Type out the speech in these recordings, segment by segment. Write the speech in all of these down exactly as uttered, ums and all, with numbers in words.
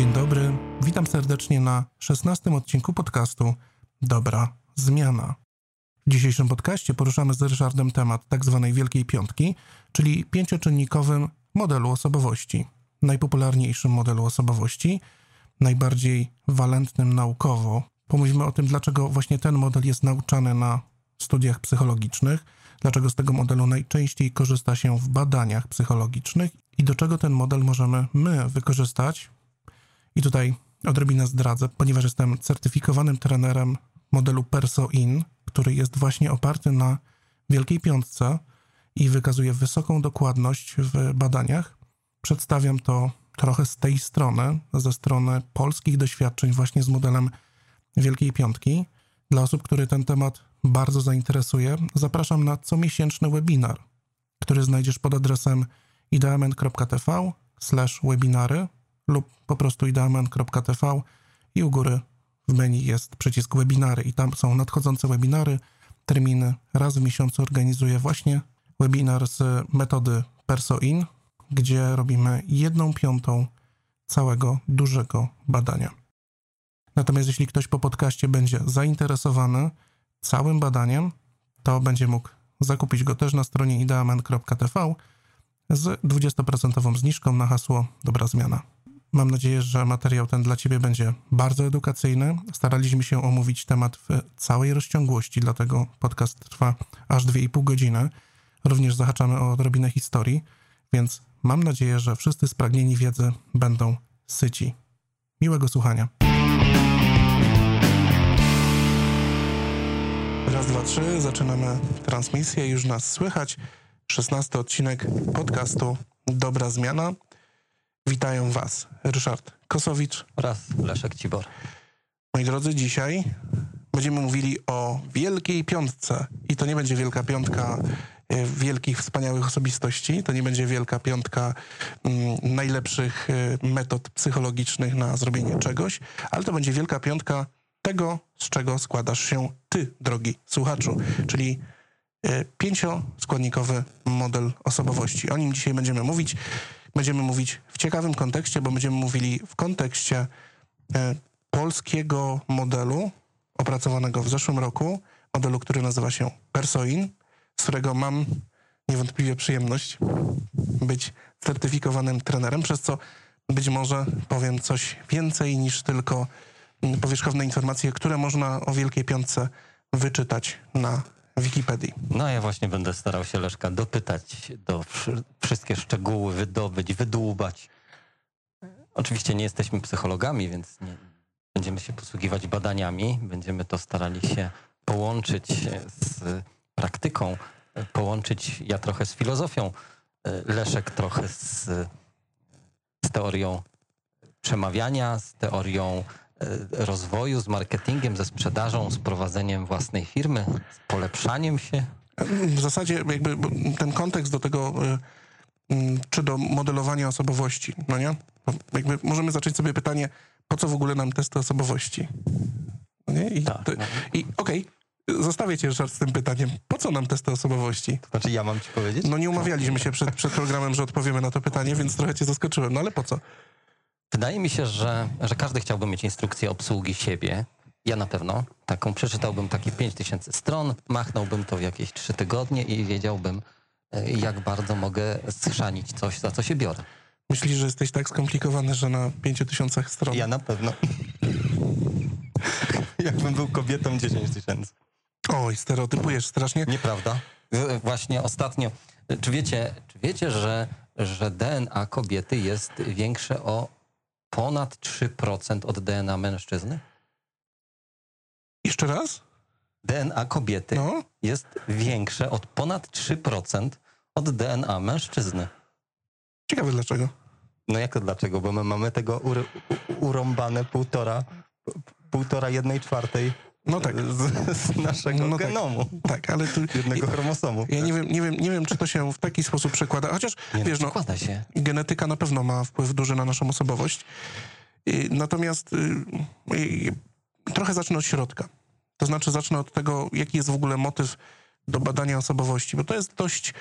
Dzień dobry, witam serdecznie na szesnastym odcinku podcastu Dobra Zmiana. W dzisiejszym podcaście poruszamy z Ryszardem temat tzw. Wielkiej Piątki, czyli pięcioczynnikowym modelu osobowości. Najpopularniejszym modelu osobowości, najbardziej walentnym naukowo. Pomówimy o tym, dlaczego właśnie ten model jest nauczany na studiach psychologicznych, dlaczego z tego modelu najczęściej korzysta się w badaniach psychologicznych i do czego ten model możemy my wykorzystać. I tutaj odrobinę zdradzę, ponieważ jestem certyfikowanym trenerem modelu Persoin, który jest właśnie oparty na Wielkiej Piątce i wykazuje wysoką dokładność w badaniach. Przedstawiam to trochę z tej strony, ze strony polskich doświadczeń właśnie z modelem Wielkiej Piątki. Dla osób, które ten temat bardzo zainteresuje, zapraszam na comiesięczny webinar, który znajdziesz pod adresem ideament.tv slash webinary lub po prostu ideament.tv i u góry w menu jest przycisk webinary i tam są nadchodzące webinary, terminy. Raz w miesiącu organizuję właśnie webinar z metody Persoin, gdzie robimy jedną piątą całego dużego badania. Natomiast jeśli ktoś po podcaście będzie zainteresowany całym badaniem, to będzie mógł zakupić go też na stronie ideament.tv z dwudziestoprocentową zniżką na hasło Dobra Zmiana. Mam nadzieję, że materiał ten dla Ciebie będzie bardzo edukacyjny. Staraliśmy się omówić temat w całej rozciągłości, dlatego podcast trwa aż dwie i pół godziny. Również zahaczamy o odrobinę historii, więc mam nadzieję, że wszyscy spragnieni wiedzy będą syci. Miłego słuchania. Raz, dwa, trzy. Zaczynamy transmisję. Już nas słychać. szesnasty odcinek podcastu Dobra Zmiana. Witają Was Ryszard Kosowicz oraz Leszek Cibor. Moi drodzy, dzisiaj będziemy mówili o Wielkiej Piątce. I to nie będzie Wielka Piątka wielkich, wspaniałych osobistości. To nie będzie Wielka Piątka mm, najlepszych metod psychologicznych na zrobienie czegoś, ale to będzie Wielka Piątka tego, z czego składasz się Ty, drogi słuchaczu, czyli y, pięcioskładnikowy model osobowości. O nim dzisiaj będziemy mówić. Będziemy mówić w ciekawym kontekście, bo będziemy mówili w kontekście y, polskiego modelu opracowanego w zeszłym roku, modelu, który nazywa się Persoin, z którego mam niewątpliwie przyjemność być certyfikowanym trenerem, przez co być może powiem coś więcej niż tylko powierzchowne informacje, które można o Wielkiej Piątce wyczytać na Wikipedii. No ja właśnie będę starał się Leszka dopytać, do wszystkie szczegóły wydobyć, wydłubać. Oczywiście nie jesteśmy psychologami, więc nie, będziemy się posługiwać badaniami, będziemy to starali się połączyć z praktyką, połączyć ja trochę z filozofią, Leszek trochę z, z teorią przemawiania, z teorią rozwoju, z marketingiem, ze sprzedażą, z prowadzeniem własnej firmy, z polepszaniem się. W zasadzie jakby ten kontekst do tego, czy do modelowania osobowości, no nie? Jakby możemy zacząć sobie pytanie, po co w ogóle nam testy osobowości? No nie? I, tak, no. I okej. Okay. Zostawię Cię, Ryszard, z tym pytaniem. Po co nam testy osobowości? To znaczy ja mam Ci powiedzieć? No nie umawialiśmy się przed, przed programem, że odpowiemy na to pytanie, więc trochę Cię zaskoczyłem. No ale po co? Wydaje mi się, że, że każdy chciałby mieć instrukcję obsługi siebie. Ja na pewno. Taką przeczytałbym takie pięć tysięcy stron, machnąłbym to w jakieś trzy tygodnie i wiedziałbym, jak bardzo mogę schrzanić coś, za co się biorę. Myślisz, że jesteś tak skomplikowany, że na pięć tysięcy stron? Ja na pewno. Jakbym był kobietą, dziesięć tysięcy. Oj, stereotypujesz strasznie. Nieprawda. Właśnie ostatnio. Czy wiecie, czy wiecie że, że D N A kobiety jest większe o ponad trzy procent od D N A mężczyzny? Jeszcze raz? D N A kobiety no. jest większe od ponad trzy procent od D N A mężczyzny. Ciekawe dlaczego. No jak to dlaczego? Bo my mamy tego ur, urąbane półtora, półtora jednej czwartej. No tak. Z, z naszego no genomu. Tak, tak ale tu, jednego i, chromosomu. Ja nie wiem, nie, wiem, nie wiem, czy to się w taki sposób przekłada. Chociaż nie wiesz, no, no się. Genetyka na pewno ma wpływ duży na naszą osobowość. I, natomiast y, y, trochę zacznę od środka. To znaczy zacznę od tego, jaki jest w ogóle motyw do badania osobowości, bo to jest dość,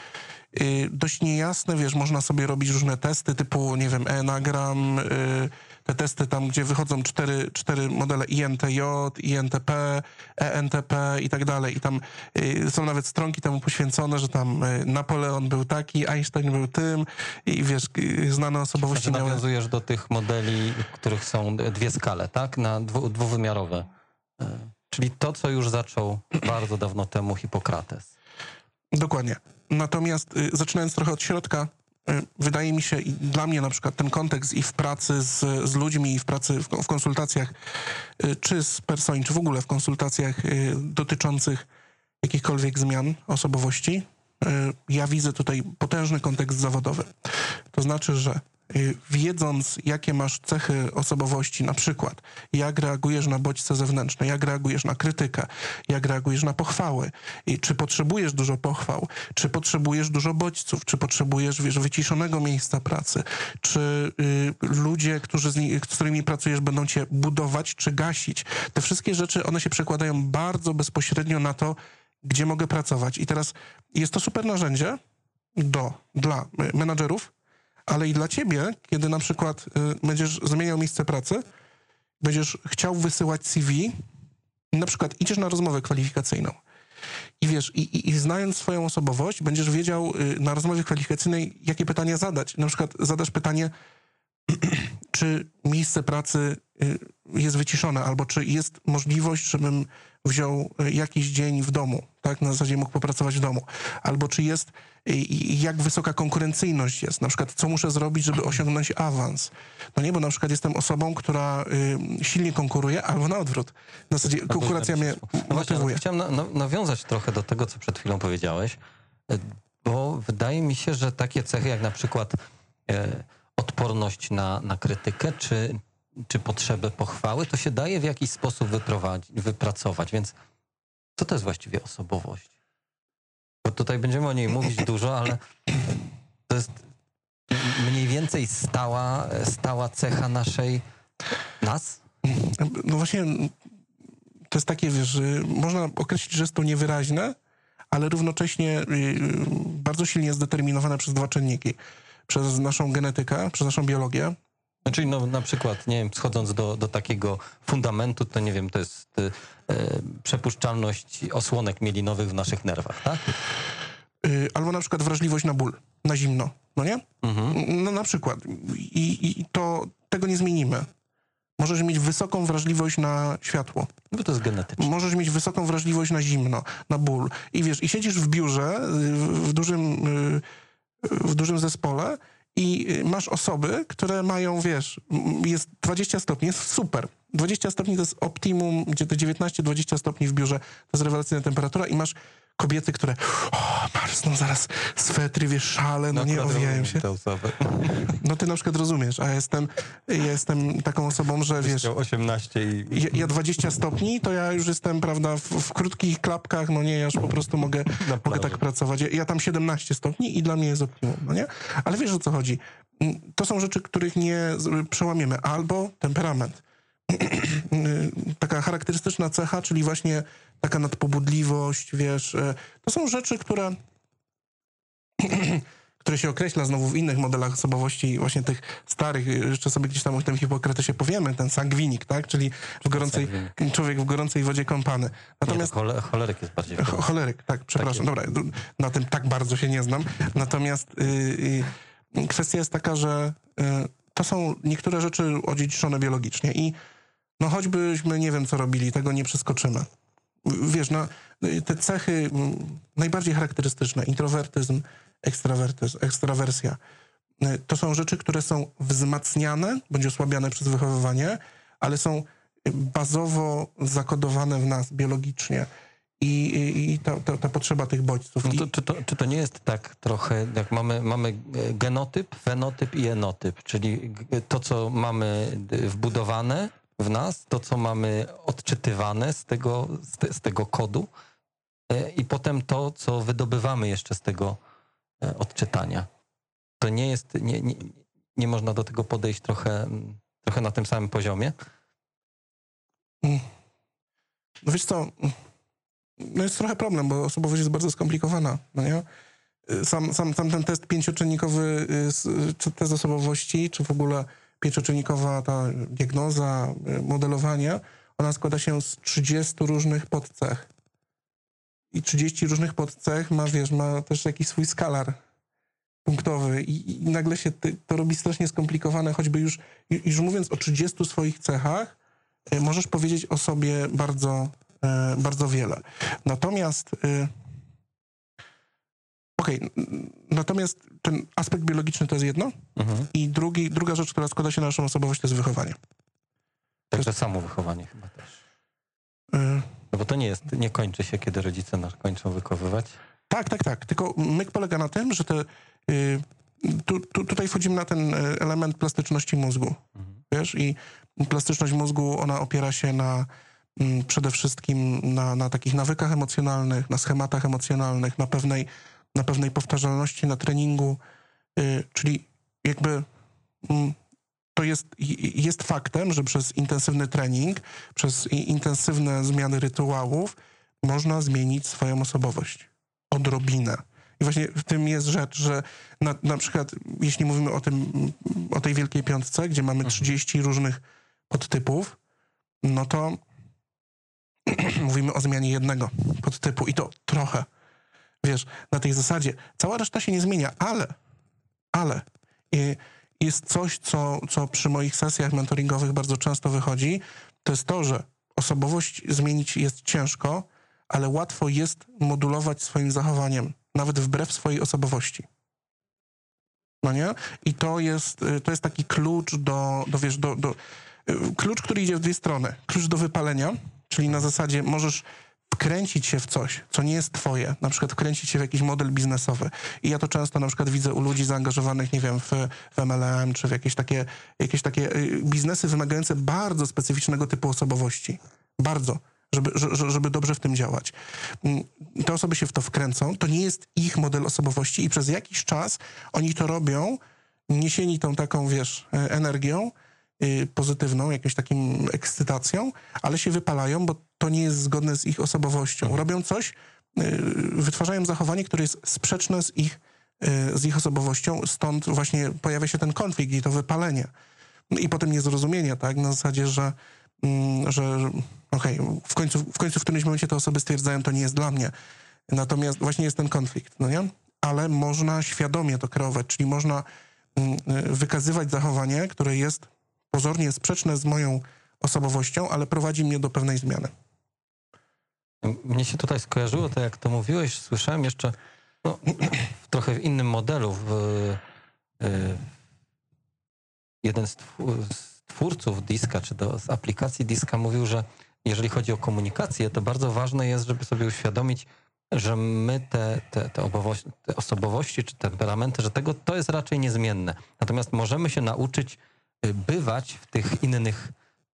y, dość niejasne, wiesz, można sobie robić różne testy typu, nie wiem, enagram, y, te testy tam, gdzie wychodzą cztery, cztery modele I N T J, I N T P, E N T P i tak dalej. I tam y, są nawet stronki temu poświęcone, że tam y, Napoleon był taki, Einstein był tym i wiesz, y, znane osobowości miały... Nawiązujesz do tych modeli, których są dwie skale, tak? Na dwu, dwuwymiarowe. Y, czyli to, co już zaczął bardzo dawno temu Hipokrates. Dokładnie. Natomiast y, zaczynając trochę od środka, wydaje mi się, i dla mnie na przykład ten kontekst i w pracy z, z ludźmi, i w pracy w, w konsultacjach, czy z Persoin, czy w ogóle w konsultacjach dotyczących jakichkolwiek zmian osobowości, ja widzę tutaj potężny kontekst zawodowy. To znaczy, że wiedząc, jakie masz cechy osobowości, na przykład jak reagujesz na bodźce zewnętrzne, jak reagujesz na krytykę, jak reagujesz na pochwały, i czy potrzebujesz dużo pochwał, czy potrzebujesz dużo bodźców, czy potrzebujesz, wiesz, wyciszonego miejsca pracy, czy y, ludzie, którzy z, nie, z którymi pracujesz, będą cię budować czy gasić. Te wszystkie rzeczy, one się przekładają bardzo bezpośrednio na to, gdzie mogę pracować. I teraz jest to super narzędzie do, dla menadżerów, ale i dla ciebie, kiedy na przykład y, będziesz zmieniał miejsce pracy, będziesz chciał wysyłać C V, na przykład idziesz na rozmowę kwalifikacyjną i wiesz, i, i, i znając swoją osobowość, będziesz wiedział y, na rozmowie kwalifikacyjnej, jakie pytania zadać. Na przykład zadasz pytanie, czy miejsce pracy y, jest wyciszone, albo czy jest możliwość, żebym wziął jakiś dzień w domu, tak, na zasadzie mógł popracować w domu, albo czy jest, jak wysoka konkurencyjność jest, na przykład co muszę zrobić, żeby osiągnąć awans. No nie, bo na przykład jestem osobą, która y, silnie konkuruje, albo na odwrót. W zasadzie konkurencja mnie no motywuje. No, chciałem na, nawiązać trochę do tego, co przed chwilą powiedziałeś, bo wydaje mi się, że takie cechy jak na przykład e, odporność na, na krytykę, czy czy potrzebę pochwały, to się daje w jakiś sposób wypracować. Więc co to jest właściwie osobowość? Bo tutaj będziemy o niej mówić dużo, ale to jest mniej więcej stała, stała cecha naszej... nas? No właśnie, to jest takie, wiesz, można określić, że jest to niewyraźne, ale równocześnie bardzo silnie zdeterminowane przez dwa czynniki. Przez naszą genetykę, przez naszą biologię. Czyli no, na przykład, nie wiem, schodząc do, do takiego fundamentu, to nie wiem, to jest y, przepuszczalność osłonek mielinowych w naszych nerwach, tak? Y, albo na przykład wrażliwość na ból, na zimno, no nie? Mhm. No na przykład. I, i to, tego nie zmienimy. Możesz mieć wysoką wrażliwość na światło. Bo to jest genetyczne. Możesz mieć wysoką wrażliwość na zimno, na ból. I wiesz, i siedzisz w biurze, w, w dużym, w dużym zespole, i masz osoby, które mają, wiesz, jest dwadzieścia stopni, jest super. dwadzieścia stopni to jest optimum, gdzie to dziewiętnaście dwadzieścia stopni w biurze, to jest rewelacyjna temperatura i masz kobiety, które o, marzną zaraz swetry, wiesz, szale, no, no nie owijają się. No ty na przykład rozumiesz, a ja jestem, ja jestem taką osobą, że wiesz... osiemnaście i... Ja, ja dwadzieścia stopni, to ja już jestem, prawda, w, w krótkich klapkach, no nie, ja już po prostu mogę, mogę tak pracować. Ja, ja tam siedemnaście stopni i dla mnie jest optimum, no nie? Ale wiesz, o co chodzi. To są rzeczy, których nie przełamiemy. Albo temperament. Taka charakterystyczna cecha, czyli właśnie taka nadpobudliwość, wiesz, to są rzeczy, które, które się określa znowu w innych modelach osobowości, właśnie tych starych, jeszcze sobie gdzieś tam o tym Hipokratesie powiemy, ten sangwinik, tak, czyli w gorącej, człowiek w gorącej wodzie kąpany. Natomiast nie, to choleryk jest bardziej... Choleryk, tak, przepraszam, tak dobra, na tym tak bardzo się nie znam, natomiast yy, yy, kwestia jest taka, że yy, to są niektóre rzeczy odziedziczone biologicznie i no choćbyśmy nie wiem co robili, tego nie przeskoczymy. Wiesz, no, te cechy najbardziej charakterystyczne, introwertyzm, ekstrawertyzm, ekstrawersja, to są rzeczy, które są wzmacniane, bądź osłabiane przez wychowywanie, ale są bazowo zakodowane w nas biologicznie i, i, i ta, ta, ta potrzeba tych bodźców. No to, czy, to, czy to nie jest tak trochę, jak mamy, mamy genotyp, fenotyp i enotyp, czyli to, co mamy wbudowane w nas, to co mamy odczytywane z tego, z te, z tego kodu yy, i potem to, co wydobywamy jeszcze z tego yy, odczytania. To nie jest, nie, nie, nie można do tego podejść trochę, trochę na tym samym poziomie? No wiesz co, no jest trochę problem, bo osobowość jest bardzo skomplikowana, no nie? Sam, sam, sam ten test pięcioczynnikowy, czy test osobowości, czy w ogóle pięcioczynnikowa ta diagnoza modelowania, ona składa się z trzydziestu różnych podcech. I trzydzieści różnych podcech ma, wiesz, ma też jakiś swój skalar punktowy i, i nagle się ty, to robi strasznie skomplikowane, choćby już, już mówiąc o trzydziestu swoich cechach, y, możesz powiedzieć o sobie bardzo, y, bardzo wiele. Natomiast y, okej, okay, natomiast ten aspekt biologiczny to jest jedno, mhm. i drugi, druga rzecz, która składa się na naszą osobowość, to jest wychowanie. Także samo wychowanie chyba też. Y, No bo to nie jest, nie kończy się, kiedy rodzice nas kończą wychowywać. Tak, tak, tak. Tylko myk polega na tym, że te, yy, tu, tu, tutaj wchodzimy na ten element plastyczności mózgu. Mhm. Wiesz? I plastyczność mózgu, ona opiera się na m, przede wszystkim na, na takich nawykach emocjonalnych, na schematach emocjonalnych, na pewnej, na pewnej powtarzalności, na treningu. Yy, czyli jakby... M, To jest, jest faktem, że przez intensywny trening, przez intensywne zmiany rytuałów można zmienić swoją osobowość. Odrobinę. I właśnie w tym jest rzecz, że na, na przykład jeśli mówimy o tym, o tej Wielkiej Piątce, gdzie mamy trzydzieści różnych podtypów, no to mówimy o zmianie jednego podtypu i to trochę. Wiesz, na tej zasadzie cała reszta się nie zmienia, ale, ale... I, jest coś, co, co przy moich sesjach mentoringowych bardzo często wychodzi, to jest to, że osobowość zmienić jest ciężko, ale łatwo jest modulować swoim zachowaniem, nawet wbrew swojej osobowości. No nie? I to jest, to jest taki klucz do, do, wiesz, do, do... Klucz, który idzie w dwie strony. Klucz do wypalenia, czyli na zasadzie możesz wkręcić się w coś, co nie jest twoje, na przykład wkręcić się w jakiś model biznesowy. I ja to często na przykład widzę u ludzi zaangażowanych, nie wiem, w, w M L M, czy w jakieś takie, jakieś takie biznesy wymagające bardzo specyficznego typu osobowości. Bardzo, żeby, żeby dobrze w tym działać. Te osoby się w to wkręcą, to nie jest ich model osobowości i przez jakiś czas oni to robią, niesieni tą taką, wiesz, energią pozytywną, jakąś taką ekscytacją, ale się wypalają, bo to nie jest zgodne z ich osobowością. Robią coś, wytwarzają zachowanie, które jest sprzeczne z ich, z ich osobowością, stąd właśnie pojawia się ten konflikt i to wypalenie. I potem niezrozumienie, tak? Na zasadzie, że, że okej, okay, w, końcu, w końcu w którymś momencie te osoby stwierdzają, to nie jest dla mnie. Natomiast właśnie jest ten konflikt, no nie? Ale można świadomie to kreować, czyli można wykazywać zachowanie, które jest pozornie sprzeczne z moją osobowością, ale prowadzi mnie do pewnej zmiany. Mnie się tutaj skojarzyło, to jak to mówiłeś, słyszałem jeszcze no, w trochę innym modelu. W, y, jeden z twórców diska, czy do, z aplikacji diska mówił, że jeżeli chodzi o komunikację, to bardzo ważne jest, żeby sobie uświadomić, że my te, te, te, obowości, te osobowości czy temperamenty, że tego to jest raczej niezmienne. Natomiast możemy się nauczyć bywać w tych innych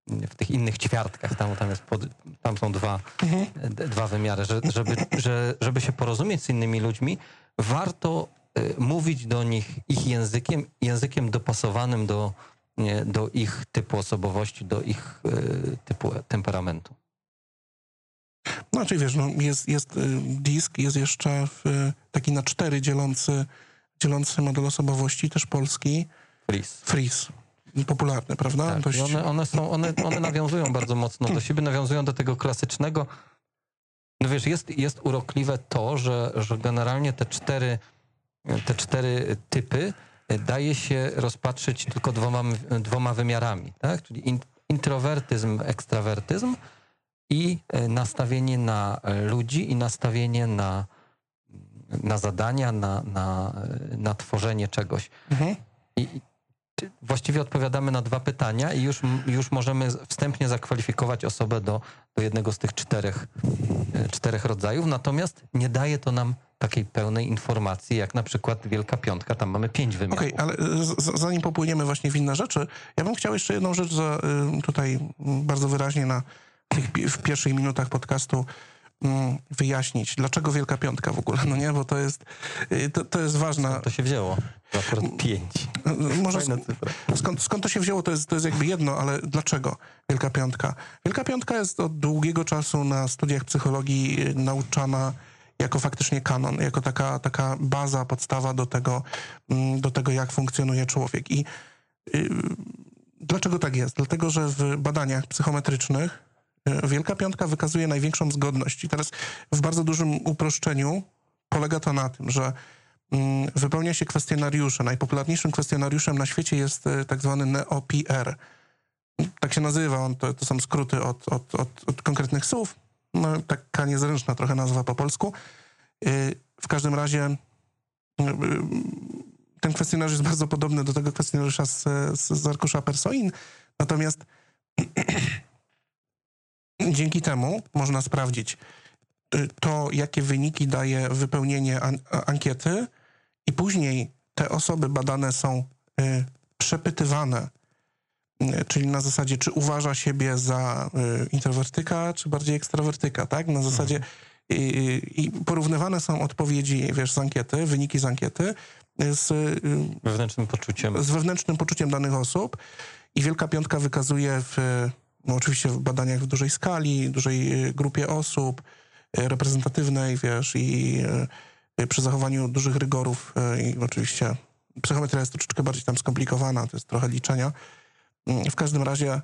w tych innych ćwiartkach, tam, tam, jest pod, tam są dwa, mhm. d, dwa wymiary, że, żeby, że, żeby się porozumieć z innymi ludźmi, warto y, mówić do nich ich językiem, językiem dopasowanym do, nie, do ich typu osobowości, do ich y, typu temperamentu. No czyli wiesz, no, jest, jest y, disk, jest jeszcze w, y, taki na cztery dzielący, dzielący model osobowości, też polski. Fris. Fris. Popularne, prawda? Tak, dość... one, one, są, one, one nawiązują bardzo mocno do siebie, nawiązują do tego klasycznego. No wiesz, jest, jest urokliwe to, że, że generalnie te cztery, te cztery typy daje się rozpatrzyć tylko dwoma, dwoma wymiarami, tak? Czyli in, introwertyzm, ekstrawertyzm i nastawienie na ludzi i nastawienie na, na zadania, na, na, na tworzenie czegoś. Mhm. I, Właściwie odpowiadamy na dwa pytania i już, już możemy wstępnie zakwalifikować osobę do, do jednego z tych czterech, czterech rodzajów, natomiast nie daje to nam takiej pełnej informacji, jak na przykład Wielka Piątka, tam mamy pięć wymiarów. Okej, okay, ale z, zanim popłyniemy właśnie w inne rzeczy, ja bym chciał jeszcze jedną rzecz za, tutaj bardzo wyraźnie na tych, w pierwszych minutach podcastu wyjaśnić, dlaczego Wielka Piątka w ogóle, no nie, bo to jest to, to jest ważna... Skąd to się wzięło? Akurat pięć. Może sk skąd, skąd to się wzięło, to jest, to jest jakby jedno, ale dlaczego Wielka Piątka? Wielka Piątka jest od długiego czasu na studiach psychologii nauczana jako faktycznie kanon, jako taka, taka baza, podstawa do tego, do tego, jak funkcjonuje człowiek. I Dlaczego tak jest? Dlatego, że w badaniach psychometrycznych Wielka Piątka wykazuje największą zgodność. I teraz w bardzo dużym uproszczeniu polega to na tym, że wypełnia się kwestionariusze. Najpopularniejszym kwestionariuszem na świecie jest tak zwany N O P R. Tak się nazywa on, to, to są skróty od, od, od, od konkretnych słów. No, taka niezręczna trochę nazwa po polsku. W każdym razie ten kwestionariusz jest bardzo podobny do tego kwestionariusza z, z arkusza Persoin. Natomiast dzięki temu można sprawdzić to, jakie wyniki daje wypełnienie an- ankiety, i później te osoby badane są y, przepytywane, y, czyli na zasadzie, czy uważa siebie za y, introwertyka, czy bardziej ekstrawertyka, tak? Na zasadzie i y, y, y, porównywane są odpowiedzi, wiesz, z ankiety, wyniki z ankiety z y, wewnętrznym poczuciem. Z wewnętrznym poczuciem danych osób, i Wielka Piątka wykazuje w, no oczywiście w badaniach w dużej skali, dużej grupie osób, reprezentatywnej, wiesz, i y, przy zachowaniu dużych rygorów, y, i oczywiście psychometria jest troszeczkę bardziej tam skomplikowana, to jest trochę liczenia. Y, w każdym razie y,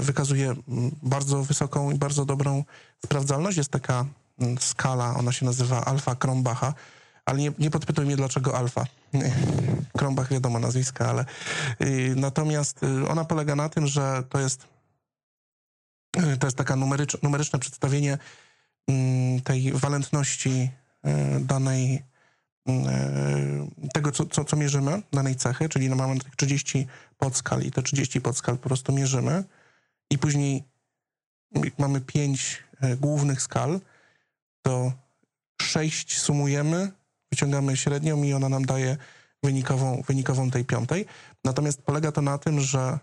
wykazuje bardzo wysoką i bardzo dobrą sprawdzalność. Jest taka y, skala, ona się nazywa Alfa Cronbacha, ale nie, nie podpytuj mnie, dlaczego Alfa. Cronbach wiadomo nazwiska, ale y, natomiast y, ona polega na tym, że to jest y, to jest taka numerycz, numeryczne przedstawienie tej walentności danej, tego, co, co, co mierzymy, danej cechy, czyli no mamy tych trzydzieści podskal i te trzydzieści podskal po prostu mierzymy, i później mamy pięć głównych skal, to sześć sumujemy, wyciągamy średnią i ona nam daje wynikową, wynikową tej piątej. Natomiast polega to na tym, że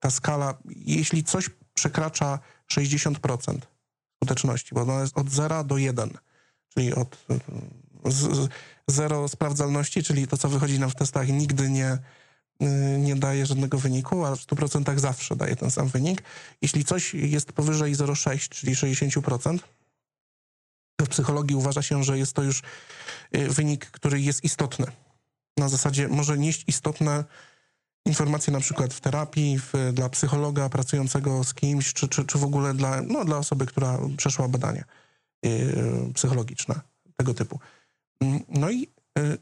ta skala, jeśli coś przekracza sześćdziesiąt procent, skuteczności, bo ona jest od zera do jednego, czyli od zero sprawdzalności, czyli to, co wychodzi nam w testach, nigdy nie, nie daje żadnego wyniku, a w stu procentach zawsze daje ten sam wynik. Jeśli coś jest powyżej zera przecinek sześć, czyli sześćdziesiąt procent, to w psychologii uważa się, że jest to już wynik, który jest istotny. Na zasadzie może nieść istotne informacje, na przykład w terapii, w, dla psychologa pracującego z kimś, czy, czy, czy w ogóle dla, no, dla osoby, która przeszła badania y, psychologiczne, tego typu. No i y,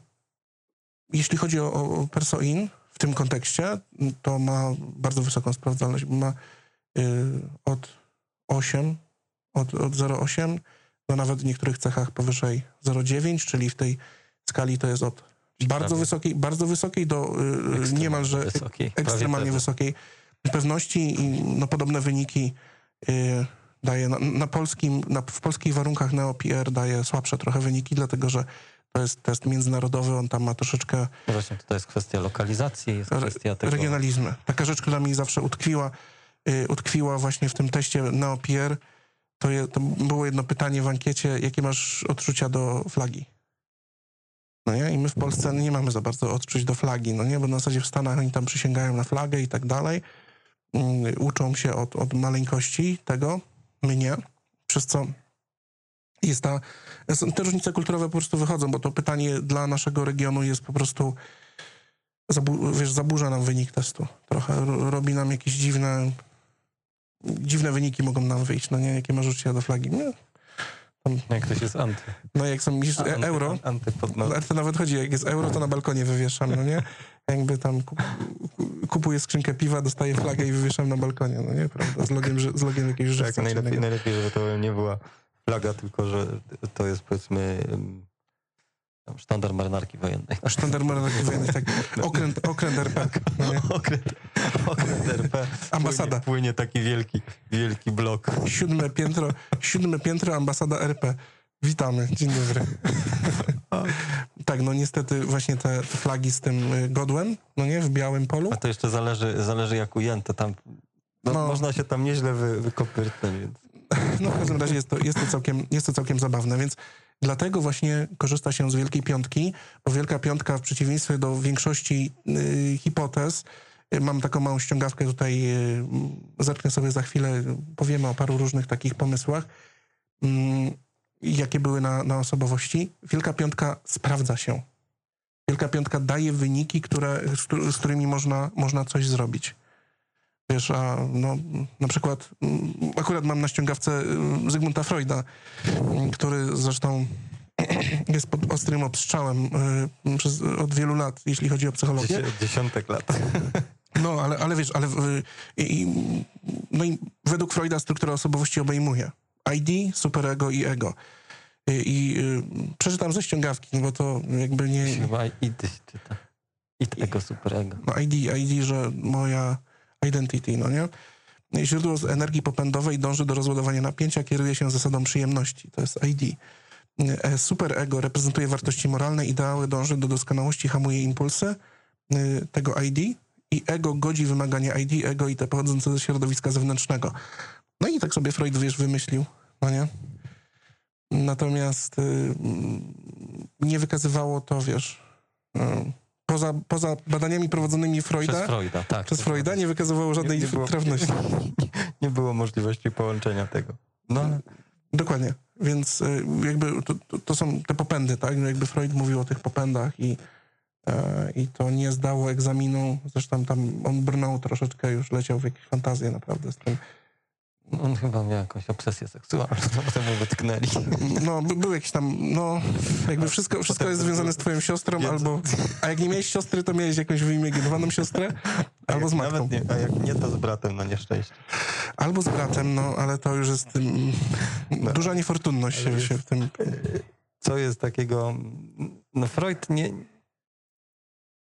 jeśli chodzi o, o Persoin w tym kontekście, to ma bardzo wysoką sprawdzalność. Ma y, od osiem, od, od zera przecinek osiem do nawet w niektórych cechach powyżej zera przecinek dziewięć, czyli w tej skali to jest od bardzo prawie wysokiej, bardzo wysokiej do y, niemalże wysokiej, ekstremalnie wysokiej pewności, i no, podobne wyniki y, daje na, na polskim, na, w polskich warunkach N O P R daje słabsze trochę wyniki, dlatego że to jest test międzynarodowy, on tam ma troszeczkę... Właśnie to jest kwestia lokalizacji, jest kwestia tego... Regionalizmu. Taka rzecz, która mi zawsze utkwiła, y, utkwiła właśnie w tym teście N O P R, to, je, to było jedno pytanie w ankiecie, jakie masz odczucia do flagi? No nie? I my w Polsce nie mamy za bardzo odczuć do flagi, no nie? Bo na zasadzie w Stanach oni tam przysięgają na flagę i tak dalej. Uczą się od, od maleńkości tego, my nie. Przez co jest ta... Te różnice kulturowe po prostu wychodzą, bo to pytanie dla naszego regionu jest po prostu... Wiesz, zaburza nam wynik testu. Trochę robi nam jakieś dziwne... Dziwne wyniki mogą nam wyjść, no nie? Jakie masz odczucia do flagi? Nie. Jak ktoś jest anty. No jak są e- anty, euro, anty pod no, ale to nawet chodzi, jak jest euro, to na balkonie wywieszam, no nie? Jakby tam kup- kupuję skrzynkę piwa, dostaję flagę i wywieszam na balkonie, no nie? Prawda? Z logiem, z logiem jakiejś rzeczy. Tak, najlepiej, najlepiej, żeby to nie była flaga, tylko że to jest, powiedzmy, sztandar marynarki wojennej. Sztandar marynarki wojennej, tak. Okręt, okręt R P. No okręt, okręt R P. Ambasada. Płynie, płynie taki wielki, wielki blok. Siódme piętro, siódme piętro, ambasada R P. Witamy, dzień dobry. Tak, no niestety właśnie te flagi z tym godłem, no nie, w białym polu. A to jeszcze zależy, zależy jak ujęte tam. No, no. Można się tam nieźle wy, wykopyrtnąć, więc... No w każdym razie jest to, jest to, całkiem, jest to całkiem zabawne, więc dlatego właśnie korzysta się z Wielkiej Piątki, bo Wielka Piątka w przeciwieństwie do większości y, hipotez, y, mam taką małą ściągawkę tutaj, y, zerknę sobie za chwilę, powiemy o paru różnych takich pomysłach, y, jakie były na, na osobowości. Wielka Piątka sprawdza się. Wielka Piątka daje wyniki, które, z, z którymi można, można coś zrobić. również, a no, na przykład akurat mam na ściągawce Zygmunta Freuda, który zresztą jest pod ostrym obstrzałem przez, od wielu lat, jeśli chodzi o psychologię. Dziesiątek lat. No, ale, ale wiesz, ale i, i, no i według Freuda struktura osobowości obejmuje I D, superego i ego. I, i przeczytam ze ściągawki, bo to jakby nie... Chyba I D się czyta. I tego superego. No I D, I D, że moja identity, no nie? Źródło z energii popędowej dąży do rozładowania napięcia, kieruje się zasadą przyjemności. To jest I D. Superego reprezentuje wartości moralne, ideały, dąży do doskonałości, hamuje impulsy tego I D. I ego godzi wymagania I D, ego i te pochodzące ze środowiska zewnętrznego. No i tak sobie Freud, wiesz, wymyślił, no nie? Natomiast y, nie wykazywało to, wiesz, y, poza, poza badaniami prowadzonymi Freuda, przez Freuda, tak, przez Freuda nie wykazywało żadnej nie było, trafności. Nie, nie było możliwości połączenia tego. No, ale... Dokładnie, więc y, jakby to, to, to są te popędy, tak? Jakby Freud mówił o tych popędach i I to nie zdało egzaminu. Zresztą tam on brnął troszeczkę, już leciał w jakieś fantazje naprawdę z tym. On chyba miał jakąś obsesję seksualną, potem mu wytknęli. No, by, był jakiś tam, no, jakby wszystko, wszystko jest związane z twoją siostrą, wiedzą. Albo, a jak nie miałeś siostry, to miałeś jakąś wyimaginowaną siostrę, albo z matką. Nawet nie, a jak nie, to z bratem, na nieszczęście. Albo z bratem, no, ale to już jest um, no. duża niefortunność się, jest, się w tym... Co jest takiego... No, Freud nie...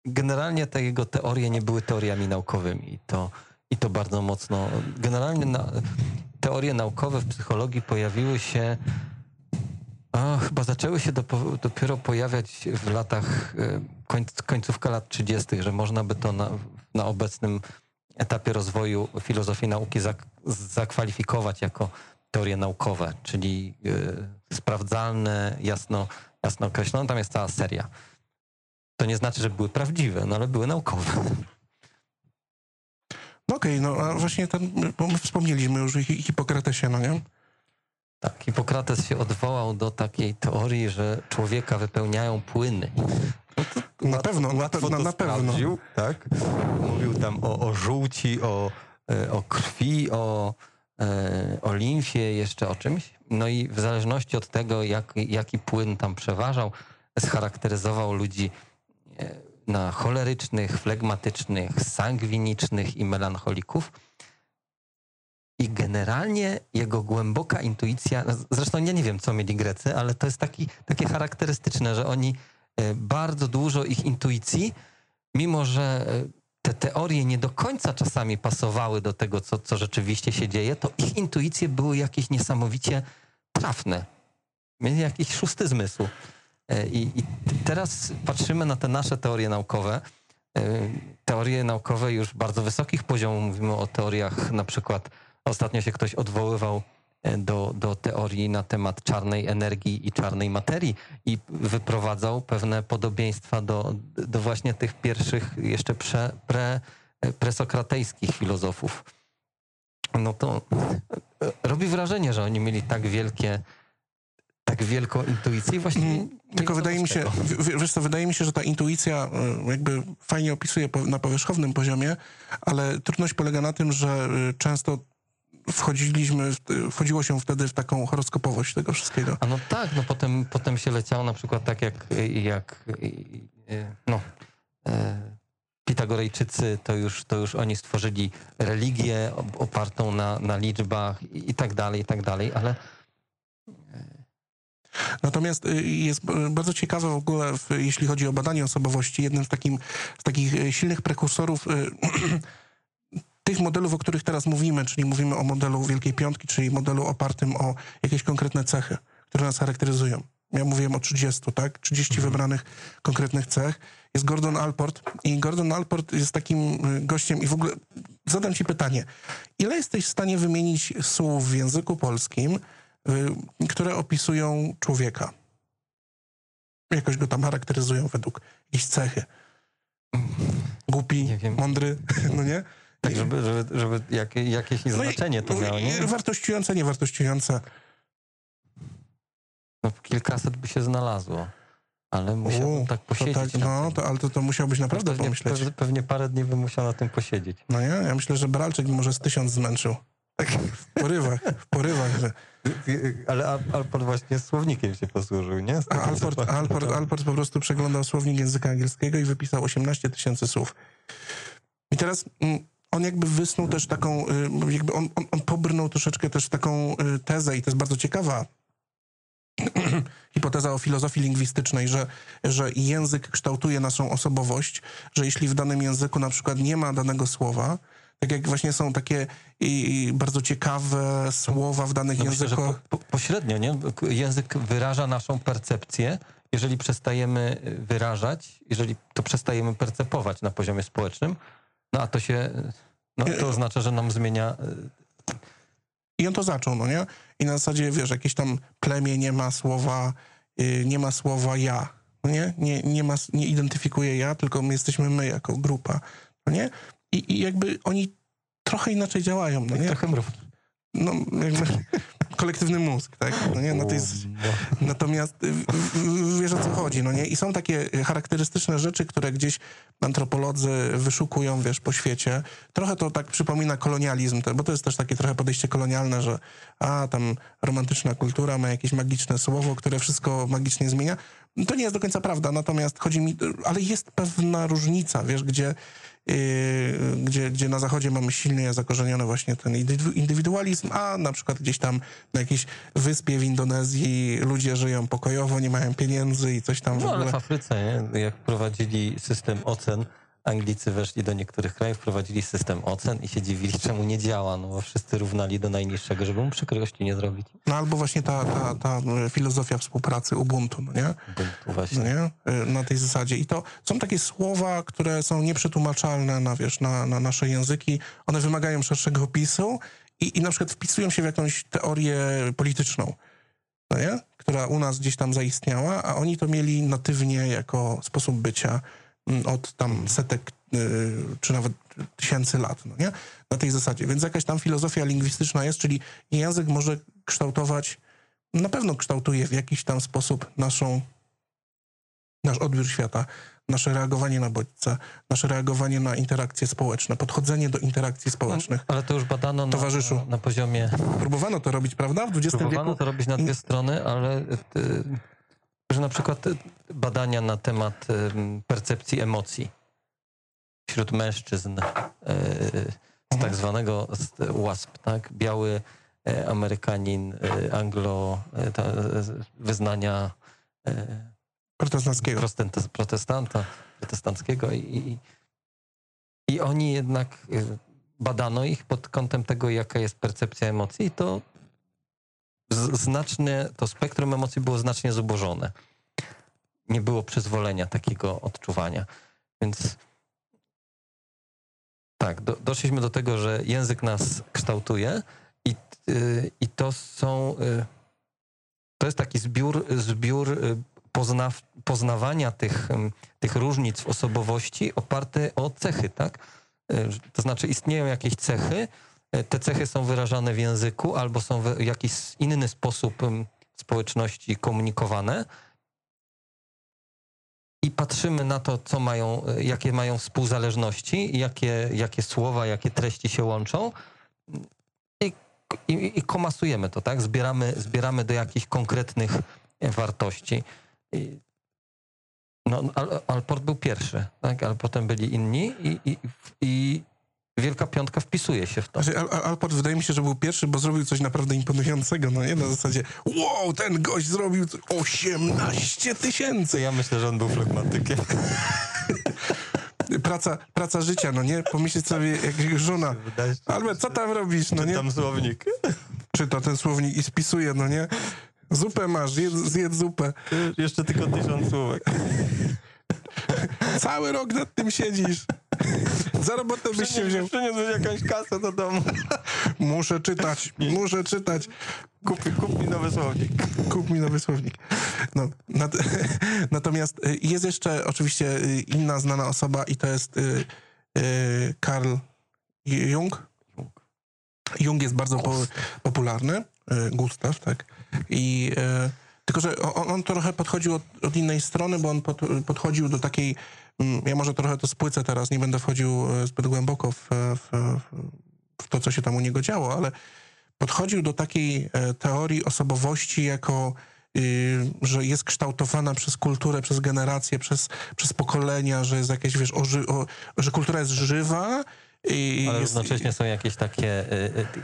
Generalnie te jego teorie nie były teoriami naukowymi i to, i to bardzo mocno. Generalnie na, teorie naukowe w psychologii pojawiły się, a, chyba zaczęły się do, dopiero pojawiać w latach, końc, końcówka lat trzydziestych, że można by to na, na obecnym etapie rozwoju filozofii nauki zak, zakwalifikować jako teorie naukowe, czyli y, sprawdzalne, jasno, jasno określone. Tam jest cała seria. To nie znaczy, że były prawdziwe, no ale były naukowe. No okej, okay, no a właśnie ten, bo my wspomnieliśmy już o Hipokratesie, no nie? Tak, Hipokrates się odwołał do takiej teorii, że człowieka wypełniają płyny. No to na pewno, łatwo na, to na pewno. Tak? Mówił tam o, o żółci, o, o krwi, o, o limfie, jeszcze o czymś. No i w zależności od tego, jak, jaki płyn tam przeważał, scharakteryzował ludzi na cholerycznych, flegmatycznych, sangwinicznych i melancholików. I generalnie jego głęboka intuicja, zresztą ja nie wiem, co mieli Grecy, ale to jest taki, takie charakterystyczne, że oni bardzo dużo ich intuicji, mimo że te teorie nie do końca czasami pasowały do tego, co, co rzeczywiście się dzieje, to ich intuicje były jakieś niesamowicie trafne. Mieli jakiś szósty zmysł. I, I teraz patrzymy na te nasze teorie naukowe. Teorie naukowe już bardzo wysokich poziomów. Mówimy o teoriach, na przykład ostatnio się ktoś odwoływał do, do teorii na temat czarnej energii i czarnej materii i wyprowadzał pewne podobieństwa do, do właśnie tych pierwszych jeszcze prze, pre, presokratejskich filozofów. No to robi wrażenie, że oni mieli tak wielkie... tak wielką intuicję właśnie. Tylko wydaje mi się, w, wiesz co, wydaje mi się, że ta intuicja jakby fajnie opisuje na powierzchownym poziomie, ale trudność polega na tym, że często wchodziliśmy, wchodziło się wtedy w taką horoskopowość tego wszystkiego. A no tak, no potem, potem się leciało na przykład tak jak, jak no, Pitagorejczycy, to już, to już oni stworzyli religię opartą na, na liczbach i tak dalej, i tak dalej, ale natomiast jest bardzo ciekawe w ogóle, jeśli chodzi o badanie osobowości, jednym z, takim, z takich silnych prekursorów tych modelów, o których teraz mówimy, czyli mówimy o modelu Wielkiej Piątki, czyli modelu opartym o jakieś konkretne cechy, które nas charakteryzują. Ja mówiłem o trzydziestu, tak? trzydziestu wybranych konkretnych cech. Jest Gordon Allport i Gordon Allport jest takim gościem i w ogóle zadam ci pytanie. Ile jesteś w stanie wymienić słów w języku polskim, które opisują człowieka? Jakoś go tam charakteryzują według jakiejś cechy. Głupi, mądry, no nie? Tak, żeby, żeby, żeby jakieś no znaczenie i, to miało, nie? Wartościujące, niewartościujące. No kilkaset by się znalazło. Ale musiałbym U, tak posiedzieć. To tak, no, to, ale to, to musiałbyś naprawdę pewnie, pomyśleć. Pe, pewnie parę dni bym musiał na tym posiedzieć. No ja, ja myślę, że Bralczyk może z tysiąc zmęczył. Tak, w porywach, w porywach. Że... Ale Allport właśnie słownikiem się posłużył, nie? Allport, Allport, Allport po prostu przeglądał słownik języka angielskiego i wypisał osiemnaście tysięcy słów. I teraz on jakby wysnuł też taką, jakby on, on, on pobrnął troszeczkę też w taką tezę i to jest bardzo ciekawa hipoteza o filozofii lingwistycznej, że, że język kształtuje naszą osobowość, że jeśli w danym języku na przykład nie ma danego słowa, tak jak właśnie są takie i, i bardzo ciekawe słowa w danych no językach. Myślę, po, po, pośrednio, nie? Język wyraża naszą percepcję. Jeżeli przestajemy wyrażać, jeżeli to przestajemy percepować na poziomie społecznym, no a to się, no to oznacza, że nam zmienia... I on to zaczął, no nie? I na zasadzie, wiesz, jakieś tam plemię nie ma słowa, yy, nie ma słowa ja, no nie? Nie, nie, ma, nie identyfikuje ja, tylko my jesteśmy my jako grupa, no nie? I, i jakby oni trochę inaczej działają, no nie? Trochę mrówki. No, jakby kolektywny mózg, tak? No nie? No to jest... Natomiast wiesz, o co chodzi, no nie? I są takie charakterystyczne rzeczy, które gdzieś antropolodzy wyszukują, wiesz, po świecie. Trochę to tak przypomina kolonializm, bo to jest też takie trochę podejście kolonialne, że a, tam romantyczna kultura ma jakieś magiczne słowo, które wszystko magicznie zmienia. To nie jest do końca prawda, natomiast chodzi mi... Ale jest pewna różnica, wiesz, gdzie... Yy, gdzie, gdzie na Zachodzie mamy silnie zakorzeniony właśnie ten indywidualizm, a na przykład gdzieś tam na jakiejś wyspie w Indonezji ludzie żyją pokojowo, nie mają pieniędzy i coś tam w ogóle. No ale w Afryce, nie? Jak prowadzili system ocen, Anglicy weszli do niektórych krajów, prowadzili system ocen i się dziwili, czemu nie działa, no bo wszyscy równali do najniższego, żeby mu przykrości nie zrobić. No albo właśnie ta, ta, ta filozofia współpracy Ubuntu, no nie? Ubuntu właśnie. No nie? Na tej zasadzie. I to są takie słowa, które są nieprzetłumaczalne na, wiesz, na, na nasze języki. One wymagają szerszego opisu i, i na przykład wpisują się w jakąś teorię polityczną, no nie? Która u nas gdzieś tam zaistniała, a oni to mieli natywnie jako sposób bycia od tam setek czy nawet tysięcy lat, no nie? Na tej zasadzie. Więc jakaś tam filozofia lingwistyczna jest, czyli język może kształtować, na pewno kształtuje w jakiś tam sposób naszą, nasz odbiór świata, nasze reagowanie na bodźce, nasze reagowanie na interakcje społeczne, podchodzenie do interakcji społecznych. Ale to już badano na, na, na poziomie... Próbowano to robić, prawda? W dwudziestym wieku. Próbowano to robić na dwie strony, ale... Ty... Że na przykład badania na temat percepcji emocji wśród mężczyzn z tak zwanego WASP, tak? Biały Amerykanin, anglo wyznania protestanckiego, protestanta, protestanckiego i, i, i oni jednak badano ich pod kątem tego, jaka jest percepcja emocji i to znacznie, to spektrum emocji było znacznie zubożone. Nie było przyzwolenia takiego odczuwania. Więc tak, do, doszliśmy do tego, że język nas kształtuje i, yy, i to są... Yy, to jest taki zbiór, zbiór poznaw, poznawania tych, yy, tych różnic w osobowości oparty o cechy, tak? Yy, to znaczy istnieją jakieś cechy, te cechy są wyrażane w języku albo są w jakiś inny sposób społeczności komunikowane i patrzymy na to, co mają, jakie mają współzależności, jakie, jakie słowa, jakie treści się łączą i, i, i komasujemy to, tak? Zbieramy, zbieramy do jakichś konkretnych wartości. No, Allport był pierwszy, tak? Ale potem byli inni i, i, i Wielka Piątka wpisuje się w to. Znaczy, Allport wydaje mi się, że był pierwszy, bo zrobił coś naprawdę imponującego. No nie? Na zasadzie, wow, ten gość zrobił osiemnaście tysięcy. Ja myślę, że on był flegmatykiem. Praca, praca życia, no nie? Pomyśleć sobie, jak żona. Albert, co tam robisz, no nie? Czytam słownik. Czyta ten słownik i spisuje, no nie? Zupę masz, zjedz, zjedz zupę. Jeszcze tylko tysiąc słówek. Cały rok nad tym siedzisz. Za robotę byś się wziął. Przyniósł jakąś kasę do domu. Muszę czytać, nie. muszę czytać. Kup, kup mi nowy słownik. Kup mi nowy słownik. No, nat natomiast jest jeszcze oczywiście inna znana osoba i to jest y, y, Carl Jung. Jung jest bardzo po popularny. Y, Gustaw, tak? I... Y, Tylko że on, on trochę podchodził od, od innej strony, bo on pod, podchodził do takiej... Ja może trochę to spłycę teraz, nie będę wchodził zbyt głęboko w, w, w to, co się tam u niego działo, ale podchodził do takiej teorii osobowości jako... że jest kształtowana przez kulturę, przez generacje, przez, przez pokolenia, że jest jakieś, wiesz, o, o, że kultura jest żywa. I ale jest, równocześnie są jakieś takie,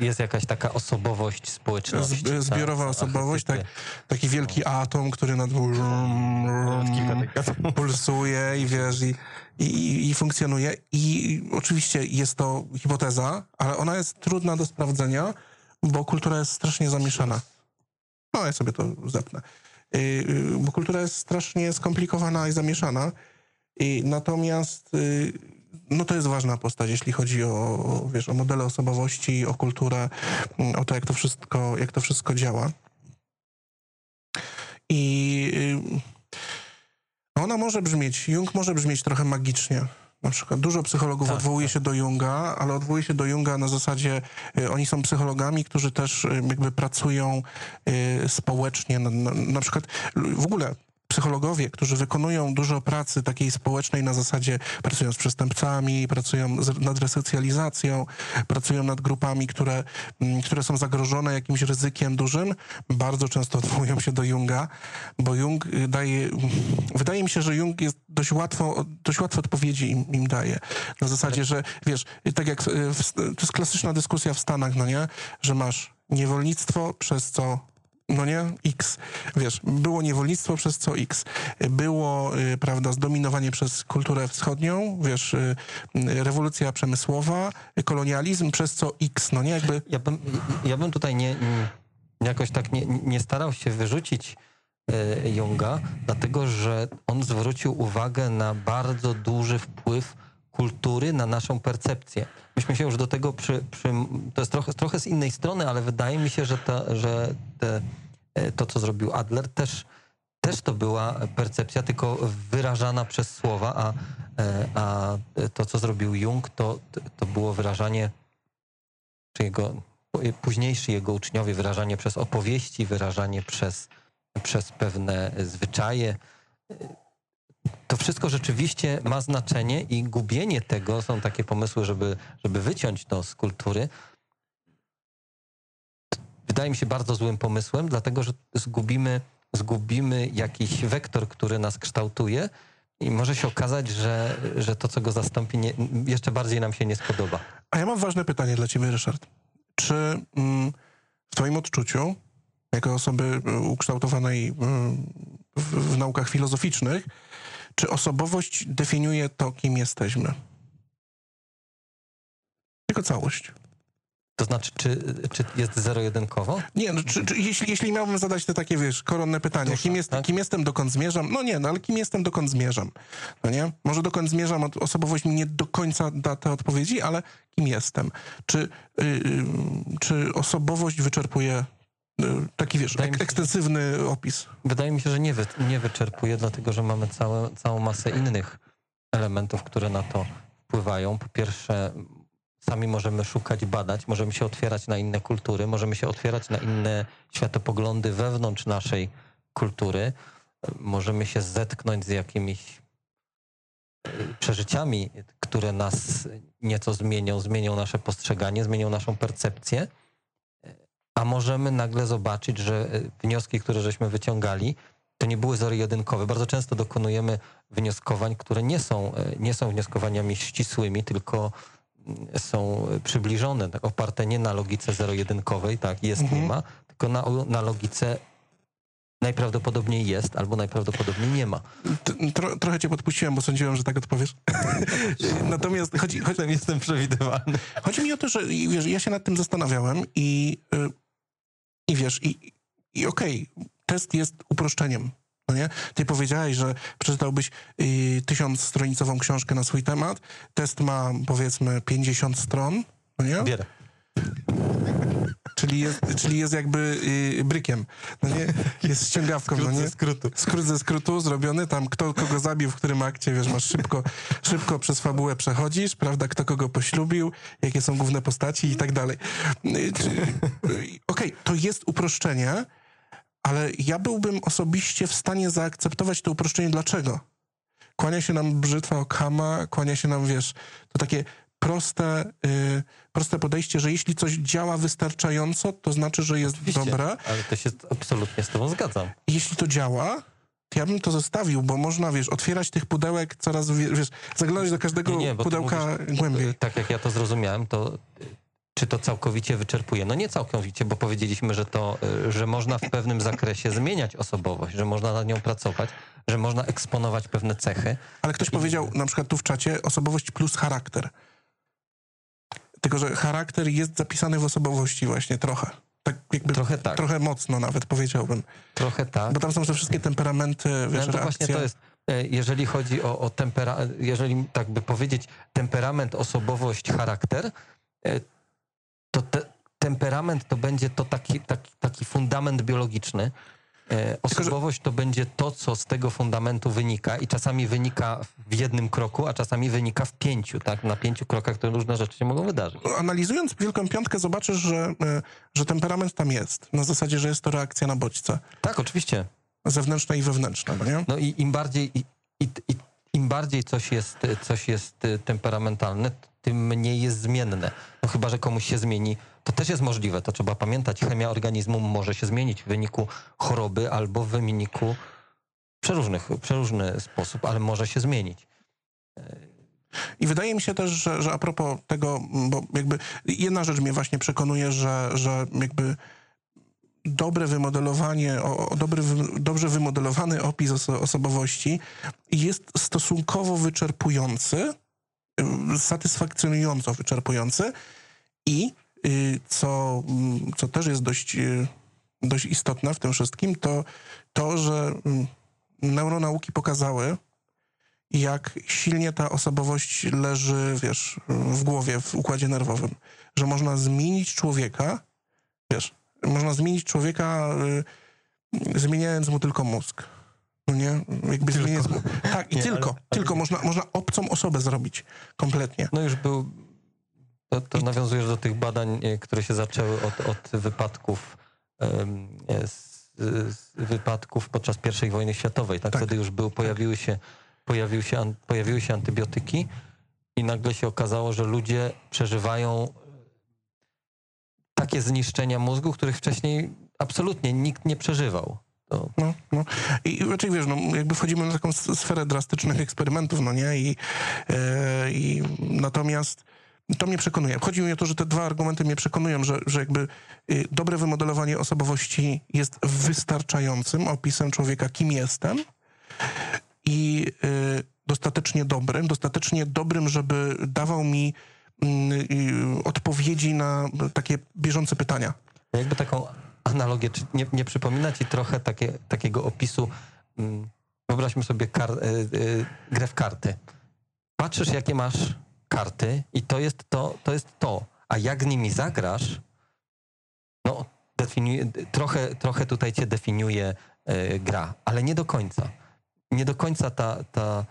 jest jakaś taka osobowość społeczna. Zbiorowa osobowość, tak, taki wielki atom, który nad pulsuje i wiesz, i, i, i funkcjonuje. I oczywiście jest to hipoteza, ale ona jest trudna do sprawdzenia, bo kultura jest strasznie zamieszana. No, ja sobie to zepnę. Yy, yy, bo kultura jest strasznie skomplikowana i zamieszana. Yy, natomiast yy, no to jest ważna postać, jeśli chodzi o, o, wiesz, o modele osobowości, o kulturę, yy, o to, jak to wszystko, jak to wszystko działa. I yy, ona może brzmieć, Jung może brzmieć trochę magicznie. Na przykład dużo psychologów tak, odwołuje tak. się do Junga, ale odwołuje się do Junga na zasadzie, y, oni są psychologami, którzy też y, jakby pracują y, społecznie. Na, na, na przykład w ogóle psychologowie, którzy wykonują dużo pracy takiej społecznej na zasadzie pracują z przestępcami, pracują z, nad resocjalizacją, pracują nad grupami, które, m, które są zagrożone jakimś ryzykiem dużym, bardzo często odwołują się do Junga, bo Jung daje... Wydaje mi się, że Jung jest dość łatwo, dość łatwo odpowiedzi im, im daje. Na zasadzie, że wiesz, tak jak... W, to jest klasyczna dyskusja w Stanach, no nie? Że masz niewolnictwo, przez co... No nie? X. Wiesz, było niewolnictwo, przez co X. Było, y, prawda, zdominowanie przez kulturę wschodnią, wiesz, y, rewolucja przemysłowa, kolonializm, przez co X, no nie? Jakby... Ja bym, ja bym tutaj nie, nie, jakoś tak nie, nie starał się wyrzucić y, Junga, dlatego że on zwrócił uwagę na bardzo duży wpływ kultury na naszą percepcję. Myśmy się już do tego przy... przy to jest trochę, trochę z innej strony, ale wydaje mi się, że, ta, że te, to, co zrobił Adler, też, też to była percepcja, tylko wyrażana przez słowa, a, a to, co zrobił Jung, to, to było wyrażanie, czy jego późniejsi jego uczniowie, wyrażanie przez opowieści, wyrażanie przez, przez pewne zwyczaje. To wszystko rzeczywiście ma znaczenie i gubienie tego, są takie pomysły, żeby, żeby wyciąć to z kultury. Wydaje mi się bardzo złym pomysłem, dlatego że zgubimy, zgubimy jakiś wektor, który nas kształtuje i może się okazać, że, że to, co go zastąpi, nie, jeszcze bardziej nam się nie spodoba. A ja mam ważne pytanie dla ciebie, Ryszard. Czy w twoim odczuciu, jako osoby ukształtowanej w, w naukach filozoficznych, czy osobowość definiuje to, kim jesteśmy? Tylko całość. To znaczy, czy, czy jest zero-jedynkowo? Nie, no, czy, czy, jeśli, jeśli miałbym zadać te takie, wiesz, koronne pytania. Dusza, kim, jest, tak? kim jestem, dokąd zmierzam? No nie, no ale kim jestem, dokąd zmierzam? No nie? Może dokąd zmierzam, osobowość mi nie do końca da te odpowiedzi, ale kim jestem? Czy, yy, yy, czy osobowość wyczerpuje... Taki, wiesz, ek ekstensywny się, opis. Wydaje mi się, że nie, wy, nie wyczerpuje, dlatego że mamy całe, całą masę innych elementów, które na to wpływają. Po pierwsze, sami możemy szukać, badać, możemy się otwierać na inne kultury, możemy się otwierać na inne światopoglądy wewnątrz naszej kultury. Możemy się zetknąć z jakimiś przeżyciami, które nas nieco zmienią, zmienią nasze postrzeganie, zmienią naszą percepcję. A możemy nagle zobaczyć, że wnioski, które żeśmy wyciągali, to nie były zero-jedynkowe. Bardzo często dokonujemy wnioskowań, które nie są, nie są wnioskowaniami ścisłymi, tylko są przybliżone, tak, oparte nie na logice zero-jedynkowej, tak, jest, mhm. nie ma, tylko na, na logice najprawdopodobniej jest, albo najprawdopodobniej nie ma. Tro, trochę cię podpuściłem, bo sądziłem, że tak odpowiesz. Natomiast chodzi, chodzi, tam jestem przewidywany. Chodzi mi o to, że wiesz, ja się nad tym zastanawiałem i... Yy... I wiesz, i, i okej, okay, test jest uproszczeniem, no nie? Ty powiedziałeś, że przeczytałbyś y, tysiącstronicową książkę na swój temat, test ma powiedzmy pięćdziesiąt stron, no nie? Bierę. Czyli jest, czyli jest jakby y, brykiem, no nie? Jest ściągawką, skrót, no nie? Ze skrótu. Skrót ze skrótu zrobiony, tam kto kogo zabił, w którym akcie, wiesz, masz szybko, szybko przez fabułę przechodzisz, prawda, kto kogo poślubił, jakie są główne postaci i tak dalej. Y, y, y, Okej, okay, to jest uproszczenie, ale ja byłbym osobiście w stanie zaakceptować to uproszczenie. Dlaczego? Kłania się nam brzytwa Occama, kłania się nam, wiesz, to takie proste, yy, proste podejście, że jeśli coś działa wystarczająco, to znaczy, że jest Oczywiście, dobre. Ale to się absolutnie z tobą zgadzam. Jeśli to działa, to ja bym to zostawił, bo można, wiesz, otwierać tych pudełek coraz, wiesz, zaglądać do każdego nie, nie, pudełka mówisz, głębiej. Tak jak ja to zrozumiałem, to... Czy to całkowicie wyczerpuje? No nie całkowicie, bo powiedzieliśmy, że to, że można w pewnym zakresie zmieniać osobowość, że można nad nią pracować, że można eksponować pewne cechy. Ale ktoś I... powiedział na przykład tu w czacie osobowość plus charakter. Tylko że charakter jest zapisany w osobowości właśnie trochę. Tak jakby, trochę tak. Trochę mocno nawet powiedziałbym. Trochę tak. Bo tam są te wszystkie temperamenty, wiesz, no to właśnie to jest. Jeżeli chodzi o, o temperament, jeżeli tak by powiedzieć temperament, osobowość, charakter, to te, temperament to będzie to taki, taki, taki fundament biologiczny. E, osobowość to będzie to, co z tego fundamentu wynika i czasami wynika w jednym kroku, a czasami wynika w pięciu. Tak? Na pięciu krokach to różne rzeczy się mogą wydarzyć. Analizując Wielką Piątkę zobaczysz, że, że temperament tam jest. Na zasadzie, że jest to reakcja na bodźce. Tak, oczywiście. Zewnętrzne i wewnętrzne. No, nie? No i im bardziej, i, i, i, im bardziej coś, jest, coś jest temperamentalne, tym mniej jest zmienne. No chyba, że komuś się zmieni. To też jest możliwe, to trzeba pamiętać. Chemia organizmu może się zmienić w wyniku choroby albo w wyniku przeróżnych, przeróżny sposób, ale może się zmienić. I wydaje mi się też, że, że a propos tego, bo jakby jedna rzecz mnie właśnie przekonuje, że, że jakby dobre wymodelowanie, o, o dobry, dobrze wymodelowany opis oso- osobowości jest stosunkowo wyczerpujący, satysfakcjonująco wyczerpujący i co, co też jest dość, dość istotne w tym wszystkim, to to, że neuronauki pokazały, jak silnie ta osobowość leży, wiesz, w głowie, w układzie nerwowym. Że można zmienić człowieka, wiesz, można zmienić człowieka zmieniając mu tylko mózg. No nie? Jakby tylko. Zmieniając... Tak, i nie, tylko. Ale, ale... Tylko można, można obcą osobę zrobić kompletnie. No już był... To, to nawiązujesz do tych badań, które się zaczęły od, od wypadków um, z, z wypadków podczas pierwszej wojny światowej. Tak? Tak. Wtedy już był, pojawiły, się, pojawiły, się an, pojawiły się antybiotyki i nagle się okazało, że ludzie przeżywają takie zniszczenia mózgu, których wcześniej absolutnie nikt nie przeżywał. To... No, no. I raczej wiesz, no, jakby wchodzimy na taką sferę drastycznych eksperymentów, no nie? I, yy, i natomiast... To mnie przekonuje. Chodzi mi o to, że te dwa argumenty mnie przekonują, że, że jakby dobre wymodelowanie osobowości jest wystarczającym opisem człowieka, kim jestem i dostatecznie dobrym, dostatecznie dobrym, żeby dawał mi odpowiedzi na takie bieżące pytania. Jakby taką analogię, czy nie, nie przypomina ci trochę takie, takiego opisu, wyobraźmy sobie kar, grę w karty. Patrzysz, jakie masz karty i to jest to, to jest to. A jak nimi zagrasz, no definiuje, trochę, trochę tutaj cię definiuje y, gra, ale nie do końca. Nie do końca ta, ta,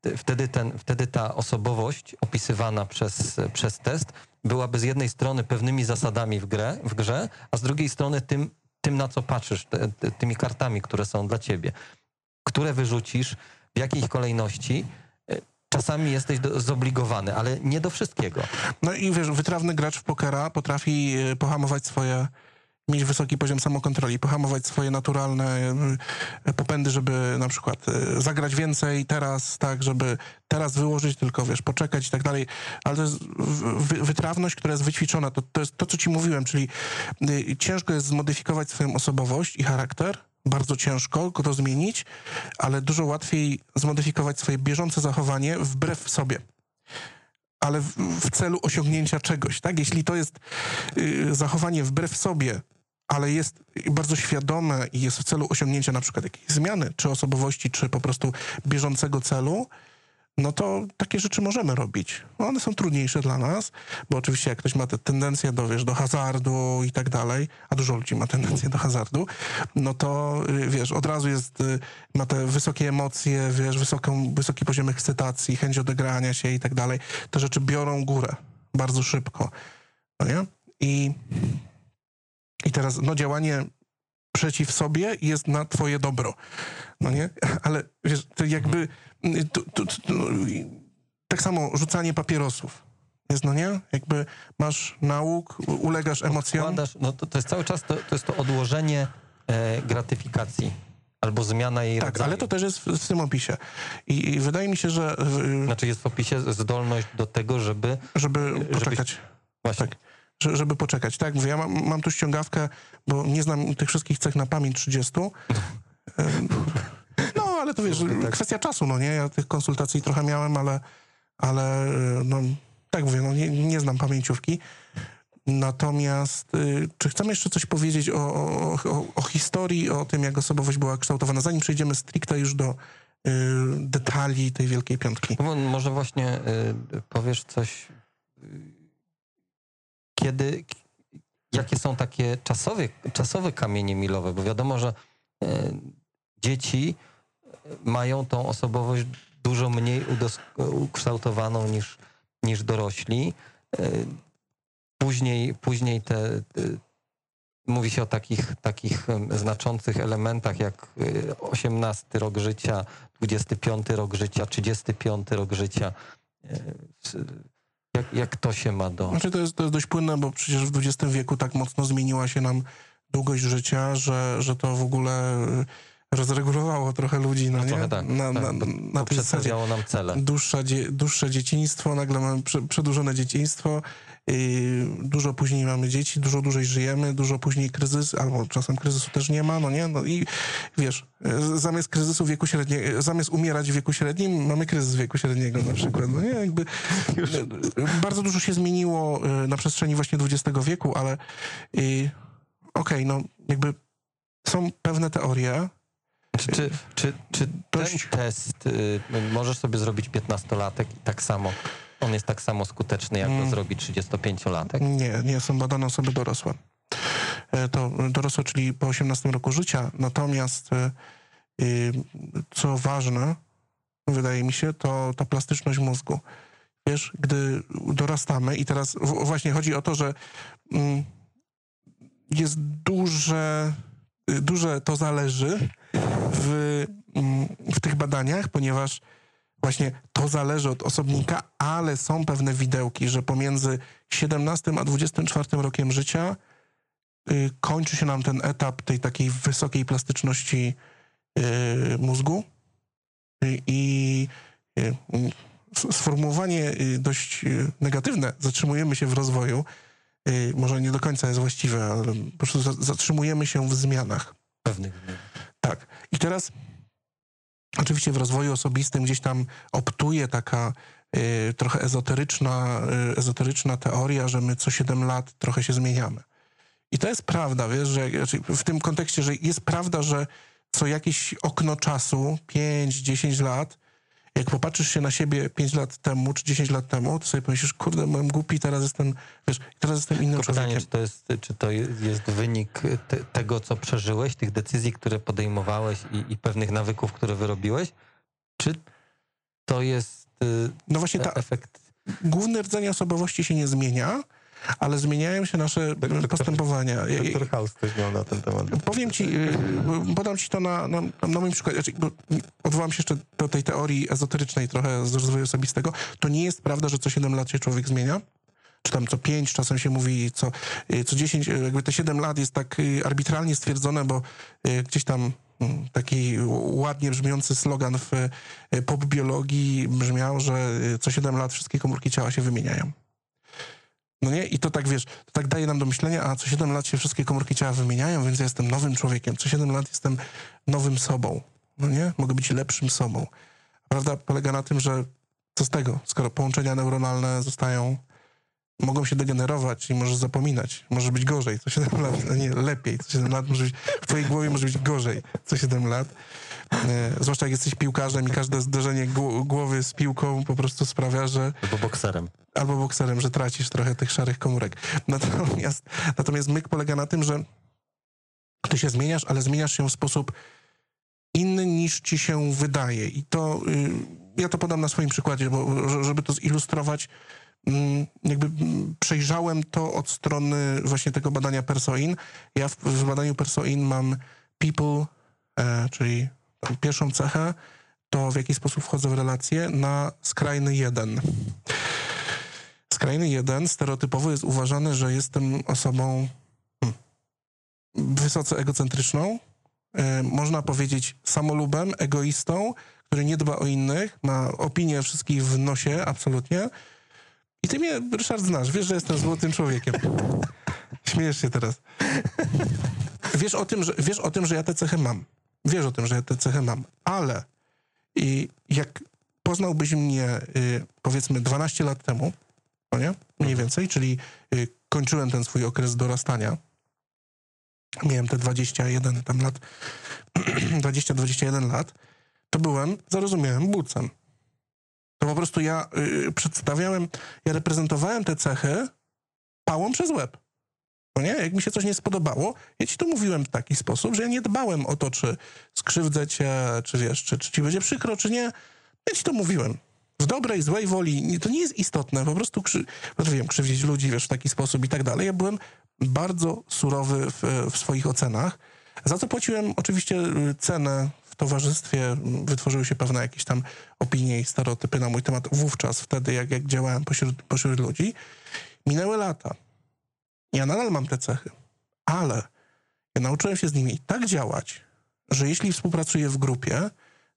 te, wtedy, ten, wtedy ta osobowość opisywana przez, przez test byłaby z jednej strony pewnymi zasadami w, grę, w grze, a z drugiej strony tym, tym na co patrzysz, te, te, tymi kartami, które są dla ciebie. Które wyrzucisz, w jakiej kolejności. Czasami jesteś do, zobligowany, ale nie do wszystkiego. No i wiesz, wytrawny gracz w pokera potrafi pohamować swoje, mieć wysoki poziom samokontroli, pohamować swoje naturalne popędy, żeby na przykład zagrać więcej teraz, tak, żeby teraz wyłożyć, tylko wiesz, poczekać i tak dalej. Ale to jest wy, wytrawność, która jest wyćwiczona. To, to jest to, co ci mówiłem, czyli ciężko jest zmodyfikować swoją osobowość i charakter. Bardzo ciężko go to zmienić, ale dużo łatwiej zmodyfikować swoje bieżące zachowanie wbrew sobie. Ale w, w celu osiągnięcia czegoś, tak? Jeśli to jest y, zachowanie wbrew sobie, ale jest bardzo świadome i jest w celu osiągnięcia na przykład jakiejś zmiany, czy osobowości, czy po prostu bieżącego celu, no to takie rzeczy możemy robić. No one są trudniejsze dla nas, bo oczywiście jak ktoś ma te tendencje do, wiesz, do hazardu i tak dalej, a dużo ludzi ma tendencję do hazardu, no to, wiesz, od razu jest, ma te wysokie emocje, wiesz, wysoką, wysoki poziom ekscytacji, chęć odegrania się i tak dalej. Te rzeczy biorą górę bardzo szybko, no nie? I, i teraz, no działanie przeciw sobie jest na twoje dobro. No nie? Ale wiesz, to jakby... To, to, to, tak samo rzucanie papierosów. Jest, no nie? Jakby masz nauk, ulegasz emocjom. No to, to jest cały czas, to, to jest to odłożenie e, gratyfikacji. Albo zmiana jej rodzaju. Tak, ale to też jest w, w tym opisie. I, I wydaje mi się, że... W, znaczy jest w opisie zdolność do tego, żeby... Żeby poczekać. Żebyś... Właśnie. Tak, że, żeby poczekać. Tak, ja mam, mam tu ściągawkę, bo nie znam tych wszystkich cech na pamięć trzydziestu. No, ale to wiesz, kwestia czasu, no nie? Ja tych konsultacji trochę miałem, ale, ale no, tak mówię, no, nie, nie znam pamięciówki. Natomiast y, czy chcemy jeszcze coś powiedzieć o, o, o, o historii, o tym, jak osobowość była kształtowana, zanim przejdziemy stricte już do y, detali tej Wielkiej Piątki? No, może właśnie y, powiesz coś, kiedy, jakie są takie czasowe, czasowe kamienie milowe, bo wiadomo, że y, dzieci mają tą osobowość dużo mniej ukształtowaną niż, niż dorośli. Y, Później, później te, te, mówi się o takich, takich znaczących elementach jak osiemnasty rok życia, dwudziesty piąty rok życia, trzydziesty piąty rok życia. Jak, jak to się ma do... Znaczy to jest, to jest dość płynne, bo przecież w dwudziestym wieku tak mocno zmieniła się nam długość życia, że, że to w ogóle rozregulowało trochę ludzi, no, no nie? Trochę tak, na, tak, na, na, na tej zasadzie nam cele. Dłuższe, dłuższe dzieciństwo, nagle mamy przedłużone dzieciństwo. Dużo później mamy dzieci, dużo dłużej żyjemy, dużo później kryzys, albo czasem kryzysu też nie ma, no nie? No i wiesz, zamiast kryzysu wieku średniego, zamiast umierać w wieku średnim, mamy kryzys wieku średniego na przykład, no nie? Jakby bardzo dużo się zmieniło na przestrzeni właśnie dwudziestego wieku, ale okej, okay, no jakby są pewne teorie. Czy, czy, czy, czy dość... ten test y, możesz sobie zrobić piętnastolatek i tak samo? On jest tak samo skuteczny, jak to zrobi trzydziestopięciolatek? Nie, nie, są badane osoby dorosłe. To dorosłe, czyli po osiemnastym roku życia. Natomiast co ważne, wydaje mi się, to ta plastyczność mózgu. Wiesz, gdy dorastamy i teraz właśnie chodzi o to, że jest duże, duże to zależy w, w tych badaniach, ponieważ właśnie to zależy od osobnika, ale są pewne widełki, że pomiędzy siedemnastym a dwudziestym czwartym rokiem życia y, kończy się nam ten etap tej takiej wysokiej plastyczności y, mózgu. I y, y, y, sformułowanie y, dość y, negatywne, zatrzymujemy się w rozwoju, y, może nie do końca jest właściwe, ale po prostu za, zatrzymujemy się w zmianach. Pewnych. Tak. I teraz... Oczywiście w rozwoju osobistym gdzieś tam optuje taka y, trochę ezoteryczna, y, ezoteryczna teoria, że my co siedem lat trochę się zmieniamy. I to jest prawda, wiesz, że w tym kontekście, że jest prawda, że co jakieś okno czasu, pięć do dziesięciu lat, jak popatrzysz się na siebie pięć lat temu czy dziesięć lat temu, to sobie pomyślisz, kurde, byłem głupi, teraz jestem, wiesz, teraz jestem innym człowiekiem. Pytanie, czy to jest, czy to jest wynik te, tego, co przeżyłeś, tych decyzji, które podejmowałeś i, i pewnych nawyków, które wyrobiłeś, czy to jest y, no właśnie ta, efekt? Główny rdzeń osobowości się nie zmienia, ale zmieniają się nasze doktor, postępowania. Doktor House też miał na ten temat. Powiem ci, podam ci to na, na, na moim przykładzie. Odwołam się jeszcze do tej teorii ezoterycznej trochę z rozwoju osobistego. To nie jest prawda, że co siedem lat się człowiek zmienia. Czy tam co pięć, czasem się mówi co, co dziesięć. Jakby te siedem lat jest tak arbitralnie stwierdzone, bo gdzieś tam taki ładnie brzmiący slogan w pop biologii brzmiał, że co siedem lat wszystkie komórki ciała się wymieniają. No nie? I to tak, wiesz, to tak daje nam do myślenia, a co siedem lat się wszystkie komórki ciała wymieniają, więc ja jestem nowym człowiekiem. Co siedem lat jestem nowym sobą. No nie? Mogę być lepszym sobą. Prawda polega na tym, że co z tego, skoro połączenia neuronalne zostają, mogą się degenerować i możesz zapominać. Może być gorzej co siedem lat, a nie lepiej. Co siedem lat może być, w twojej głowie może być gorzej co siedem lat. E, zwłaszcza jak jesteś piłkarzem i każde zderzenie głowy z piłką po prostu sprawia, że... Albo bokserem. Albo bokserem, że tracisz trochę tych szarych komórek. Natomiast, natomiast myk polega na tym, że ty się zmieniasz, ale zmieniasz się w sposób inny niż ci się wydaje. I to... Y, ja to podam na swoim przykładzie, bo żeby to zilustrować, jakby przejrzałem to od strony właśnie tego badania Persoin. Ja w, w badaniu Persoin mam people, e, czyli pierwszą cechę, to w jaki sposób wchodzę w relacje, na skrajny jeden. Skrajny jeden stereotypowo jest uważany, że jestem osobą hmm, wysoce egocentryczną, e, można powiedzieć samolubem, egoistą, który nie dba o innych, ma opinię wszystkich w nosie, absolutnie. I ty mnie, Ryszard, znasz. Wiesz, że jestem złotym człowiekiem. Śmiejesz się teraz. Wiesz o tym, że, wiesz o tym, że ja te cechy mam. Wiesz o tym, że ja te cechy mam. Ale i jak poznałbyś mnie, y, powiedzmy, dwanaście lat temu, no nie? Mniej więcej, czyli y, kończyłem ten swój okres dorastania. Miałem te dwadzieścia jeden tam lat, dwadzieścia do dwudziestu jeden lat, to byłem zarozumiałym bucem. To po prostu ja y, przedstawiałem, ja reprezentowałem te cechy pałą przez łeb. No nie? Jak mi się coś nie spodobało, ja ci to mówiłem w taki sposób, że ja nie dbałem o to, czy skrzywdzę cię, czy wiesz, czy, czy ci będzie przykro, czy nie. Ja ci to mówiłem. W dobrej, złej woli. Nie, to nie jest istotne. Po prostu krzy, wiem, krzywdzić ludzi, wiesz, w taki sposób i tak dalej. Ja byłem bardzo surowy w, w swoich ocenach, za co płaciłem oczywiście cenę. W towarzystwie wytworzyły się pewne jakieś tam opinie i stereotypy na mój temat wówczas, wtedy jak, jak działałem pośród, pośród ludzi. Minęły lata. Ja nadal mam te cechy, ale ja nauczyłem się z nimi tak działać, że jeśli współpracuję w grupie,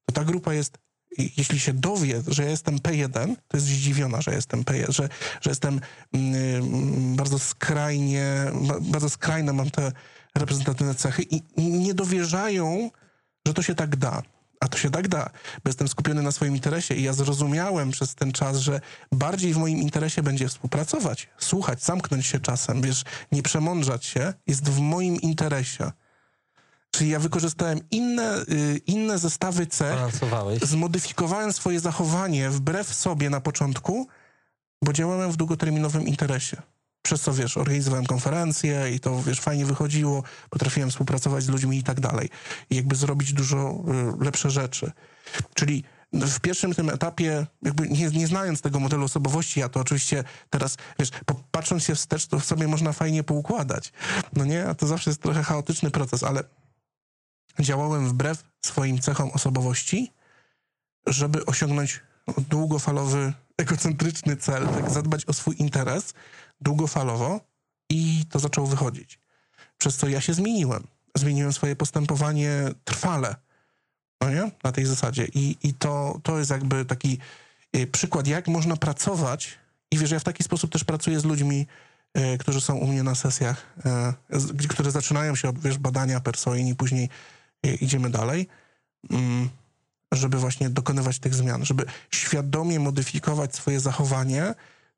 to ta grupa jest, jeśli się dowie, że ja jestem P jeden, to jest zdziwiona, że jestem P jeden, że, że jestem yy, bardzo skrajnie, bardzo skrajne mam te reprezentatywne cechy i nie dowierzają, że to się tak da. A to się tak da, bo jestem skupiony na swoim interesie i ja zrozumiałem przez ten czas, że bardziej w moim interesie będzie współpracować, słuchać, zamknąć się czasem, wiesz, nie przemądrzać się, jest w moim interesie. Czyli ja wykorzystałem inne, y, inne zestawy cech, zmodyfikowałem swoje zachowanie wbrew sobie na początku, bo działałem w długoterminowym interesie. Przez co, wiesz, organizowałem konferencje i to, wiesz, fajnie wychodziło, potrafiłem współpracować z ludźmi i tak dalej. I jakby zrobić dużo y, lepsze rzeczy. Czyli w pierwszym tym etapie, jakby nie, nie znając tego modelu osobowości, ja to oczywiście teraz, wiesz, patrząc się wstecz, to w sobie można fajnie poukładać. No nie? A to zawsze jest trochę chaotyczny proces, ale działałem wbrew swoim cechom osobowości, żeby osiągnąć długofalowy, egocentryczny cel, tak, zadbać o swój interes, długofalowo i to zaczęło wychodzić. Przez co ja się zmieniłem. Zmieniłem swoje postępowanie trwale. No nie? Na tej zasadzie. I, i to, to jest jakby taki przykład, jak można pracować i wiesz, ja w taki sposób też pracuję z ludźmi, y, którzy są u mnie na sesjach, y, z, które zaczynają się od, wiesz, badania Persoin i później y, idziemy dalej, y, żeby właśnie dokonywać tych zmian, żeby świadomie modyfikować swoje zachowanie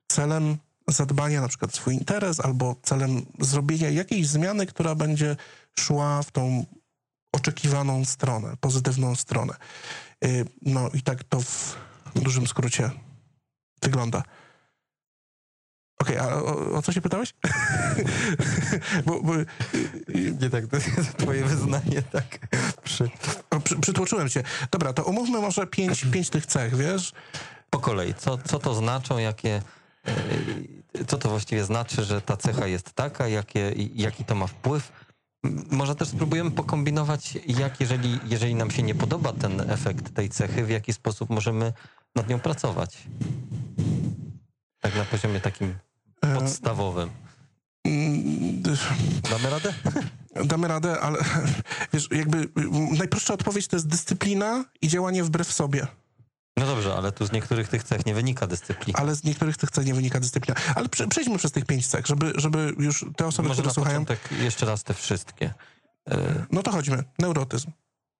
celem zadbania na przykład swój interes albo celem zrobienia jakiejś zmiany, która będzie szła w tą oczekiwaną stronę, pozytywną stronę. No i tak to w dużym skrócie wygląda. Okej, okay, a o, o co się pytałeś? bo, bo, nie tak, to jest twoje wyznanie, tak? Przy... O, przy, przytłoczyłem cię. Dobra, to omówmy może pięć, pięć tych cech, wiesz? Po kolei, co, co to znaczą, jakie... Co to właściwie znaczy, że ta cecha jest taka, jakie, jaki to ma wpływ? Może też spróbujemy pokombinować, jak jeżeli, jeżeli nam się nie podoba ten efekt tej cechy, w jaki sposób możemy nad nią pracować? Tak na poziomie takim podstawowym. Damy radę? Damy radę, ale wiesz, jakby najprostsza odpowiedź to jest dyscyplina i działanie wbrew sobie. No dobrze, ale tu z niektórych tych cech nie wynika dyscyplina. Ale z niektórych tych cech nie wynika dyscyplina. Ale przejdźmy przez tych pięć cech, żeby, żeby już te osoby, może które słuchają... Może na początek jeszcze raz te wszystkie. No to chodźmy. Neurotyzm.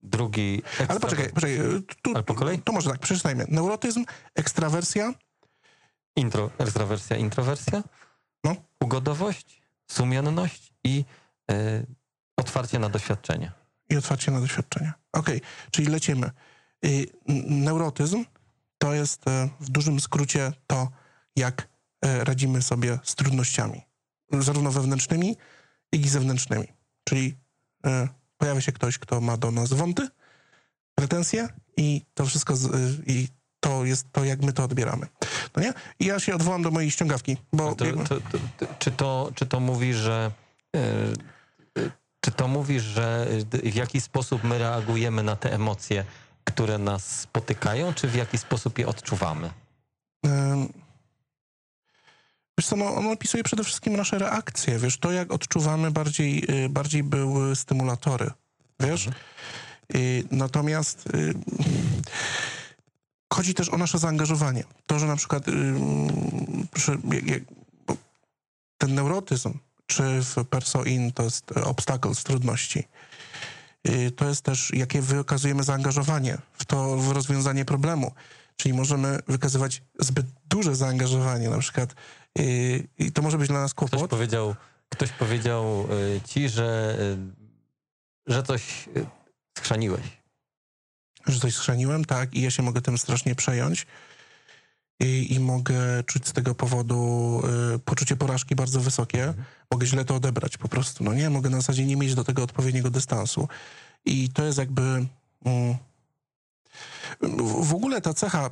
Drugi... Ekstra... Ale poczekaj, poczekaj. Tu, ale po kolei? Tu może tak, przeczytajmy. Neurotyzm, ekstrawersja... Intro, ekstrawersja, introwersja. No. Ugodowość, sumienność i yy, otwarcie na doświadczenie. I otwarcie na doświadczenie. Okej, okay, czyli lecimy. I neurotyzm to jest w dużym skrócie to, jak radzimy sobie z trudnościami, zarówno wewnętrznymi, jak i zewnętrznymi. Czyli pojawia się ktoś, kto ma do nas wąty, pretensje i to wszystko, z, i to jest to, jak my to odbieramy. No nie? I ja się odwołam do mojej ściągawki, bo... To, to, to, to, czy, to, czy to mówi, że... Yy, czy to mówi, że w jaki sposób my reagujemy na te emocje, które nas spotykają, czy w jaki sposób je odczuwamy? Yy. Wiesz co, no, on opisuje przede wszystkim nasze reakcje, wiesz, to jak odczuwamy bardziej, bardziej były stymulatory, wiesz? Mhm. Natomiast y, chodzi też o nasze zaangażowanie. To, że na przykład y, przy, jak, ten neurotyzm, czy w Persoin to jest obstacles, trudności, y, to jest też, jakie wykazujemy zaangażowanie w to, w rozwiązanie problemu. Czyli możemy wykazywać zbyt duże zaangażowanie na przykład i, i to może być dla nas kłopot. Ktoś powiedział, ktoś powiedział ci, że, że coś schrzaniłeś. Że coś schrzaniłem, tak. I ja się mogę tym strasznie przejąć. I, i mogę czuć z tego powodu y, poczucie porażki bardzo wysokie. Mhm. Mogę źle to odebrać po prostu. No nie, mogę na zasadzie nie mieć do tego odpowiedniego dystansu. I to jest jakby... Mm, w ogóle ta cecha,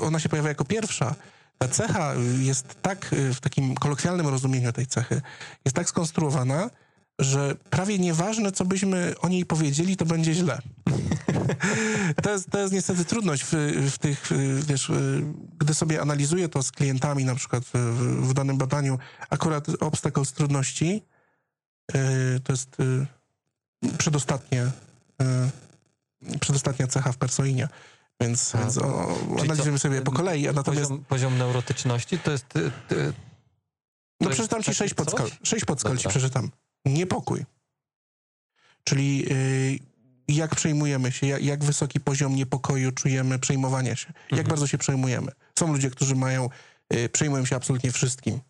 ona się pojawia jako pierwsza. Ta cecha jest tak, w takim kolokwialnym rozumieniu tej cechy, jest tak skonstruowana, że prawie nieważne, co byśmy o niej powiedzieli, to będzie źle. To jest, to jest niestety trudność w, w tych, wiesz, gdy sobie analizuję to z klientami, na przykład w, w danym badaniu, akurat obstacle z trudności, to jest przedostatnie... przedostatnia cecha w Persoinie, więc, więc o, analizujemy sobie po kolei. A natomiast... poziom, poziom neurotyczności to jest... Ty, ty, to no przeczytam ci sześć podskal. Sześć podskal ci przeczytam. Niepokój. Czyli yy, jak przejmujemy się, jak, jak wysoki poziom niepokoju czujemy, przejmowania się. Mhm. Jak bardzo się przejmujemy. Są ludzie, którzy mają, yy, przejmują się absolutnie wszystkim.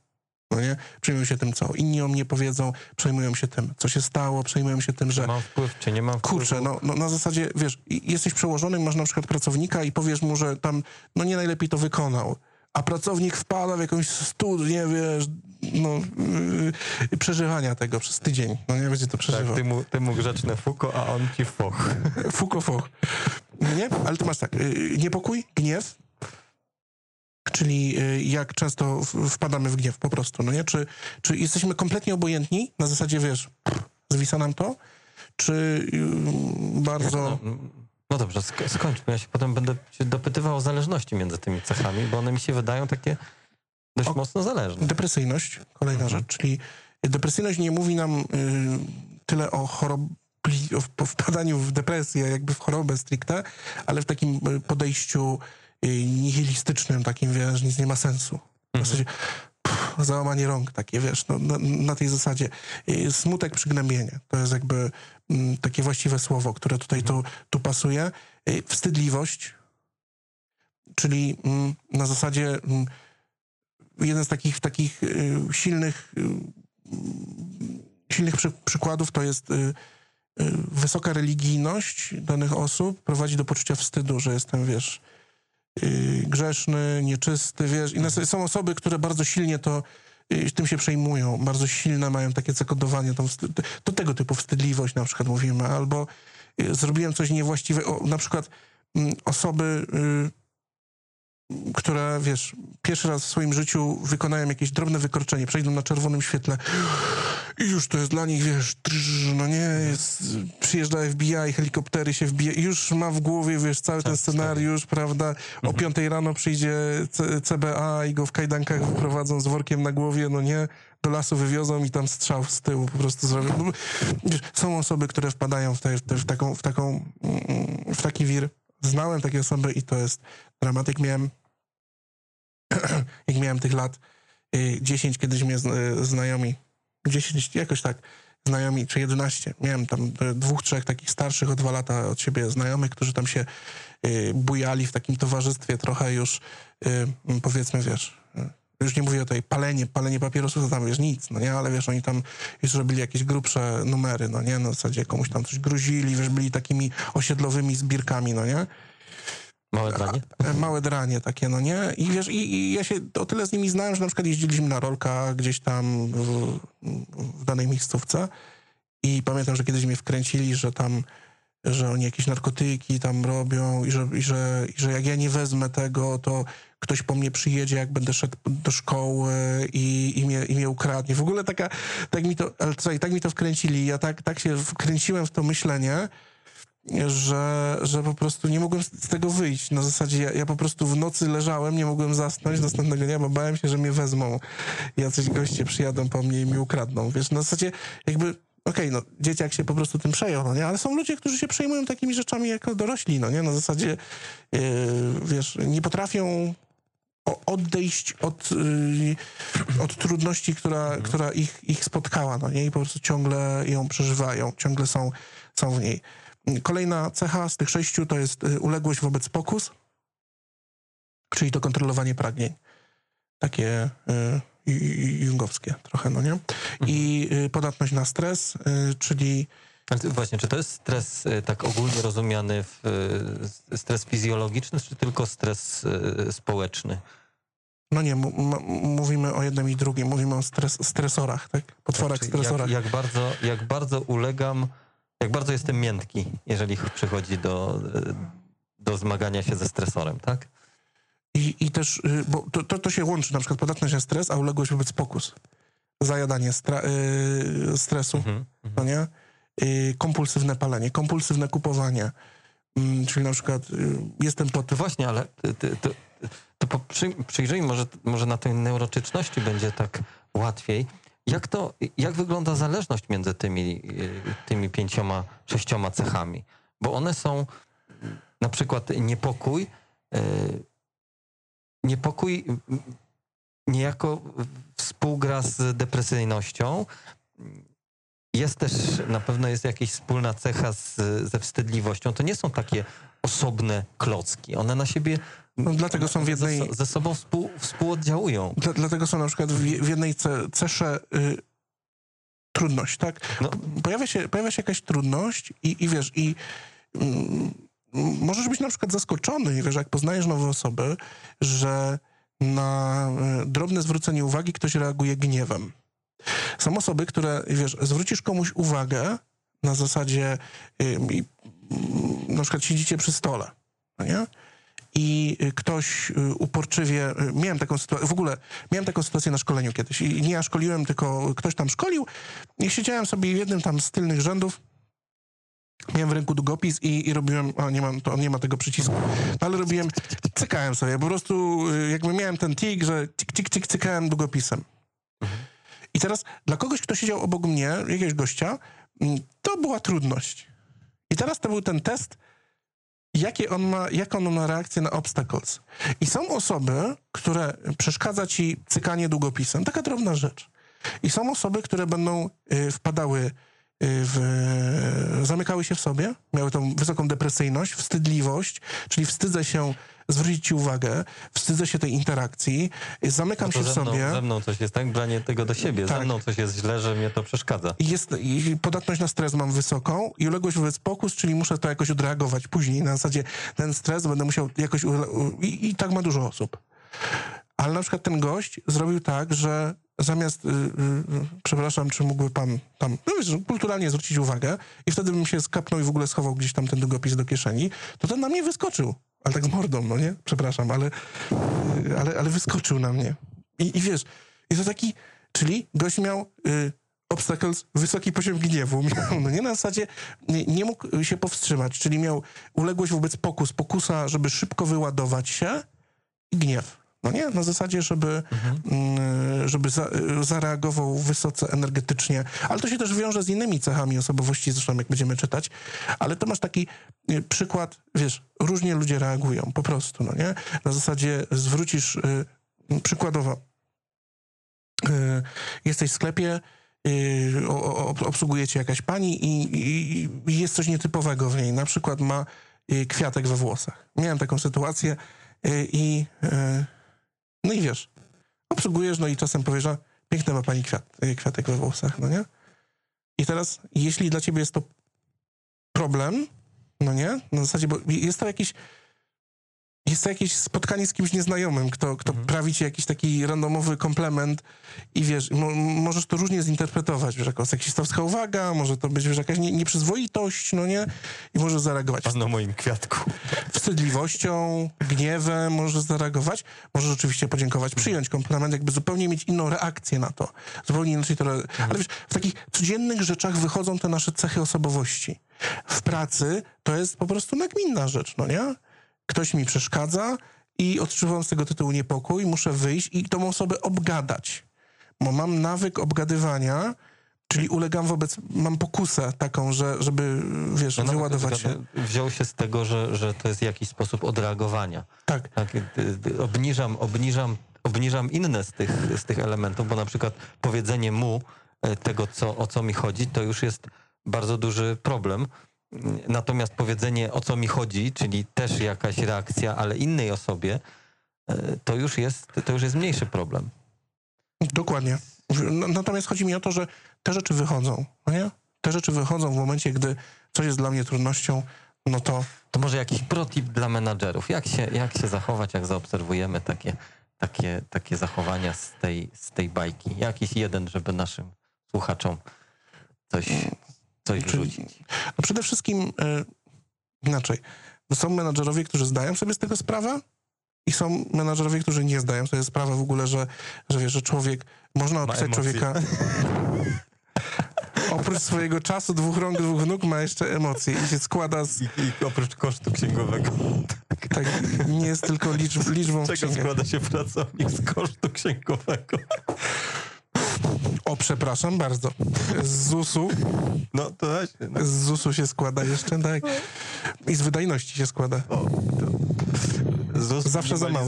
No nie? Przejmują się tym, co inni o mnie powiedzą, przejmują się tym, co się stało, przejmują się tym, że... Mam wpływ, czy nie mam wpływu? Kurczę, no, no na zasadzie, wiesz, jesteś przełożony, masz na przykład pracownika i powiesz mu, że tam, no nie najlepiej to wykonał, a pracownik wpada w jakąś studnię, wiesz, no, yy, przeżywania tego przez tydzień, no nie będzie to przeżywał. Tak, ty mu, ty mu grzeczne fuko, a on ci foch. Fuko, foch. Nie? Ale ty masz tak, yy, niepokój, gniew, czyli jak często wpadamy w gniew po prostu, no nie? Czy, czy jesteśmy kompletnie obojętni, na zasadzie, wiesz, zwisa nam to, czy bardzo... No, no dobrze, skończmy. Ja się potem będę się dopytywał o zależności między tymi cechami, bo one mi się wydają takie dość o, mocno zależne. Depresyjność, kolejna mhm. rzecz, czyli depresyjność nie mówi nam y, tyle o chorobie, o wpadaniu w depresję, jakby w chorobę stricte, ale w takim podejściu nihilistycznym, takim, wiesz, nic nie ma sensu. W mhm. zasadzie pff, załamanie rąk takie, wiesz, no, na, na tej zasadzie. Smutek, przygnębienie. To jest jakby m, takie właściwe słowo, które tutaj mhm. tu, tu pasuje. Wstydliwość, czyli m, na zasadzie m, jeden z takich, takich y, silnych y, silnych przy, przykładów to jest y, y, wysoka religijność danych osób prowadzi do poczucia wstydu, że jestem, wiesz, Yy, grzeszny, nieczysty, wiesz. I nas, są osoby, które bardzo silnie to yy, tym się przejmują, bardzo silne mają takie zakodowanie, tam wstyd, to tego typu wstydliwość na przykład mówimy, albo yy, zrobiłem coś niewłaściwego, na przykład yy, osoby, yy, które, wiesz, pierwszy raz w swoim życiu wykonają jakieś drobne wykroczenie, przejdą na czerwonym świetle i już to jest dla nich, wiesz, trz, no nie, jest, przyjeżdża F B I, helikoptery się wbija, już ma w głowie, wiesz, cały ten scenariusz, prawda, o piątej rano przyjdzie C B A i go w kajdankach wyprowadzą z workiem na głowie, no nie, do lasu wywiozą i tam strzał z tyłu po prostu zrobią. Wiesz, są osoby, które wpadają w, te, w, te, w, taką, w, taką, w taki wir. Znałem takie osoby i to jest dramat. Jak miałem, jak miałem tych lat dziesięć, kiedyś mnie znajomi dziesięć, jakoś tak, znajomi, czy jedenaście. Miałem tam dwóch, trzech takich starszych o dwa lata od siebie znajomych, którzy tam się y, bujali w takim towarzystwie trochę już, y, powiedzmy, wiesz, już nie mówię o tej palenie, palenie papierosów, to tam, wiesz, nic, no nie, ale wiesz, oni tam już robili jakieś grubsze numery, no nie, na zasadzie komuś tam coś gruzili, wiesz, byli takimi osiedlowymi zbirkami, no nie. Małe dranie? A, małe dranie takie, no nie? I wiesz, i, i ja się o tyle z nimi znałem, że na przykład jeździliśmy na rolkach gdzieś tam w, w danej miejscówce i pamiętam, że kiedyś mnie wkręcili, że tam że oni jakieś narkotyki tam robią i że, i że, i że jak ja nie wezmę tego, to ktoś po mnie przyjedzie, jak będę szedł do szkoły i, i, mnie, i mnie ukradnie. W ogóle taka, tak mi to, ale co, i tak mi to wkręcili, ja tak, tak się wkręciłem w to myślenie, że, że po prostu nie mogłem z tego wyjść. Na zasadzie ja, ja po prostu w nocy leżałem, nie mogłem zasnąć następnego dnia, bo bałem się, że mnie wezmą. Jacyś goście przyjadą po mnie i mi ukradną. Wiesz, na zasadzie jakby... Okej, okay, no dzieciak się po prostu tym przejął, no nie? Ale są ludzie, którzy się przejmują takimi rzeczami jako dorośli, no nie? Na zasadzie, yy, wiesz, nie potrafią odejść od, yy, od trudności, która, mhm. która ich, ich spotkała, no nie? I po prostu ciągle ją przeżywają, ciągle są, są w niej. Kolejna cecha z tych sześciu to jest uległość wobec pokus, czyli to kontrolowanie pragnień. Takie... Yy, jungowskie trochę, no nie? I mhm. podatność na stres, czyli... Właśnie, czy to jest stres tak ogólnie rozumiany, w stres fizjologiczny, czy tylko stres społeczny? No nie, mówimy o jednym i drugim, mówimy o stres stresorach, tak? Potworach, znaczy, stresorach. Jak, jak, bardzo, jak bardzo ulegam, jak bardzo jestem miętki, jeżeli przychodzi do, do zmagania się ze stresorem, tak? I, i też, bo to, to, to się łączy, na przykład podatność na stres, a uległość wobec pokus. Zajadanie stra, y, stresu, mm-hmm, no nie? Y, kompulsywne palenie, kompulsywne kupowanie. Y, czyli na przykład y, jestem pod... Właśnie, ale ty, ty, to, to po, przy, przyjrzyj, może, może na tej neurotyczności będzie tak łatwiej. Jak to, jak wygląda zależność między tymi, tymi pięcioma, sześcioma cechami? Bo one są, na przykład niepokój, y, Niepokój niejako współgra z depresyjnością. Jest też, na pewno jest jakaś wspólna cecha z, ze wstydliwością. To nie są takie osobne klocki. One na siebie no, dlatego są w jednej... ze, ze sobą współ, współoddziałują. Dla, dlatego są na przykład w jednej ce, cesze y, trudność, tak? No. Pojawia się, pojawia się jakaś trudność i, i wiesz, i... Mm, możesz być na przykład zaskoczony, wiesz, jak poznajesz nowe osoby, że na drobne zwrócenie uwagi ktoś reaguje gniewem. Są osoby, które, wiesz, zwrócisz komuś uwagę na zasadzie, na przykład siedzicie przy stole, no nie? I ktoś uporczywie, miałem taką sytuację, w ogóle miałem taką sytuację na szkoleniu kiedyś i nie ja szkoliłem, tylko ktoś tam szkolił i siedziałem sobie w jednym tam z tylnych rzędów. Miałem w ręku długopis i, i robiłem, a nie, mam, to, nie ma tego przycisku, no, ale robiłem, cykałem sobie, po prostu jakby miałem ten tik, że cik, cik, cik, cykałem długopisem. Mhm. I teraz dla kogoś, kto siedział obok mnie, jakiegoś gościa, to była trudność. I teraz to był ten test, jakie on ma, jaką on ma reakcję na obstacles. I są osoby, które przeszkadza ci cykanie długopisem, taka drobna rzecz. I są osoby, które będą y, wpadały W, zamykały się w sobie, miały tą wysoką depresyjność, wstydliwość, czyli wstydzę się zwrócić ci uwagę, wstydzę się tej interakcji, zamykam no się w sobie. Mną, ze mną coś jest tak, branie tego do siebie, tak. Ze mną coś jest źle, że mnie to przeszkadza. Jest, i podatność na stres mam wysoką i uległość wobec pokus, czyli muszę to jakoś odreagować później, na zasadzie ten stres będę musiał jakoś... I, i tak ma dużo osób. Ale na przykład ten gość zrobił tak, że zamiast, yy, yy, przepraszam, czy mógłby pan tam, no wiesz, kulturalnie zwrócić uwagę i wtedy bym się skapnął i w ogóle schował gdzieś tam ten długopis do kieszeni, to ten na mnie wyskoczył, ale tak z mordą, no nie? Przepraszam, ale, yy, ale, ale wyskoczył na mnie. I, i wiesz, jest to taki, czyli gość miał yy, obstacles, wysoki poziom gniewu, miał, no nie? Na zasadzie nie, nie mógł się powstrzymać, czyli miał uległość wobec pokus, pokusa, żeby szybko wyładować się i gniew. No nie? Na zasadzie, żeby, mhm. żeby za, zareagował wysoce energetycznie. Ale to się też wiąże z innymi cechami osobowości, zresztą jak będziemy czytać. Ale to masz taki przykład, wiesz, różnie ludzie reagują, po prostu, no nie? Na zasadzie zwrócisz, przykładowo, jesteś w sklepie, obsługuje cię jakaś pani i, i, i jest coś nietypowego w niej. Na przykład ma kwiatek we włosach. Miałem taką sytuację i... No i wiesz, obsługujesz, no i czasem powiesz, że piękny ma pani kwiat, kwiatek we włosach, no nie? I teraz, jeśli dla ciebie jest to problem, no nie? Na zasadzie, bo jest to jakiś jest to jakieś spotkanie z kimś nieznajomym, kto, kto mhm. prawi ci jakiś taki randomowy komplement i wiesz, mo, możesz to różnie zinterpretować, wiesz, jako seksistowska uwaga, może to być, wiesz, jakaś nie, nieprzyzwoitość, no nie? I możesz zareagować. Pan na moim kwiatku. Wstydliwością, gniewem możesz zareagować, możesz oczywiście podziękować, mhm. przyjąć komplement, jakby zupełnie mieć inną reakcję na to. Zupełnie inaczej to... Mhm. Ale wiesz, w takich codziennych rzeczach wychodzą te nasze cechy osobowości. W pracy to jest po prostu nagminna rzecz, no nie? Ktoś mi przeszkadza i odczuwam z tego tytułu niepokój, muszę wyjść i tą osobę obgadać. Bo mam nawyk obgadywania, czyli ulegam wobec, mam pokusę taką, że, żeby, wiesz, no wyładować się. Wziął się z tego, że, że to jest jakiś sposób odreagowania. Tak. tak obniżam, obniżam, obniżam inne z tych, z tych elementów, bo na przykład powiedzenie mu tego, co, o co mi chodzi, to już jest bardzo duży problem. Natomiast powiedzenie, o co mi chodzi, czyli też jakaś reakcja, ale innej osobie, to już jest, to już jest mniejszy problem. Dokładnie. Natomiast chodzi mi o to, że te rzeczy wychodzą. No nie? Te rzeczy wychodzą w momencie, gdy coś jest dla mnie trudnością, no to... To może jakiś protip dla menadżerów. Jak się, jak się zachować, jak zaobserwujemy takie, takie, takie zachowania z tej, z tej bajki? Jakiś jeden, żeby naszym słuchaczom coś... Coś wrzucić. No przede wszystkim y, inaczej. Są menadżerowie, którzy zdają sobie z tego sprawę i są menadżerowie, którzy nie zdają sobie sprawy w ogóle, że, że wiesz, że człowiek... Można opisać człowieka... Oprócz swojego czasu, dwóch rąk, dwóch nóg ma jeszcze emocje i się składa z... I, i oprócz kosztu księgowego. Tak, tak nie jest tylko liczb, liczbą księgową. Czego składa się pracownik z kosztu księgowego? O, przepraszam bardzo. Z zusu. No to właśnie. No. Z zusu się składa jeszcze, tak. I z wydajności się składa. O, to. ZUS zawsze za mało.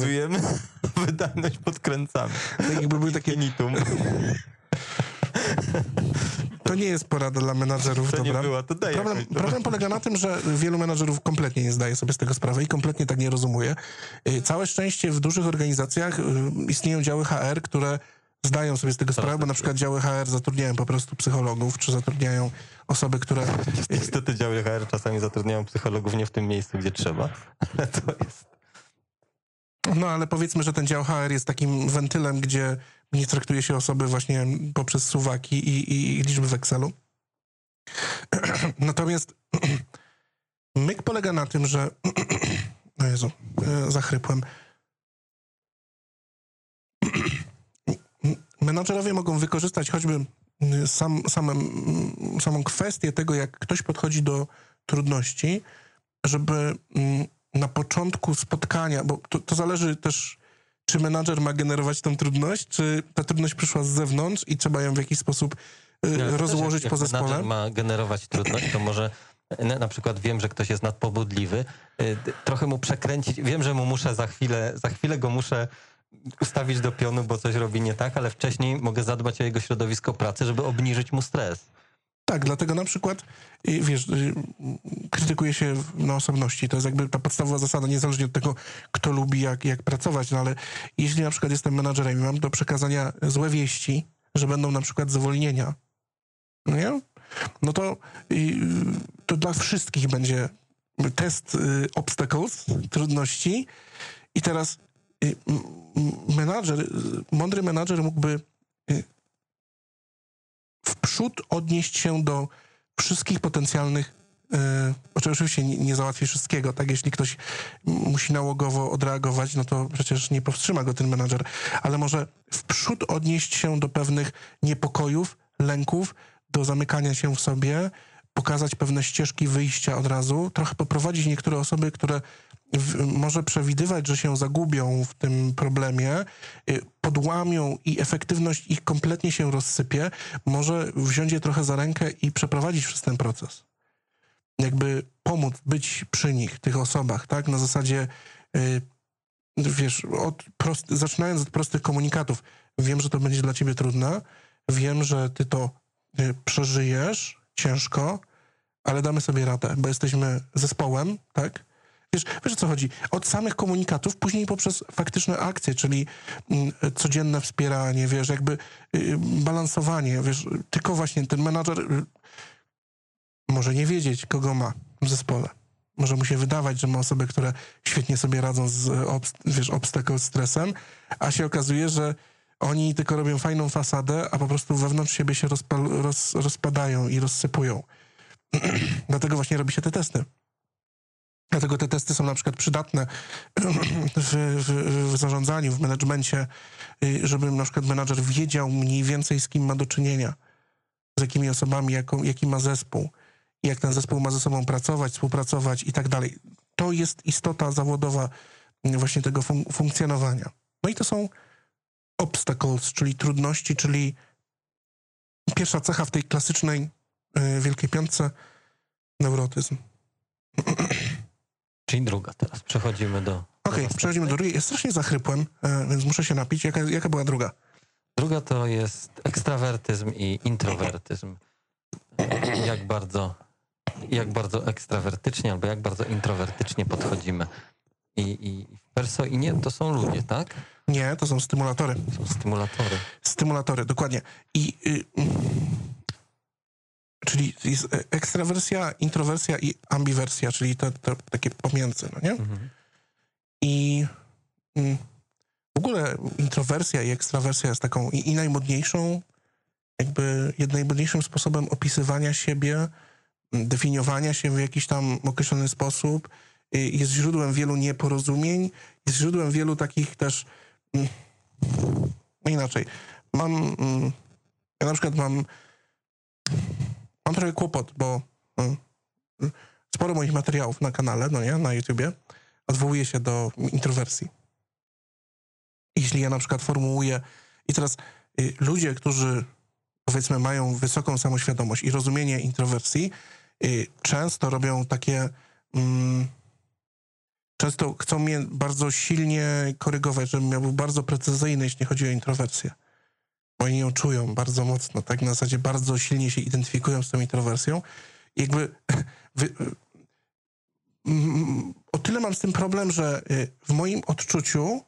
Wydajność podkręcamy. Tak jakby były takie nitum. To nie jest porada dla menadżerów, to dobra? Nie była, to daje problem, problem polega na tym, że wielu menadżerów kompletnie nie zdaje sobie z tego sprawy i kompletnie tak nie rozumuje. Całe szczęście w dużych organizacjach istnieją działy H R, które zdają sobie z tego sprawę, bo na przykład działy H R zatrudniają po prostu psychologów, czy zatrudniają osoby, które... Niestety działy H R czasami zatrudniają psychologów nie w tym miejscu, gdzie trzeba. Ale to jest... No ale powiedzmy, że ten dział H R jest takim wentylem, gdzie nie traktuje się osoby właśnie poprzez suwaki i, i, i liczby w Excelu. Natomiast myk polega na tym, że... O Jezu, zachrypłem. Menadżerowie mogą wykorzystać choćby sam, same, samą kwestię tego, jak ktoś podchodzi do trudności, żeby na początku spotkania, bo to, to zależy też, czy menadżer ma generować tą trudność, czy ta trudność przyszła z zewnątrz i trzeba ją w jakiś sposób no, rozłożyć po zespole. Menadżer ma generować trudność, to może... Na przykład wiem, że ktoś jest nadpobudliwy, trochę mu przekręcić, wiem, że mu muszę za chwilę, za chwilę go muszę... ustawić do pionu, bo coś robi nie tak, ale wcześniej mogę zadbać o jego środowisko pracy, żeby obniżyć mu stres. Tak, dlatego na przykład, wiesz, krytykuje się na osobności. To jest jakby ta podstawowa zasada, niezależnie od tego, kto lubi jak, jak pracować, no ale jeśli na przykład jestem menadżerem i mam do przekazania złe wieści, że będą na przykład zwolnienia, nie? No to, to dla wszystkich będzie test obstacles, trudności i teraz menadżer, mądry menadżer mógłby wprzód odnieść się do wszystkich potencjalnych, oczywiście nie załatwi wszystkiego, tak, jeśli ktoś musi nałogowo odreagować, no to przecież nie powstrzyma go ten menadżer, ale może wprzód odnieść się do pewnych niepokojów, lęków, do zamykania się w sobie, pokazać pewne ścieżki wyjścia od razu, trochę poprowadzić niektóre osoby, które W, może przewidywać, że się zagubią w tym problemie, podłamią i efektywność ich kompletnie się rozsypie, może wziąć je trochę za rękę i przeprowadzić przez ten proces. Jakby pomóc być przy nich, tych osobach, tak? Na zasadzie, wiesz, od prosty, zaczynając od prostych komunikatów. Wiem, że to będzie dla ciebie trudne, wiem, że ty to przeżyjesz ciężko, ale damy sobie radę, bo jesteśmy zespołem, tak? Wiesz, wiesz, o co chodzi? Od samych komunikatów, później poprzez faktyczne akcje, czyli codzienne wspieranie, wiesz, jakby balansowanie, wiesz, tylko właśnie ten menadżer może nie wiedzieć, kogo ma w zespole, może mu się wydawać, że ma osoby, które świetnie sobie radzą z obst wiesz, obstacle stresem, a się okazuje, że oni tylko robią fajną fasadę, a po prostu wewnątrz siebie się roz rozpadają i rozsypują. Dlatego właśnie robi się te testy. Dlatego te testy są na przykład przydatne w, w, w zarządzaniu, w menedżmencie, żeby na przykład menadżer wiedział mniej więcej, z kim ma do czynienia, z jakimi osobami, jaką, jaki ma zespół, jak ten zespół ma ze sobą pracować, współpracować i tak dalej. To jest istota zawodowa właśnie tego fun funkcjonowania. No i to są obstacles, czyli trudności, czyli pierwsza cecha w tej klasycznej yy, Wielkiej Piątce, neurotyzm. Czyli druga teraz. Przechodzimy do... Okej, okay, przechodzimy do drugiej. Ja strasznie zachrypłem, yy, więc muszę się napić. Jaka, jaka była druga? Druga to jest ekstrawertyzm i introwertyzm. Jak bardzo, jak bardzo ekstrawertycznie albo jak bardzo introwertycznie podchodzimy. I, i w Persoinie to są ludzie, tak? Nie, to są stymulatory. Są stymulatory. Stymulatory, dokładnie. I, y, czyli jest ekstrawersja, introwersja i ambiwersja, czyli te, te takie pomiędzy, no nie? Mhm. I y, w ogóle introwersja i ekstrawersja jest taką i, i najmodniejszą, jakby najmodniejszym sposobem opisywania siebie, definiowania się w jakiś tam określony sposób, jest źródłem wielu nieporozumień, jest źródłem wielu takich też... Inaczej, mam... Ja na przykład mam... Mam trochę kłopot, bo sporo moich materiałów na kanale, no nie, na YouTubie, odwołuje się do introwersji. Jeśli ja na przykład formułuję... I teraz ludzie, którzy powiedzmy mają wysoką samoświadomość i rozumienie introwersji, często robią takie... Często chcą mnie bardzo silnie korygować, żebym ja był bardzo precyzyjny, jeśli chodzi o introwersję. Bo oni ją czują bardzo mocno, tak? Na zasadzie bardzo silnie się identyfikują z tą introwersją. I jakby wy, o tyle mam z tym problem, że w moim odczuciu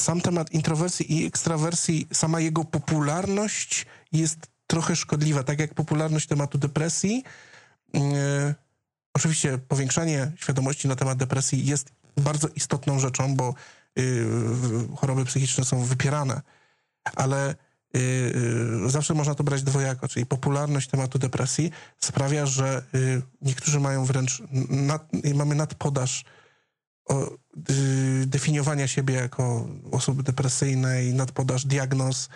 sam temat introwersji i ekstrawersji, sama jego popularność jest trochę szkodliwa. Tak jak popularność tematu depresji, yy, oczywiście powiększanie świadomości na temat depresji jest bardzo istotną rzeczą, bo yy, choroby psychiczne są wypierane, ale yy, yy, zawsze można to brać dwojako, czyli popularność tematu depresji sprawia, że yy, niektórzy mają wręcz, nad, mamy nadpodaż o, yy, definiowania siebie jako osoby depresyjnej, nadpodaż diagnoz,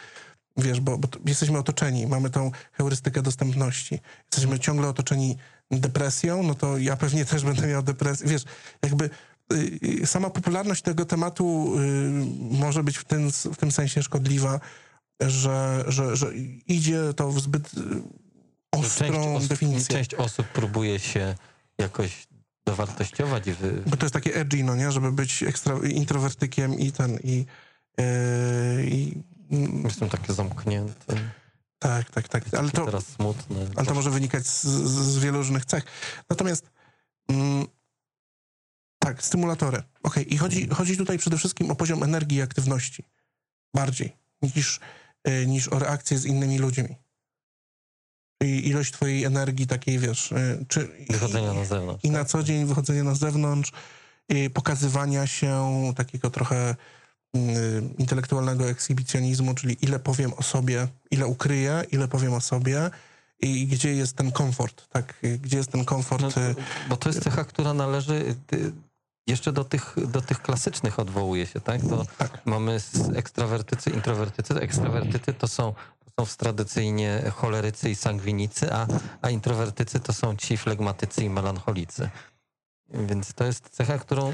wiesz, bo, bo jesteśmy otoczeni, mamy tą heurystykę dostępności, jesteśmy ciągle otoczeni depresją, no to ja pewnie też będę miał depresję. Wiesz, jakby y, sama popularność tego tematu y, może być w tym, w tym sensie szkodliwa, że, że, że idzie to w zbyt ostrą część definicję. Część osób próbuje się jakoś dowartościować. I wy... Bo to jest takie edgy, no nie? Żeby być ekstra, introwertykiem i ten, i... Yy, i... Jestem taki zamknięty. Tak, tak, tak. Ale to, teraz smutne, ale to może wynikać z, z wielu różnych cech. Natomiast mm, tak, stymulatory. Okej, i chodzi, chodzi tutaj przede wszystkim o poziom energii i aktywności. Bardziej niż, y, niż o reakcję z innymi ludźmi. I ilość twojej energii takiej, wiesz... Y, czy, wychodzenia i, na zewnątrz. I na co dzień wychodzenie na zewnątrz, y, pokazywania się takiego trochę... intelektualnego ekshibicjonizmu, czyli ile powiem o sobie, ile ukryję, ile powiem o sobie i gdzie jest ten komfort, tak? Gdzie jest ten komfort? No, bo to jest cecha, która należy jeszcze do tych, do tych klasycznych odwołuje się, tak? To tak. Mamy ekstrawertycy, introwertycy. Ekstrawertycy to są, to są tradycyjnie cholerycy i sangwinicy, a, a introwertycy to są ci flegmatycy i melancholicy. Więc to jest cecha, którą...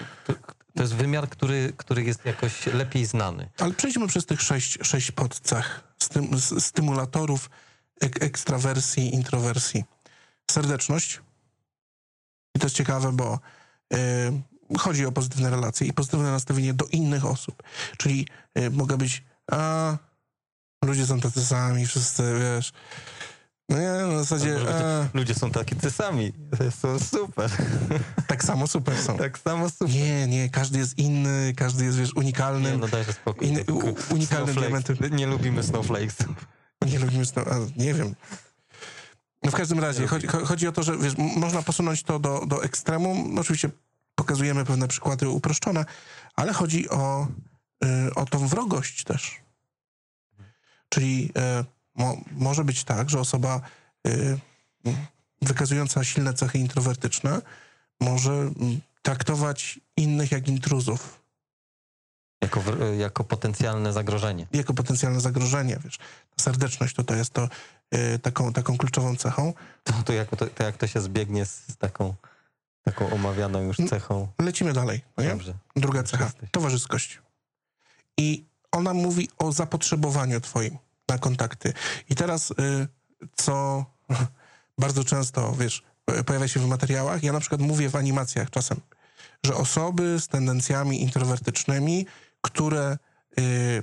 To jest wymiar, który, który jest jakoś lepiej znany. Ale przejdźmy przez tych sześć, sześć podcech stym, stymulatorów, ek, ekstrawersji, introwersji. Serdeczność. I to jest ciekawe, bo y, chodzi o pozytywne relacje i pozytywne nastawienie do innych osób. Czyli y, mogę być, a ludzie są tacy sami, wszyscy, wiesz... No nie, w zasadzie... E... Ludzie są tacy sami, są super. Tak samo super są. Tak samo super. Nie, nie, każdy jest inny, każdy jest, wiesz, unikalny. Nie, no dajże spokój. Inny, u, unikalny diamenty. Nie lubimy snowflakes. Nie lubimy snowflakes, nie wiem. No w każdym razie, chodzi, chodzi o to, że wiesz, można posunąć to do, do ekstremum. Oczywiście pokazujemy pewne przykłady uproszczone, ale chodzi o, o tą wrogość też. Czyli mo, może być tak, że osoba wykazująca silne cechy introwertyczne może traktować innych jak intruzów. Jako, jako potencjalne zagrożenie. Jako potencjalne zagrożenie, wiesz. Serdeczność tutaj jest to y, taką, taką kluczową cechą. To, to, jak, to, to jak to się zbiegnie z taką, taką omawianą już cechą? Lecimy dalej. No nie? Dobrze. Druga cecha. Jesteś. Towarzyskość. I ona mówi o zapotrzebowaniu twoim na kontakty. I teraz, y, co bardzo często, wiesz, pojawia się w materiałach, ja na przykład mówię w animacjach czasem, że osoby z tendencjami introwertycznymi, które y,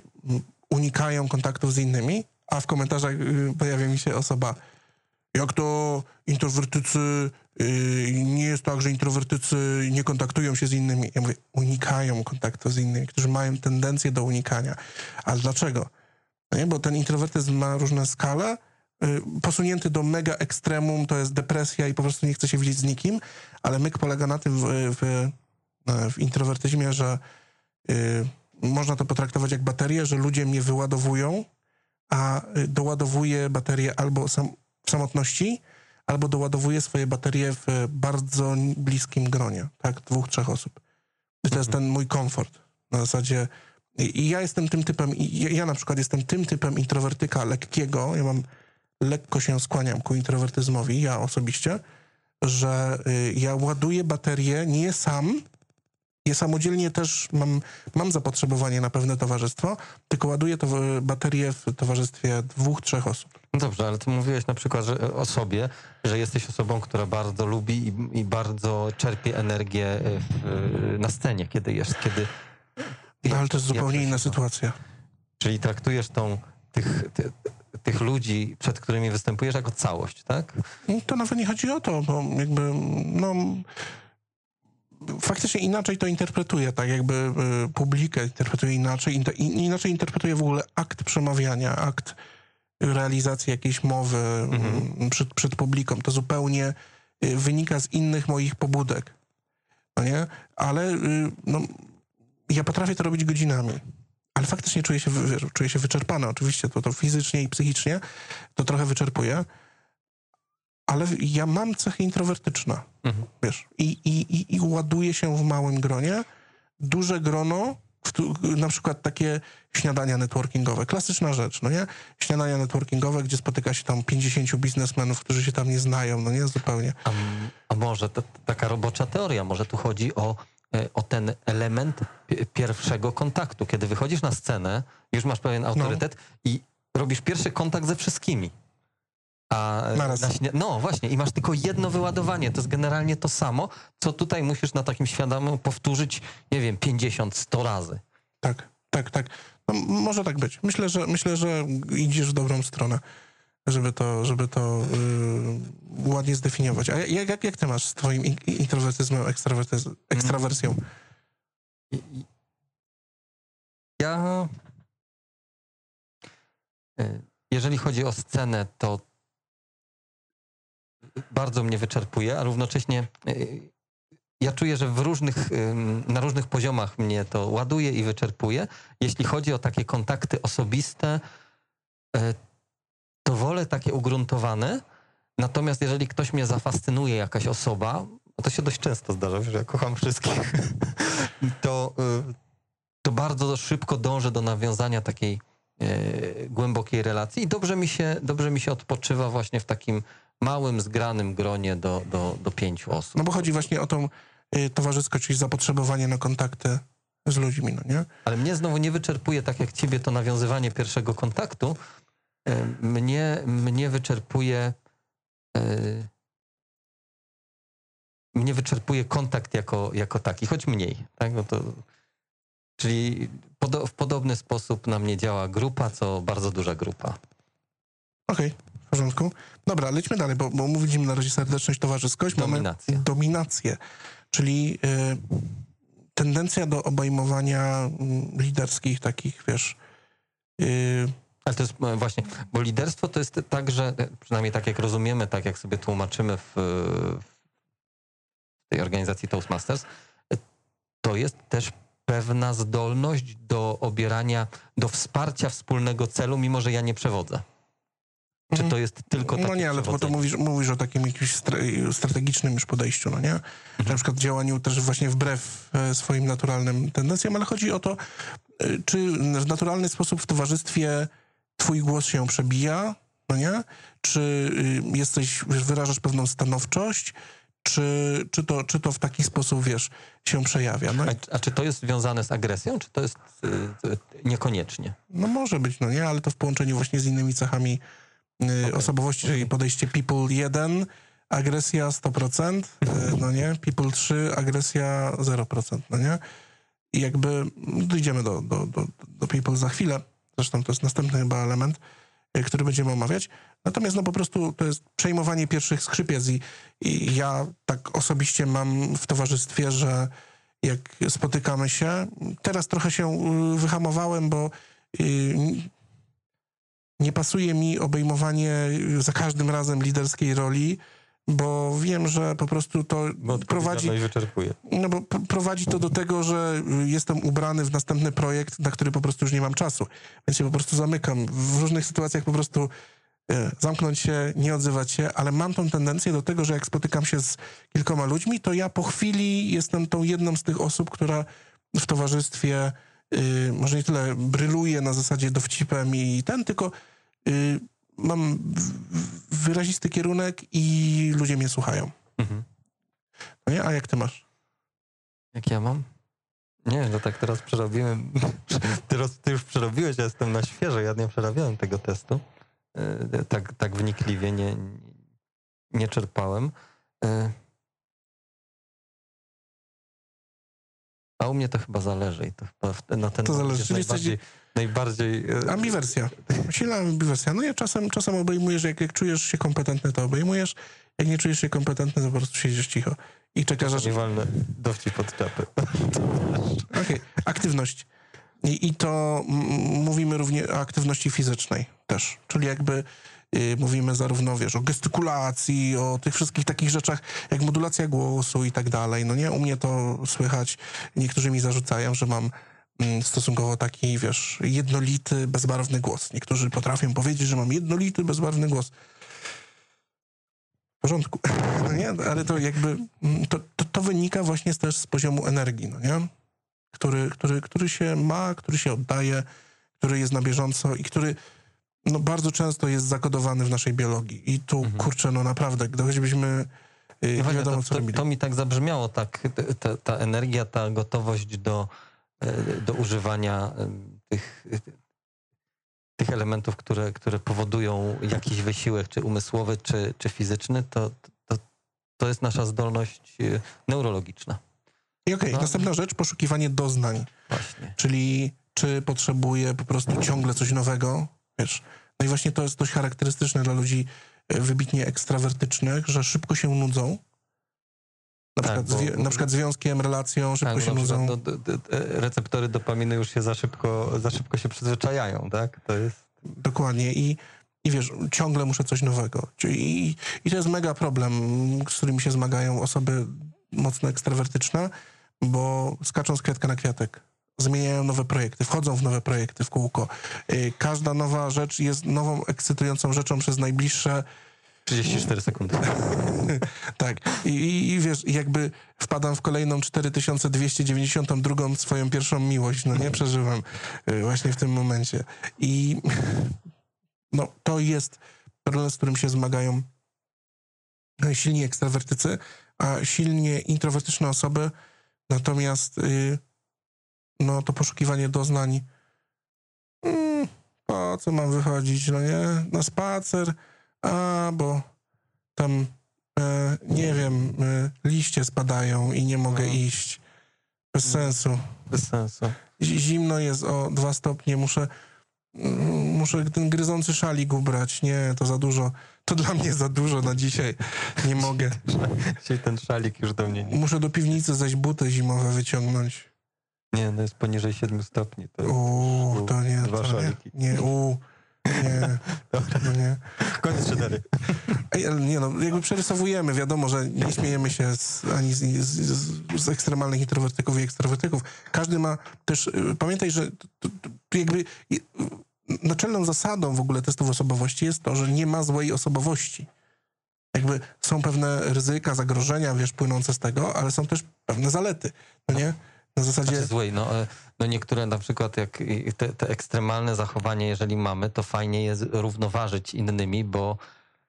unikają kontaktów z innymi, a w komentarzach y, pojawia mi się osoba, jak to introwertycy, y, nie jest tak, że introwertycy nie kontaktują się z innymi. Ja mówię, unikają kontaktów z innymi, którzy mają tendencję do unikania. Ale dlaczego? No nie, bo ten introwertyzm ma różne skale, y, posunięty do mega ekstremum, to jest depresja i po prostu nie chce się widzieć z nikim, ale myk polega na tym w, w, w introwertyzmie, że y, można to potraktować jak baterię, że ludzie mnie wyładowują, a doładowuję baterię albo sam, w samotności, albo doładowuję swoje baterie w bardzo bliskim gronie, tak, dwóch, trzech osób. I to jest ten mój komfort. Na zasadzie i ja jestem tym typem, ja, ja na przykład jestem tym typem introwertyka lekkiego, ja mam, lekko się skłaniam ku introwertyzmowi, ja osobiście, że y, ja ładuję baterię nie sam, ja samodzielnie też mam, mam zapotrzebowanie na pewne towarzystwo, tylko ładuję to baterię w towarzystwie dwóch, trzech osób. No dobrze, ale ty mówiłeś na przykład że, o sobie, że jesteś osobą, która bardzo lubi i, i bardzo czerpie energię w, na scenie, kiedy jest, kiedy... No ale to jest zupełnie inna sytuacja. Czyli traktujesz tą, tych, ty, tych ludzi, przed którymi występujesz, jako całość, tak? No to nawet nie chodzi o to, bo jakby, no... Faktycznie inaczej to interpretuje, tak jakby publikę interpretuje inaczej, inter, inaczej interpretuje w ogóle akt przemawiania, akt realizacji jakiejś mowy mm-hmm. przed, przed publiką. To zupełnie wynika z innych moich pobudek, no nie? Ale no, ja potrafię to robić godzinami, ale faktycznie czuję się, czuję się wyczerpany. Oczywiście to, to fizycznie i psychicznie to trochę wyczerpuje. Ale ja mam cechy introwertyczne, mhm. wiesz, i, i, i ładuję się w małym gronie. Duże grono, na przykład takie śniadania networkingowe, klasyczna rzecz, no nie? Śniadania networkingowe, gdzie spotyka się tam pięćdziesięciu biznesmenów, którzy się tam nie znają, no nie? Zupełnie. A, a może to, taka robocza teoria, może tu chodzi o, o ten element pierwszego kontaktu. Kiedy wychodzisz na scenę, już masz pewien autorytet no. i robisz pierwszy kontakt ze wszystkimi. A na śnie... No właśnie, i masz tylko jedno wyładowanie, to jest generalnie to samo, co tutaj musisz na takim świadomym powtórzyć, nie wiem, pięćdziesiąt, sto razy. Tak, tak, tak. No, może tak być. Myślę, że myślę, że idziesz w dobrą stronę, żeby to, żeby to yy, ładnie zdefiniować. A jak, jak, jak ty masz z twoim introwertyzmem, ekstrawertyzm, ekstrawersją? Ja... Jeżeli chodzi o scenę, to bardzo mnie wyczerpuje, a równocześnie ja czuję, że w różnych, na różnych poziomach mnie to ładuje i wyczerpuje. Jeśli chodzi o takie kontakty osobiste, to wolę takie ugruntowane. Natomiast jeżeli ktoś mnie zafascynuje, jakaś osoba, to się dość często zdarza, że ja kocham wszystkich, to, to bardzo szybko dążę do nawiązania takiej głębokiej relacji i dobrze mi się, dobrze mi się odpoczywa właśnie w takim małym, zgranym gronie do, do, do pięciu osób. No bo chodzi właśnie o tą y, towarzyskość, czyli zapotrzebowanie na kontakty z ludźmi, no nie? Ale mnie znowu nie wyczerpuje, tak jak ciebie, to nawiązywanie pierwszego kontaktu. Y, mnie, mnie wyczerpuje... Y, mnie wyczerpuje kontakt jako, jako taki, choć mniej. Tak? No to, czyli podo- w podobny sposób na mnie działa grupa, co bardzo duża grupa. Okej. Okay. W porządku. Dobra, lećmy dalej, bo, bo mówiliśmy na razie serdeczność, towarzyskość. Dominacja. Mamy dominację, czyli y, tendencja do obejmowania liderskich takich, wiesz, y, Ale to jest właśnie, bo liderstwo to jest tak, że przynajmniej tak jak rozumiemy, tak jak sobie tłumaczymy w, w tej organizacji Toastmasters, to jest też pewna zdolność do obierania, do wsparcia wspólnego celu, mimo że ja nie przewodzę. Czy to jest tylko takie? No nie, ale bo to mówisz, mówisz o takim jakimś strategicznym już podejściu, no nie? Mhm. Na przykład działaniu też właśnie wbrew swoim naturalnym tendencjom, ale chodzi o to, czy w naturalny sposób w towarzystwie twój głos się przebija, no nie? Czy jesteś, wyrażasz pewną stanowczość, czy, czy, to, czy to w taki sposób, wiesz, się przejawia. No? A, a czy to jest związane z agresją, czy to jest yy, niekoniecznie? No może być, no nie, ale to w połączeniu właśnie z innymi cechami okay. osobowości, czyli podejście people jeden, agresja sto procent, no nie, people trzy, agresja zero procent, no nie. I jakby dojdziemy do, do, do, do people za chwilę, zresztą to jest następny chyba element, który będziemy omawiać. Natomiast no po prostu to jest przejmowanie pierwszych skrzypiec i, i ja tak osobiście mam w towarzystwie, że jak spotykamy się, teraz trochę się wyhamowałem, bo y, nie pasuje mi obejmowanie za każdym razem liderskiej roli, bo wiem, że po prostu to prowadzi, no bo prowadzi to do tego, że jestem ubrany w następny projekt, na który po prostu już nie mam czasu. Więc się po prostu zamykam. W różnych sytuacjach po prostu zamknąć się, nie odzywać się, ale mam tą tendencję do tego, że jak spotykam się z kilkoma ludźmi, to ja po chwili jestem tą jedną z tych osób, która w towarzystwie yy, może nie tyle bryluje na zasadzie dowcipem i ten, tylko yy, mam wyrazisty kierunek i ludzie mnie słuchają. Mhm. No nie? A jak ty masz? Jak ja mam? Nie, no tak teraz przerobiłem. Ty, roz, ty już przerobiłeś, ja jestem na świeżo, ja nie przerabiałem tego testu. Yy, tak, tak wnikliwie nie, nie czerpałem. Yy. A u mnie to chyba zależy. I to chyba na ten to zależy. Najbardziej... Najbardziej... Ambiwersja. Silna ambiwersja. No ja czasem, czasem obejmujesz, jak, jak czujesz się kompetentny, to obejmujesz. Jak nie czujesz się kompetentny, to po prostu siedzisz cicho. I czekasz aż... Niewolne dowcip pod czapy. Okej. Okay. Aktywność. I, i to mówimy również o aktywności fizycznej też. Czyli jakby y, mówimy zarówno, wiesz, o gestykulacji, o tych wszystkich takich rzeczach, jak modulacja głosu i tak dalej. No nie, u mnie to słychać. Niektórzy mi zarzucają, że mam stosunkowo taki, wiesz, jednolity, bezbarwny głos. Niektórzy potrafią powiedzieć, że mam jednolity, bezbarwny głos. W porządku. No nie? Ale to jakby, to, to, to wynika właśnie też z poziomu energii, no nie? Który, który, który się ma, który się oddaje, który jest na bieżąco i który no, bardzo często jest zakodowany w naszej biologii. I tu, mhm. kurczę, no naprawdę, gdybyśmy nie no wiadomo, to, co to, robili. To mi tak zabrzmiało, tak, ta, ta energia, ta gotowość do do używania tych, tych elementów, które, które powodują jakiś wysiłek, czy umysłowy, czy, czy fizyczny, to, to, to jest nasza zdolność neurologiczna. I okej, okay, następna rzecz, poszukiwanie doznań. Właśnie. Czyli czy potrzebuję po prostu ciągle coś nowego, wiesz. No i właśnie to jest dość charakterystyczne dla ludzi wybitnie ekstrawertycznych, że szybko się nudzą. Na, tak, przykład, bo, na przykład związkiem, relacją, szybko tak, się nudzą. Do, do, do, receptory dopaminy już się za szybko, za szybko się przyzwyczajają, tak? To jest... Dokładnie. I, i wiesz, ciągle muszę coś nowego. I, I to jest mega problem, z którym się zmagają osoby mocno ekstrawertyczne, bo skaczą z kwiatka na kwiatek. Zmieniają nowe projekty, wchodzą w nowe projekty w kółko. Każda nowa rzecz jest nową, ekscytującą rzeczą przez najbliższe trzydzieści cztery sekundy. Tak. I, i, I wiesz, jakby wpadam w kolejną cztery tysiące dwieście dziewięćdziesiątą drugą swoją pierwszą miłość. No nie przeżywam właśnie w tym momencie. I no to jest problem, z którym się zmagają silni ekstrawertycy, a silnie introwertyczne osoby. Natomiast no to poszukiwanie doznań. Mm, po co mam wychodzić? No nie? Na spacer. A, bo tam, e, nie wiem, e, liście spadają i nie mogę no. iść. Bez sensu. Bez sensu. Zimno jest o dwa stopnie, muszę, muszę ten gryzący szalik ubrać. Nie, to za dużo. To dla mnie za dużo na dzisiaj. Nie mogę. Dzisiaj ten szalik już do mnie nie... Muszę do piwnicy zaś buty zimowe wyciągnąć. Nie, no jest poniżej siedmiu stopni. To, o, to nie, dwa to szaliki. Nie, nie, u, nie. Dobra. No nie. Koniec cztery. Ej, ale nie no, jakby przerysowujemy, wiadomo, że nie śmiejemy się z, ani z, z, z ekstremalnych introwertyków i ekstrawertyków. Każdy ma też, pamiętaj, że jakby naczelną zasadą w ogóle testów osobowości jest to, że nie ma złej osobowości. Jakby są pewne ryzyka, zagrożenia, wiesz, płynące z tego, ale są też pewne zalety, no nie? Na zasadzie... Znaczy złej, no, no niektóre na przykład jak te, te ekstremalne zachowanie, jeżeli mamy, to fajnie jest równoważyć innymi, bo,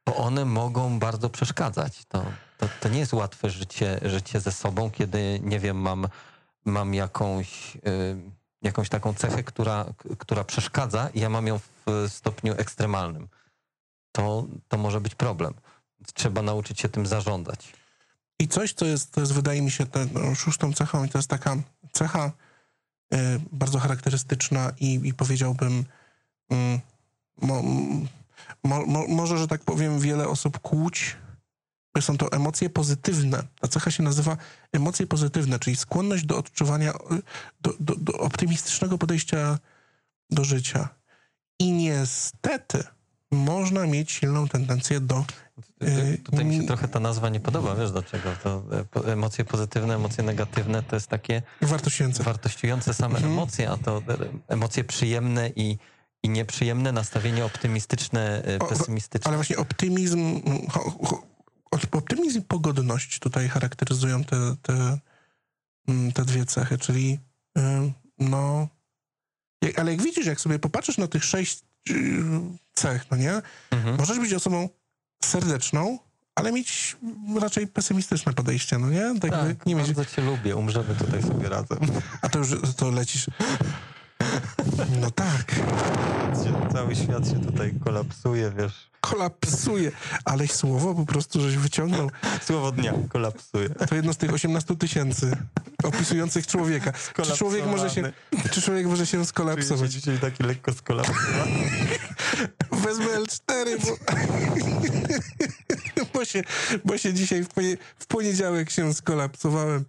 bo one mogą bardzo przeszkadzać. To, to, to nie jest łatwe życie, życie ze sobą, kiedy, nie wiem, mam, mam jakąś, y, jakąś taką cechę, która, która przeszkadza i ja mam ją w stopniu ekstremalnym. To, to może być problem. Trzeba nauczyć się tym zarządzać. I coś, co jest, to jest wydaje mi się, te, no, szóstą cechą, i to jest taka cecha y, bardzo charakterystyczna i, i powiedziałbym, y, mo, mo, mo, może, że tak powiem, wiele osób kłóci. Są to emocje pozytywne. Ta cecha się nazywa emocje pozytywne, czyli skłonność do odczuwania, do, do, do optymistycznego podejścia do życia. I niestety można mieć silną tendencję do... Tutaj mi się trochę ta nazwa nie podoba, wiesz dlaczego? To emocje pozytywne, emocje negatywne to jest takie wartościujące, wartościujące same mhm. emocje, a to emocje przyjemne i, i nieprzyjemne, nastawienie optymistyczne, o, pesymistyczne. Ale właśnie optymizm, optymizm i pogodność tutaj charakteryzują te, te, te dwie cechy, czyli no... Ale jak widzisz, jak sobie popatrzysz na tych sześć cech, no nie? Mhm. Możesz być osobą serdeczną, ale mieć raczej pesymistyczne podejście, no nie? Tak, tak nie bardzo mieć... cię lubię, umrzemy tutaj sobie razem. A to już, to lecisz. No tak. Cały świat się tutaj kolapsuje, wiesz. Kolapsuje, aleś słowo po prostu, żeś wyciągnął. Słowo dnia, kolapsuje. To jedno z tych osiemnastu tysięcy opisujących człowieka. Czy człowiek może się, czy człowiek może się skolapsować? Czuję się taki lekko skolapsowany. Wezmę el cztery, bo... bo, się, bo się dzisiaj w poniedziałek się skolapsowałem.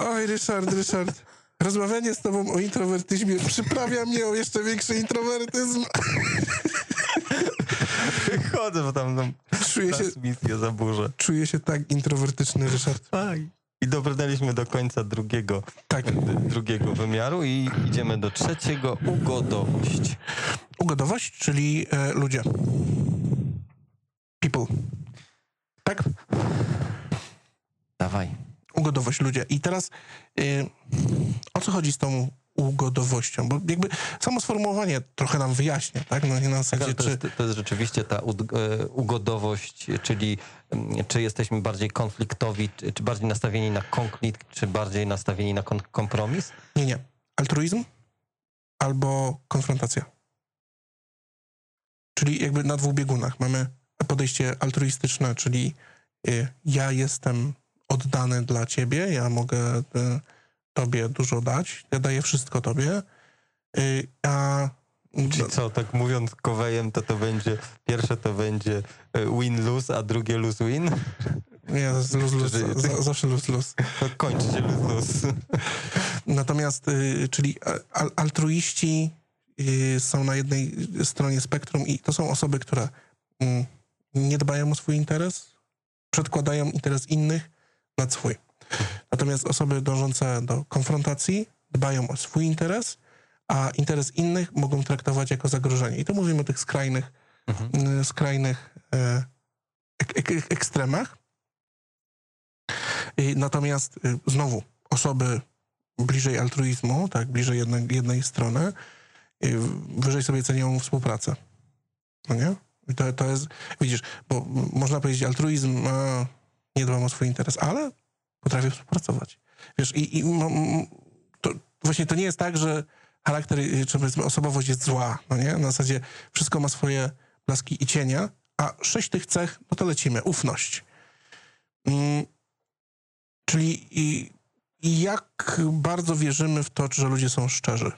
Oj, Ryszard, Ryszard. Rozmawianie z tobą o introwertyzmie przyprawia mnie o jeszcze większy introwertyzm. Chodzę, bo tam, tam czuję się, misję zaburzę. Czuję się tak introwertyczny, Ryszard. Tak. I dobrnęliśmy do końca drugiego, tak. drugiego wymiaru i idziemy do trzeciego, ugodowość. Ugodowość, czyli e, ludzie. People. Tak? Dawaj. Ugodowość, ludzie. I teraz y, o co chodzi z tą ugodowością? Bo jakby samo sformułowanie trochę nam wyjaśnia, tak? No nie na zasadzie, tak, to, jest, czy... to jest rzeczywiście ta u, y, ugodowość, czyli y, czy jesteśmy bardziej konfliktowi, czy, czy bardziej nastawieni na konflikt, czy bardziej nastawieni na kon- kompromis? Nie, nie. Altruizm albo konfrontacja. Czyli jakby na dwóch biegunach mamy podejście altruistyczne, czyli y, ja jestem oddany dla ciebie, ja mogę y, tobie dużo dać, ja daję wszystko tobie, y, a... Czyli co, tak mówiąc Kowejem, to to będzie, pierwsze to będzie win-lose, a drugie lose-win? Nie, lose-lose, ty... zawsze lose-lose. Kończy się lose-lose. Natomiast, y, czyli al- altruiści y, są na jednej stronie spektrum i to są osoby, które y, nie dbają o swój interes, przedkładają interes innych nad swój. Natomiast osoby dążące do konfrontacji dbają o swój interes, a interes innych mogą traktować jako zagrożenie. I tu mówimy o tych skrajnych, mhm. skrajnych ek- ek- ekstremach. I natomiast znowu osoby bliżej altruizmu, tak, bliżej jednej, jednej strony, wyżej sobie cenią współpracę. No nie? I to, to jest, widzisz, bo można powiedzieć altruizm, a nie dbam o swój interes, ale potrafię współpracować. Wiesz, i, i no, to, właśnie to nie jest tak, że charakter, czy powiedzmy osobowość jest zła, no nie? Na zasadzie wszystko ma swoje blaski i cienia, a sześć tych cech, no to lecimy. Ufność. Mm, czyli i, jak bardzo wierzymy w to, że ludzie są szczerzy.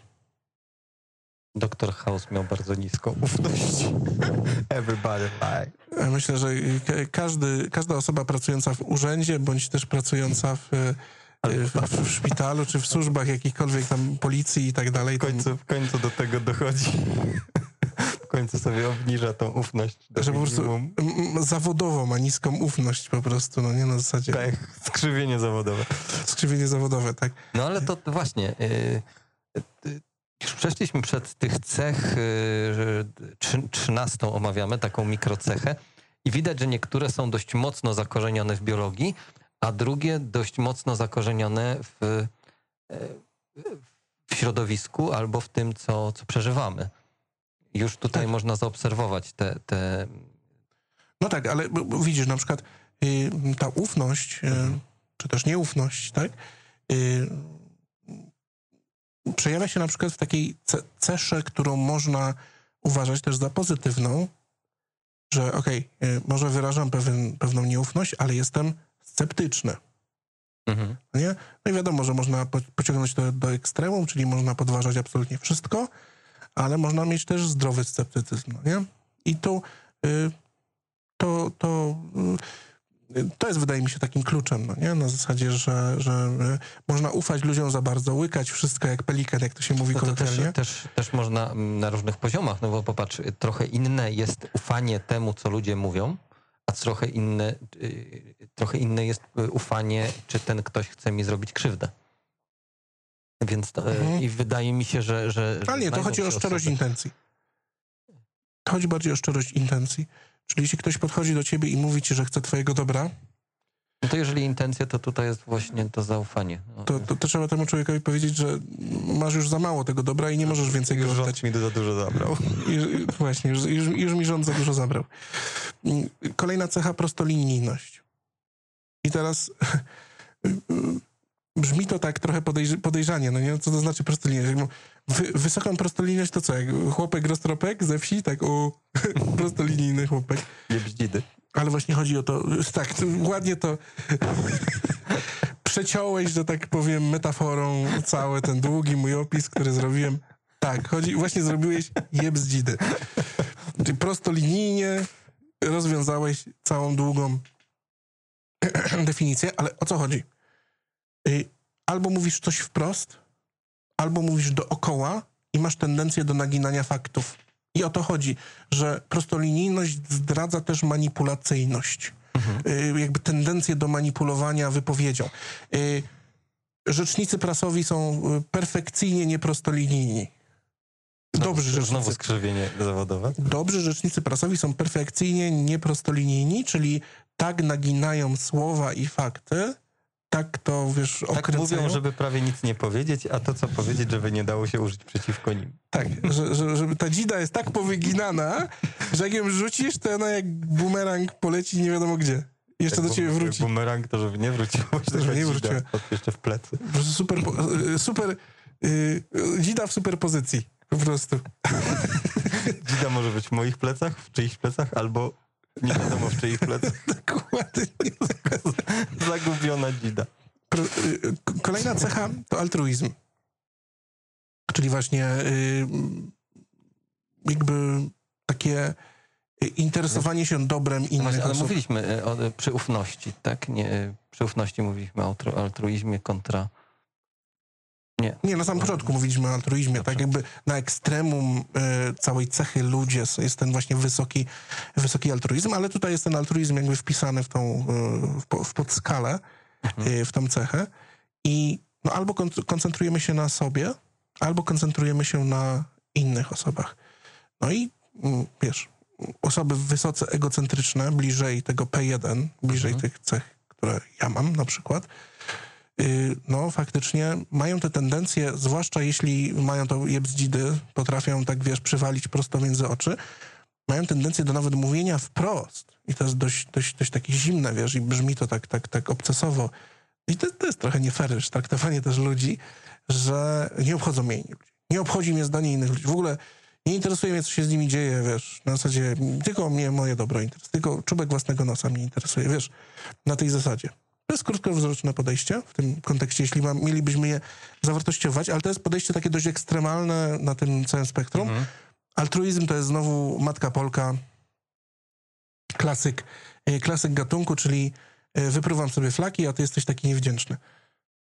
Doktor House miał bardzo niską ufność. Everybody lie. Myślę, że każdy, każda osoba pracująca w urzędzie, bądź też pracująca w, w, w szpitalu, czy w służbach jakichkolwiek tam policji i tak dalej. W końcu, tam... w końcu do tego dochodzi. końcu sobie obniża tą ufność. Że po prostu zawodowo ma niską ufność po prostu, no nie na zasadzie... Tak, skrzywienie zawodowe. Skrzywienie zawodowe, tak. No ale to właśnie... Yy, już przeszliśmy przed tych cech, yy, trzynastą omawiamy, taką mikrocechę i widać, że niektóre są dość mocno zakorzenione w biologii, a drugie dość mocno zakorzenione w... Yy, w środowisku albo w tym, co, co przeżywamy. Już tutaj tak. Można zaobserwować te, te... No tak, ale widzisz, na przykład y, ta ufność, y, mhm. czy też nieufność, tak, y, przejawia się na przykład w takiej ce cesze, którą można uważać też za pozytywną, że okej, okay, y, może wyrażam pewien, pewną nieufność, ale jestem sceptyczny. Mhm. Nie? No i wiadomo, że można pociągnąć to do ekstremum, czyli można podważać absolutnie wszystko, ale można mieć też zdrowy sceptycyzm, nie? I tu y, to, to, y, to jest, wydaje mi się, takim kluczem, no nie? Na zasadzie, że, że y, można ufać ludziom za bardzo, łykać wszystko jak pelikan, jak to się mówi kolokwialnie. To też, też, też można na różnych poziomach, no bo popatrz, trochę inne jest ufanie temu, co ludzie mówią, a trochę inne, trochę inne jest ufanie, czy ten ktoś chce mi zrobić krzywdę. Więc to, mhm. I wydaje mi się, że... że Ale nie, to chodzi o szczerość osoby. intencji. To chodzi bardziej o szczerość intencji. Czyli jeśli ktoś podchodzi do ciebie i mówi ci, że chce twojego dobra... No to jeżeli intencja, to tutaj jest właśnie to zaufanie. To, to, to trzeba temu człowiekowi powiedzieć, że masz już za mało tego dobra i nie możesz więcej go oddać. Rząd mi za dużo zabrał. Już, właśnie, już, już, już mi rząd za dużo zabrał. Kolejna cecha, prostolinijność. I teraz brzmi to tak trochę podejrz podejrzanie, no nie? Co to znaczy prostolinijność? Wy, wysoką prostolinijność to co? Jak chłopek roztropek ze wsi? Tak, o, prostolinijny chłopek. Nie bździdy. Ale właśnie chodzi o to, tak, ładnie to przeciąłeś, że tak powiem, metaforą cały ten długi mój opis, który zrobiłem. Tak, chodzi, właśnie zrobiłeś jeb z dzidy. Czyli prostolinijnie rozwiązałeś całą długą definicję, ale o co chodzi? Albo mówisz coś wprost, albo mówisz dookoła i masz tendencję do naginania faktów. I o to chodzi, że prostolinijność zdradza też manipulacyjność. Mhm. Y, jakby tendencję do manipulowania wypowiedzią. Y, rzecznicy prasowi są perfekcyjnie nieprostolinijni. Dobrzy rzecznicy. Znowu skrzywienie zawodowe. Dobrzy rzecznicy prasowi są perfekcyjnie nieprostolinijni, czyli tak naginają słowa i fakty, tak to, wiesz, okręcają. Tak mówią, żeby prawie nic nie powiedzieć, a to, co powiedzieć, żeby nie dało się użyć przeciwko nim. Tak, że, że, że ta dzida jest tak powyginana, że jak ją rzucisz, to ona jak bumerang poleci nie wiadomo gdzie. Jeszcze jak do ciebie wróci. Bumerang to, żeby nie wróciło. Żeby żeby nie wróciła. Jeszcze w plecy. Super, super yy, dzida w superpozycji. Po prostu. Dzida może być w moich plecach, w czyichś plecach, albo... Nie wiadomo w czyich plecach. Dokładnie. Zagubiona dzida. Kolejna cecha to altruizm. Czyli właśnie jakby takie interesowanie się dobrem innych osób. Ale mówiliśmy o, przy ufności, tak? Nie, przy ufności mówiliśmy o altruizmie kontra... Nie. Nie, na samym początku mówiliśmy o altruizmie, tak jakby na ekstremum y, całej cechy ludzie jest ten właśnie wysoki, wysoki altruizm, ale tutaj jest ten altruizm jakby wpisany w tą, y, w podskalę, y, w tą cechę i no, albo kon koncentrujemy się na sobie, albo koncentrujemy się na innych osobach. No i y, wiesz, osoby wysoce egocentryczne, bliżej tego P jeden, bliżej mhm. tych cech, które ja mam na przykład, no faktycznie mają te tendencje, zwłaszcza jeśli mają to jebzdzidy, potrafią tak, wiesz, przywalić prosto między oczy, mają tendencję do nawet mówienia wprost. I to jest dość, dość, dość takie zimne, wiesz, i brzmi to tak, tak, tak obcesowo. I to, to jest trochę nie fair, traktowanie też ludzi, że nie obchodzą mnie inni ludzi. Nie obchodzi mnie zdanie innych ludzi. W ogóle nie interesuje mnie, co się z nimi dzieje, wiesz, na zasadzie tylko mnie moje dobro interesuje, tylko czubek własnego nosa mnie interesuje, wiesz, na tej zasadzie. To jest krótkowzroczne podejście w tym kontekście, jeśli mam, mielibyśmy je zawartościować, ale to jest podejście takie dość ekstremalne na tym całym spektrum. Mm. Altruizm to jest znowu matka Polka, klasyk, klasyk gatunku, czyli wypruwam sobie flaki, a ty jesteś taki niewdzięczny.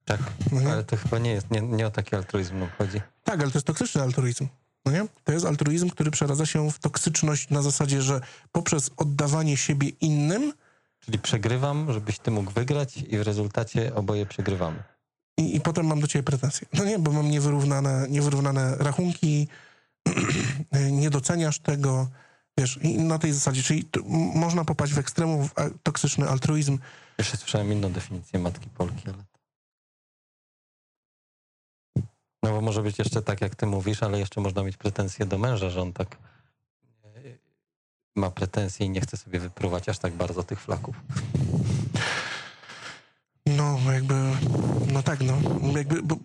Tak, no, ale to chyba nie jest, nie, nie o taki altruizm nam chodzi. Tak, ale to jest toksyczny altruizm. No nie? To jest altruizm, który przeradza się w toksyczność na zasadzie, że poprzez oddawanie siebie innym... Czyli przegrywam, żebyś ty mógł wygrać i w rezultacie oboje przegrywamy. I, i potem mam do ciebie pretensje. No nie, bo mam niewyrównane, niewyrównane rachunki, nie doceniasz tego, wiesz, i na tej zasadzie. Czyli można popaść w ekstremum, w toksyczny altruizm. Jeszcze słyszałem inną definicję matki Polki, ale... No bo może być jeszcze tak, jak ty mówisz, ale jeszcze można mieć pretensje do męża, że on tak ma pretensje i nie chce sobie wypruwać aż tak bardzo tych flaków. No jakby, no tak, no. Jakby, bo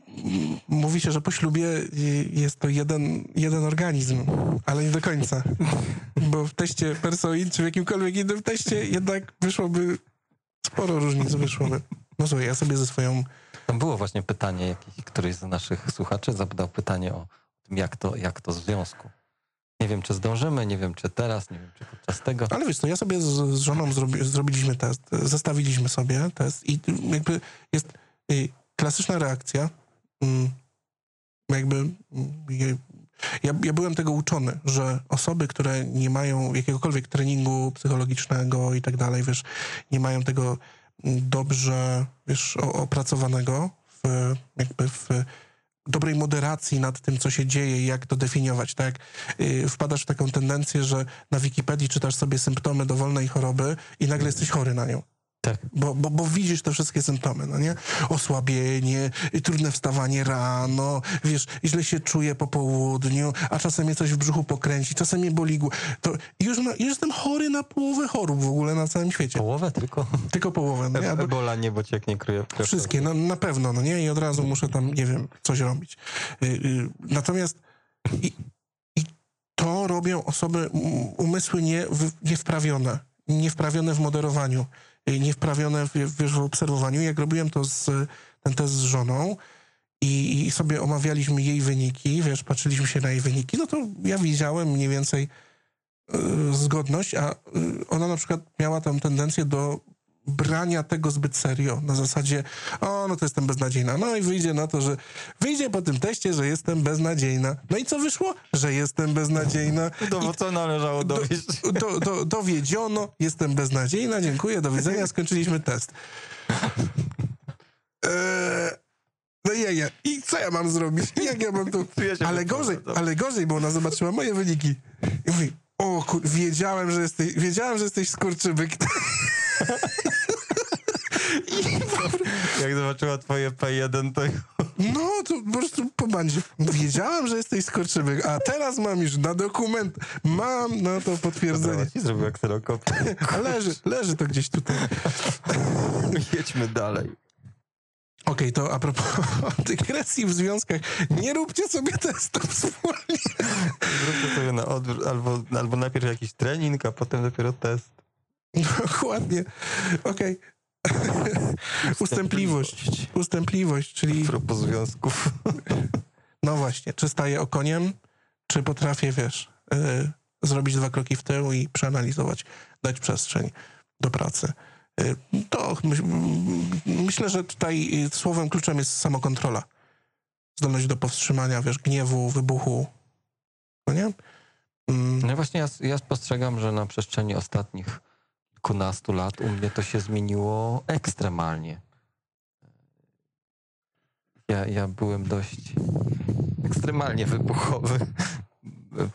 mówi się, że po ślubie jest to jeden, jeden organizm, ale nie do końca. Bo w teście Persoin, czy w jakimkolwiek innym teście jednak wyszłoby, sporo różnic wyszłoby. No słuchaj, ja sobie ze swoją... Tam było właśnie pytanie, jakiś, któryś z naszych słuchaczy zadał pytanie o tym, jak to, jak to w związku. Nie wiem, czy zdążymy, nie wiem, czy teraz, nie wiem, czy podczas tego. Ale wiesz co, ja sobie z, z żoną zrobi, zrobiliśmy test, zestawiliśmy sobie test i jakby jest i klasyczna reakcja. Jakby ja, ja byłem tego uczony, że osoby, które nie mają jakiegokolwiek treningu psychologicznego i tak dalej, wiesz, nie mają tego... dobrze, wiesz, opracowanego w, jakby w dobrej moderacji nad tym, co się dzieje i jak to definiować, tak? Wpadasz w taką tendencję, że na Wikipedii czytasz sobie symptomy dowolnej choroby i nagle jesteś chory na nią. Tak. Bo, bo, bo widzisz te wszystkie symptomy, no nie? Osłabienie, trudne wstawanie rano, wiesz, źle się czuję po południu, a czasem mnie coś w brzuchu pokręci, czasem mnie boli głowa. To już, na, już jestem chory na połowę chorób w ogóle na całym świecie. Połowę tylko? Tylko połowę. No nie? Albo... Ebola, nie, bo cię jak nie kryje. Wszystkie, no, na pewno, no nie? I od razu muszę tam, nie wiem, coś robić. Yy, yy, natomiast... I, I to robią osoby, umysły nie, niewprawione, niewprawione w moderowaniu. Niewprawione w, w obserwowaniu. Jak robiłem to z, ten test z żoną i, i sobie omawialiśmy jej wyniki, wiesz, patrzyliśmy się na jej wyniki, no to ja widziałem mniej więcej y, zgodność, a y, ona na przykład miała tam tendencję do brania tego zbyt serio, na zasadzie, o, no to jestem beznadziejna. No i wyjdzie na to, że wyjdzie po tym teście, że jestem beznadziejna. No i co wyszło? Że jestem beznadziejna. No bo co należało dowieść? Do, do, do, dowiedziono, jestem beznadziejna, dziękuję, do widzenia, skończyliśmy test. Eee... No i, ja, ja. I co ja mam zrobić? Jak ja mam tu... Ale gorzej, ale gorzej, bo ona zobaczyła moje wyniki. I mówi, o kur... wiedziałem, że jesteś, wiedziałem, że jesteś skurczybyk. I... Jak zobaczyła twoje P jeden, to... No, to po prostu po bandzie. Wiedziałem, że jesteś skorczywyk, a teraz mam już na dokument, mam na to potwierdzenie. Ci zrobił akselokopię. Leży, leży to gdzieś tutaj. Jedźmy dalej. Okej, okay, to a propos dygresji w związkach, nie róbcie sobie testów wspólnie. Zróbcie sobie na odwrót, albo, albo najpierw jakiś trening, a potem dopiero test. Dokładnie. Okej. Okay. Ustępliwość. Ustępliwość, czyli... A propos związków. No właśnie. Czy staję okoniem, czy potrafię, wiesz, yy, zrobić dwa kroki w tył i przeanalizować, dać przestrzeń do pracy. Yy, to my, myślę, że tutaj słowem kluczem jest samokontrola. Zdolność do powstrzymania, wiesz, gniewu, wybuchu. No nie? Mm. No właśnie ja, ja spostrzegam, że na przestrzeni ostatnich kilkunastu lat u mnie to się zmieniło ekstremalnie. Ja, ja byłem dość ekstremalnie wybuchowy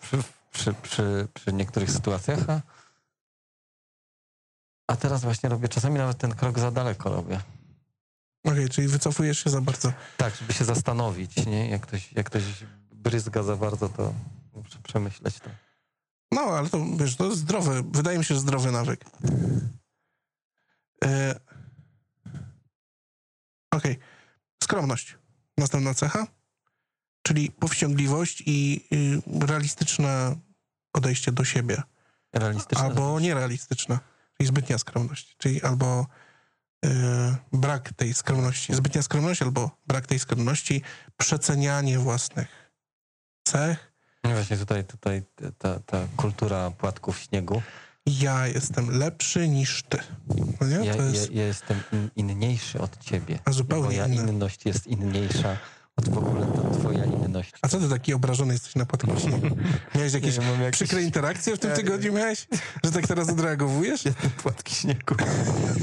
przy, przy, przy, przy niektórych sytuacjach, a, a teraz właśnie robię, czasami nawet ten krok za daleko robię. Okej, okay, czyli wycofujesz się za bardzo. Tak, żeby się zastanowić, nie? Jak ktoś, jak ktoś bryzga za bardzo, to muszę przemyśleć to. No, ale to, wiesz, to jest zdrowy, wydaje mi się, że zdrowy nawyk. E... Okej. Okay. Skromność. Następna cecha, czyli powściągliwość i y, realistyczne podejście do siebie. Realistyczne? Albo nierealistyczne, czyli zbytnia skromność, czyli albo y, brak tej skromności, zbytnia skromność albo brak tej skromności, przecenianie własnych cech. No właśnie tutaj, tutaj ta, ta kultura płatków śniegu. Ja jestem lepszy niż ty. No nie? Ja, to jest... ja, ja jestem in, inniejszy od ciebie. A zupełnie moja inny. Inność jest inniejsza od w ogóle to twoja inność. A co ty taki obrażony jesteś na podcaście? Miałeś jakieś nie, jakieś... przykre interakcje w tym tygodniu miałeś? Że tak teraz odreagowujesz? Płatki śniegu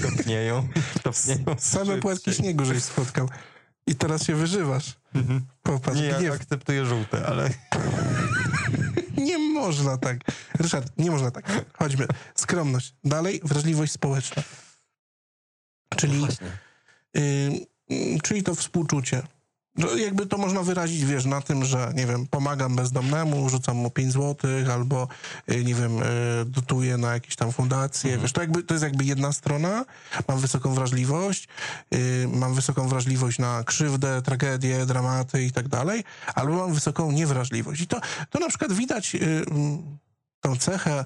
topnieją. topnieją Same płatki śniegu żeś spotkał. I teraz się wyżywasz. Mhm. Popatrz, nie, ja akceptuję żółte, ale... Nie można tak. Ryszard, nie można tak. Chodźmy. Skromność. Dalej wrażliwość społeczna. Czyli, y, czyli to współczucie. No, jakby to można wyrazić, wiesz, na tym, że, nie wiem, pomagam bezdomnemu, rzucam mu pięć złotych, albo, y, nie wiem, y, dotuję na jakieś tam fundacje. Mhm. Wiesz, to, jakby, to jest jakby jedna strona. Mam wysoką wrażliwość, y, mam wysoką wrażliwość na krzywdę, tragedię, dramaty i tak dalej, albo mam wysoką niewrażliwość. I to, to na przykład widać y, tą cechę y,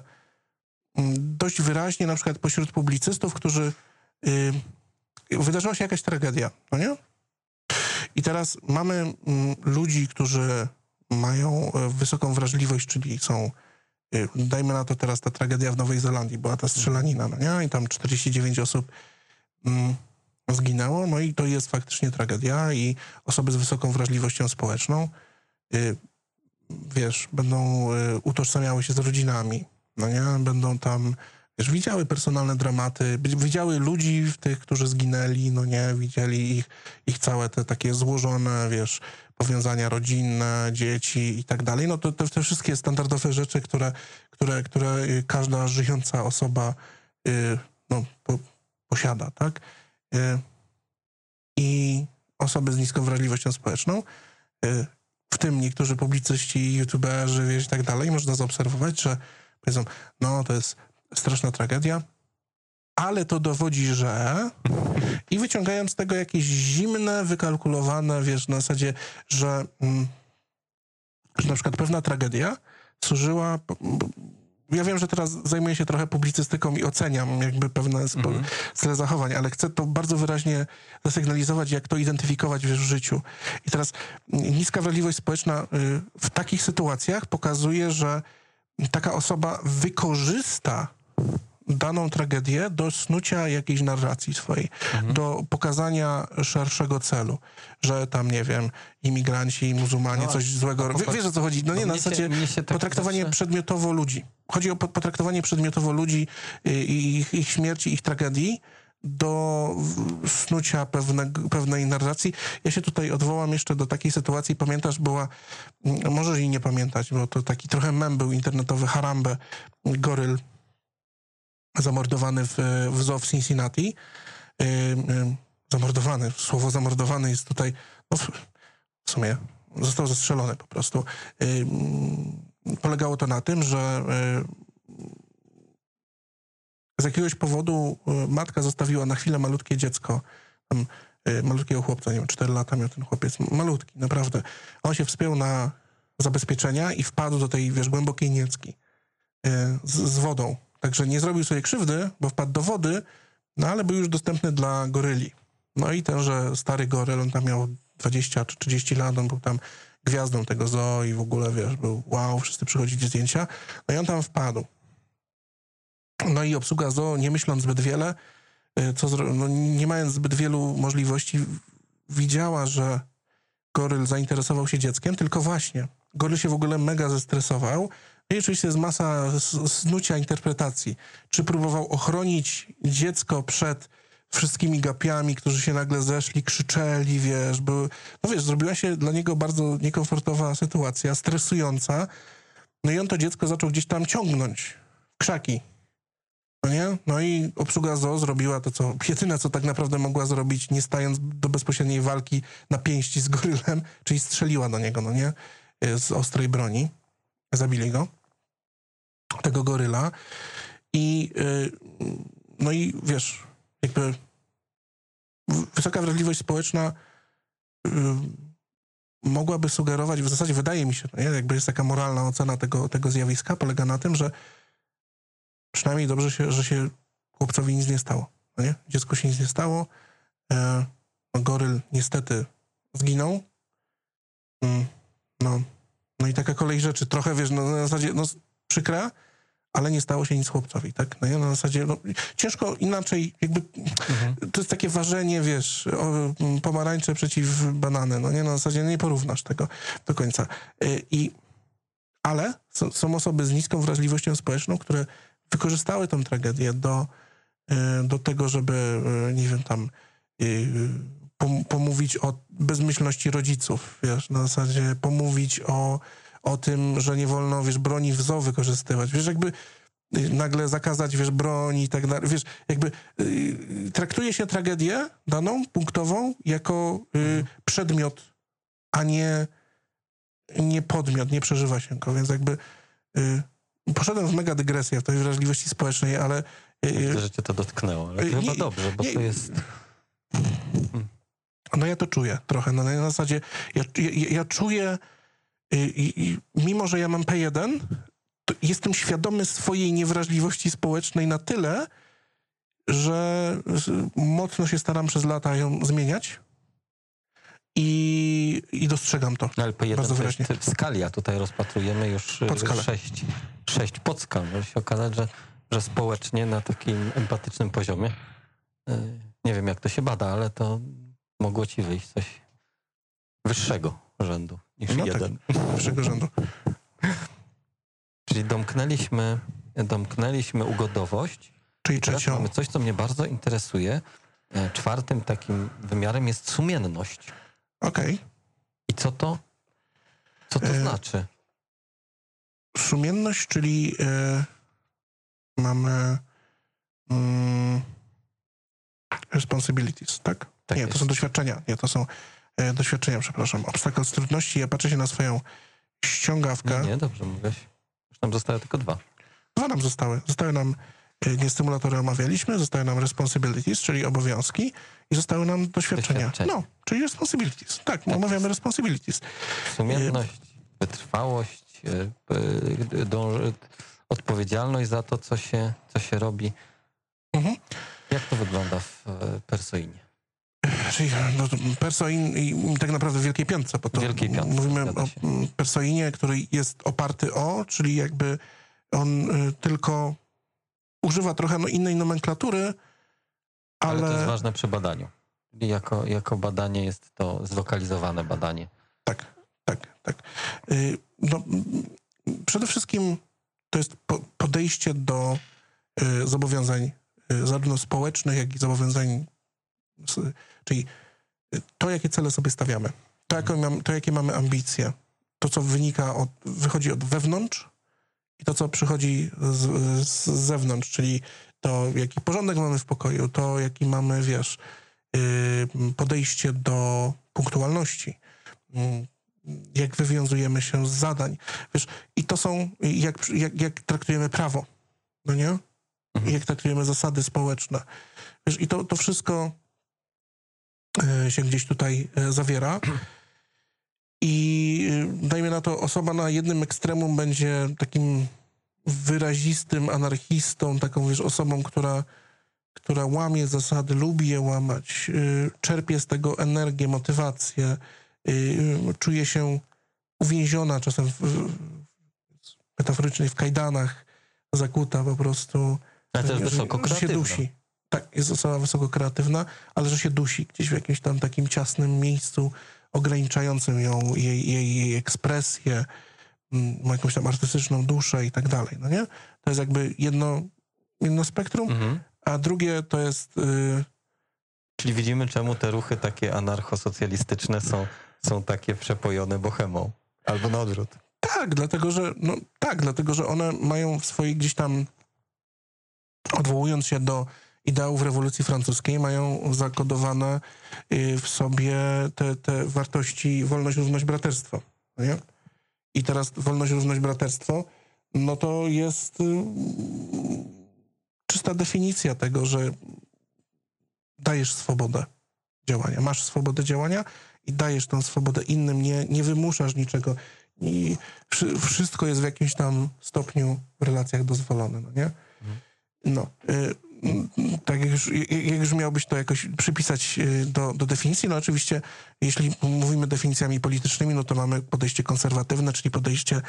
dość wyraźnie na przykład pośród publicystów, którzy... Y, wydarzyła się jakaś tragedia, no nie? I teraz mamy m, ludzi, którzy mają y, wysoką wrażliwość, czyli są, y, dajmy na to teraz ta tragedia w Nowej Zelandii, była ta strzelanina, no nie? I tam czterdzieści dziewięć osób mm, zginęło, no i to jest faktycznie tragedia i osoby z wysoką wrażliwością społeczną, y, wiesz, będą y, utożsamiały się z rodzinami, no nie? Będą tam... Wiesz, widziały personalne dramaty, widziały ludzi w tych, którzy zginęli, no nie, widzieli ich, ich całe te takie złożone, wiesz, powiązania rodzinne, dzieci i tak dalej. No to, to te wszystkie standardowe rzeczy, które, które, które każda żyjąca osoba yy, no, po, posiada, tak? Yy, I osoby z niską wrażliwością społeczną, yy, w tym niektórzy publicyści, youtuberzy, wiesz, i tak dalej, można zaobserwować, że powiedzą, no to jest straszna tragedia, ale to dowodzi, że... I wyciągają z tego jakieś zimne, wykalkulowane, wiesz, na zasadzie, że, mm, że na przykład pewna tragedia służyła... Ja wiem, że teraz zajmuję się trochę publicystyką i oceniam jakby pewne spo, mm-hmm. style zachowań, ale chcę to bardzo wyraźnie zasygnalizować, jak to identyfikować wiesz, w życiu. I teraz niska wrażliwość społeczna y, w takich sytuacjach pokazuje, że taka osoba wykorzysta daną tragedię do snucia jakiejś narracji swojej, mhm. do pokazania szerszego celu, że tam, nie wiem, imigranci, muzułmanie, no, coś złego robią. Wiesz o co chodzi? No nie, na zasadzie tak potraktowanie znaczy... przedmiotowo ludzi. Chodzi o potraktowanie przedmiotowo ludzi i ich, ich śmierci, ich tragedii do snucia pewne, pewnej narracji. Ja się tutaj odwołam jeszcze do takiej sytuacji, pamiętasz, była, możesz jej nie pamiętać, bo to taki trochę mem był internetowy, Harambe, goryl zamordowany w, w zoo w Cincinnati. Yy, yy, zamordowany, słowo zamordowany jest tutaj, no w, w sumie został zastrzelony po prostu. Yy, polegało to na tym, że yy, z jakiegoś powodu matka zostawiła na chwilę malutkie dziecko, tam, y, malutkiego chłopca, nie wiem, cztery lata miał ten chłopiec, malutki, naprawdę. On się wspiął na zabezpieczenia i wpadł do tej, wiesz, głębokiej niecki y, z, z wodą. Także nie zrobił sobie krzywdy, bo wpadł do wody, no ale był już dostępny dla goryli. No i tenże stary goryl, on tam miał dwadzieścia czy trzydzieści lat, on był tam gwiazdą tego zoo i w ogóle, wiesz, był wow, wszyscy przychodzili zdjęcia. No i on tam wpadł. No i obsługa zoo, nie myśląc zbyt wiele, co zro... no, nie mając zbyt wielu możliwości, widziała, że goryl zainteresował się dzieckiem, tylko właśnie, goryl się w ogóle mega zestresował. No i oczywiście jest masa snucia interpretacji. Czy próbował ochronić dziecko przed wszystkimi gapiami, którzy się nagle zeszli, krzyczeli, wiesz, były... No wiesz, zrobiła się dla niego bardzo niekomfortowa sytuacja, stresująca. No i on to dziecko zaczął gdzieś tam ciągnąć w krzaki. No nie? No i obsługa zoo zrobiła to, co jedyne, co tak naprawdę mogła zrobić, nie stając do bezpośredniej walki na pięści z gorylem, czyli strzeliła do niego, no nie? Z ostrej broni. Zabili go. Tego goryla. I yy, no i wiesz, jakby wysoka wrażliwość społeczna yy, mogłaby sugerować, w zasadzie wydaje mi się, no nie? Jakby jest taka moralna ocena tego, tego zjawiska, polega na tym, że przynajmniej dobrze, się, że się chłopcowi nic nie stało. No nie? Dziecku się nic nie stało. E, no goryl niestety zginął. Mm, no. no i taka kolej rzeczy. Trochę, wiesz, no, na zasadzie no, przykra, ale nie stało się nic chłopcowi, tak? No i na zasadzie, no, ciężko inaczej, jakby, mhm. to jest takie ważenie, wiesz, o, pomarańcze przeciw banany, no nie, na zasadzie nie porównasz tego do końca. Y, i, ale są, są osoby z niską wrażliwością społeczną, które wykorzystały tę tragedię do, y, do tego, żeby, y, nie wiem, tam... Y, pomówić o bezmyślności rodziców, wiesz, na zasadzie pomówić o, o tym, że nie wolno, wiesz, broni w zoo wykorzystywać, wiesz, jakby nagle zakazać, wiesz, broni i tak dalej, wiesz, jakby yy, traktuje się tragedię daną, punktową, jako yy, przedmiot, a nie, nie podmiot, nie przeżywa się go, więc jakby yy, poszedłem w mega dygresję w tej wrażliwości społecznej, ale... Yy, że cię to dotknęło, ale yy, chyba nie, dobrze, bo nie, to jest... No ja to czuję trochę, no, na zasadzie ja, ja, ja czuję, y, y, mimo że ja mam P jeden, to jestem świadomy swojej niewrażliwości społecznej na tyle, że mocno się staram przez lata ją zmieniać i, i dostrzegam to. No, ale P jeden bardzo wyraźnie. To jest skali, a tutaj rozpatrujemy już sześć podskal. Może się okazać, że, że społecznie na takim empatycznym poziomie, y, nie wiem jak to się bada, ale to... mogło ci wyjść coś wyższego rzędu niż no jeden. Tak, wyższego rzędu. Czyli domknęliśmy, domknęliśmy ugodowość. Czyli trzecią. Mamy coś, co mnie bardzo interesuje. Czwartym takim wymiarem jest sumienność. Okej. Okay. I co to, co to e... znaczy? Sumienność, czyli e... mamy mm... responsibilities, tak? Tak nie, jest. To są doświadczenia, nie, to są e, doświadczenia, przepraszam. Obstacle z trudności, ja patrzę się na swoją ściągawkę. Nie, nie dobrze mówiłeś. Już nam zostały tylko dwa. Dwa nam zostały. Zostały nam e, niestymulatory omawialiśmy, zostały nam responsibilities, czyli obowiązki i zostały nam doświadczenia. Doświadczenia. No, czyli responsibilities. Tak, tak omawiamy jest. Responsibilities. Sumienność, e, wytrwałość, e, e, dąży, odpowiedzialność za to, co się, co się robi. Mhm. Jak to wygląda w e, Persoinie? Czyli no, Persoin i tak naprawdę w Wielkiej Piątce, bo to Wielkiej Piątce, mówimy o Persoinie, który jest oparty o, czyli jakby on y, tylko używa trochę no, innej nomenklatury, ale... ale... to jest ważne przy badaniu. Jako, jako badanie jest to zlokalizowane badanie. Tak, tak, tak. Y, no, przede wszystkim to jest po, podejście do y, zobowiązań y, zarówno społecznych, jak i zobowiązań. Czyli to, jakie cele sobie stawiamy, to, jaką mam, to, jakie mamy ambicje, to, co wynika od, wychodzi od wewnątrz i to, co przychodzi z, z zewnątrz, czyli to, jaki porządek mamy w pokoju, to, jaki mamy, wiesz, podejście do punktualności, jak wywiązujemy się z zadań, wiesz, i to są, jak, jak, jak traktujemy prawo, no nie? Jak traktujemy zasady społeczne, wiesz, i to, to wszystko... się gdzieś tutaj zawiera i dajmy na to, osoba na jednym ekstremum będzie takim wyrazistym anarchistą, taką, wiesz, osobą, która, która łamie zasady, lubi je łamać, czerpie z tego energię, motywację, czuje się uwięziona czasem w, metaforycznie w kajdanach, zakuta po prostu, ale też wysoko kreatywna, się dusi. Tak, jest osoba wysoko kreatywna, ale że się dusi gdzieś w jakimś tam takim ciasnym miejscu, ograniczającym ją, jej, jej, jej ekspresję, ma jakąś tam artystyczną duszę i tak dalej, no nie? To jest jakby jedno, jedno spektrum, mhm. a drugie to jest... Yy... Czyli widzimy, czemu te ruchy takie anarchosocjalistyczne są, są takie przepojone bohemą, albo na odwrót. Tak, dlatego że, no, tak, dlatego, że one mają w swojej gdzieś tam, odwołując się do ideałów rewolucji francuskiej, mają zakodowane w sobie te, te wartości wolność, równość, braterstwo. Nie? I teraz wolność, równość, braterstwo, no to jest czysta definicja tego, że dajesz swobodę działania, masz swobodę działania i dajesz tą swobodę innym, nie, nie wymuszasz niczego i wszystko jest w jakimś tam stopniu w relacjach dozwolone, no nie? No. Y- tak jak już, jak już miałbyś to jakoś przypisać do, do definicji, no oczywiście jeśli mówimy definicjami politycznymi, no to mamy podejście konserwatywne, czyli podejście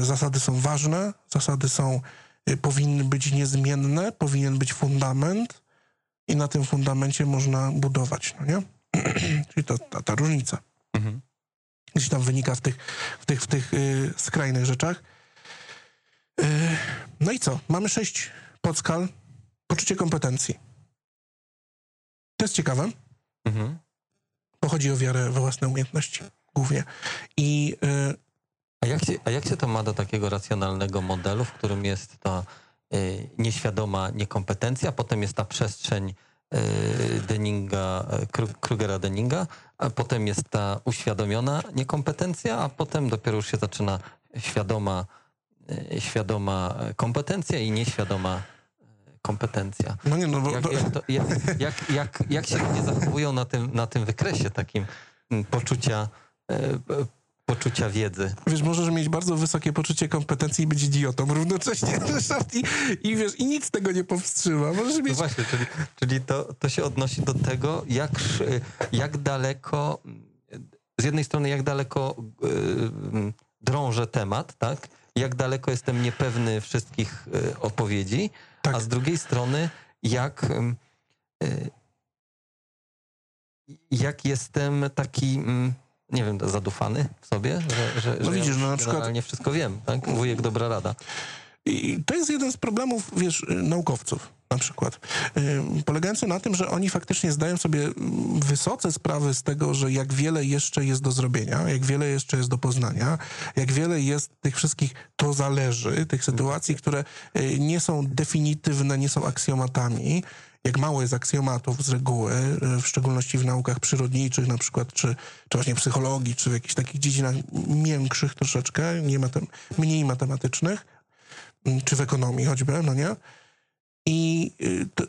zasady są ważne, zasady są, powinny być niezmienne, powinien być fundament i na tym fundamencie można budować, no nie? Czyli to, ta, ta różnica. Mhm. Gdzieś tam wynika w tych, w tych, w tych yy, skrajnych rzeczach. Yy, no i co? Mamy sześć podskal. Poczucie kompetencji. To jest ciekawe. Mhm. Bo chodzi o wiarę we własne umiejętności głównie. I, yy... a, jak się, a jak się to ma do takiego racjonalnego modelu, w którym jest ta yy, nieświadoma niekompetencja, potem jest ta przestrzeń Dunninga, Krugera Dunninga, a potem jest ta uświadomiona niekompetencja, a potem dopiero już się zaczyna świadoma, świadoma kompetencja i nieświadoma kompetencja. No nie, no bo... jak, jak, to, jak, jak, jak, jak się ludzie zachowują na tym, na tym wykresie takim poczucia, poczucia wiedzy? Wiesz, możesz mieć bardzo wysokie poczucie kompetencji i być idiotą równocześnie, Ryszard, i, i wiesz, i nic tego nie powstrzyma. Możesz mieć... No właśnie, czyli, czyli to, to się odnosi do tego, jak, jak daleko, z jednej strony jak daleko yy, drążę temat, tak? Jak daleko jestem niepewny wszystkich yy, odpowiedzi, tak. A z drugiej strony jak, yy, jak jestem taki... Yy, nie wiem, zadufany w sobie, że, że, no że widzisz, ja no na generalnie przykład... wszystko wiem, tak? Wujek dobra rada. I to jest jeden z problemów, wiesz, naukowców na przykład, yy, polegający na tym, że oni faktycznie zdają sobie wysoce sprawy z tego, że jak wiele jeszcze jest do zrobienia, jak wiele jeszcze jest do poznania, jak wiele jest tych wszystkich to zależy, tych sytuacji, które yy, nie są definitywne, nie są aksjomatami, jak mało jest aksjomatów z reguły, w szczególności w naukach przyrodniczych na przykład, czy, czy właśnie psychologii, czy w jakichś takich dziedzinach miększych troszeczkę, nie matem, mniej matematycznych, czy w ekonomii choćby, no nie? I to,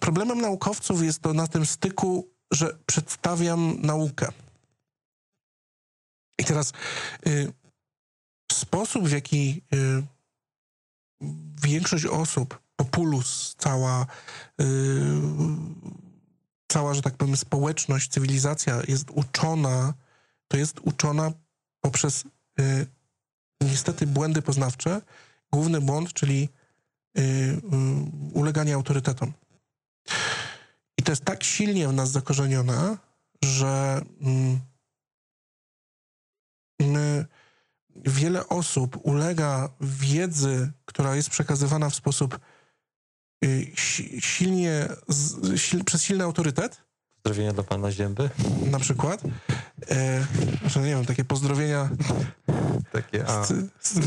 problemem naukowców jest to na tym styku, że przedstawiam naukę. I teraz y, sposób, w jaki y, większość osób populus, cała, yy, cała, że tak powiem, społeczność, cywilizacja jest uczona, to jest uczona poprzez yy, niestety błędy poznawcze. Główny błąd, czyli yy, yy, uleganie autorytetom. I to jest tak silnie w nas zakorzenione, że yy, my... wiele osób ulega wiedzy, która jest przekazywana w sposób silnie, sil, przez silny autorytet. Pozdrowienia dla pana Zięby. Na przykład. E, znaczy, nie wiem, takie pozdrowienia... Takie, a. C, c,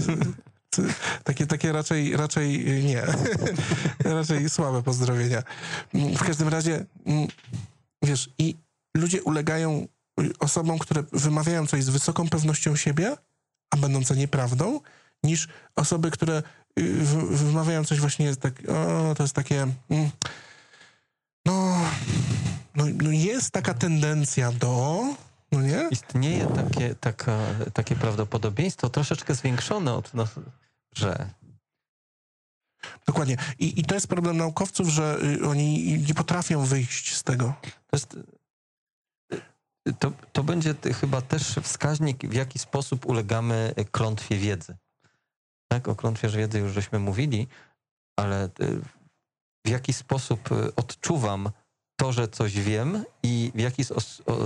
c, takie, takie raczej, raczej nie. Raczej słabe pozdrowienia. W każdym razie, wiesz, i ludzie ulegają osobom, które wymawiają coś z wysoką pewnością siebie, a będące nieprawdą, niż osoby, które wymawiają coś właśnie tak, o, to jest takie, no, no, no jest taka tendencja do, no nie? Istnieje takie, taka, takie prawdopodobieństwo troszeczkę zwiększone od nas, że... Dokładnie. I, i to jest problem naukowców, że oni nie potrafią wyjść z tego. To jest... To, to będzie chyba też wskaźnik, w jaki sposób ulegamy klątwie wiedzy. Tak? O klątwie wiedzy już żeśmy mówili, ale w jaki sposób odczuwam to, że coś wiem i w jaki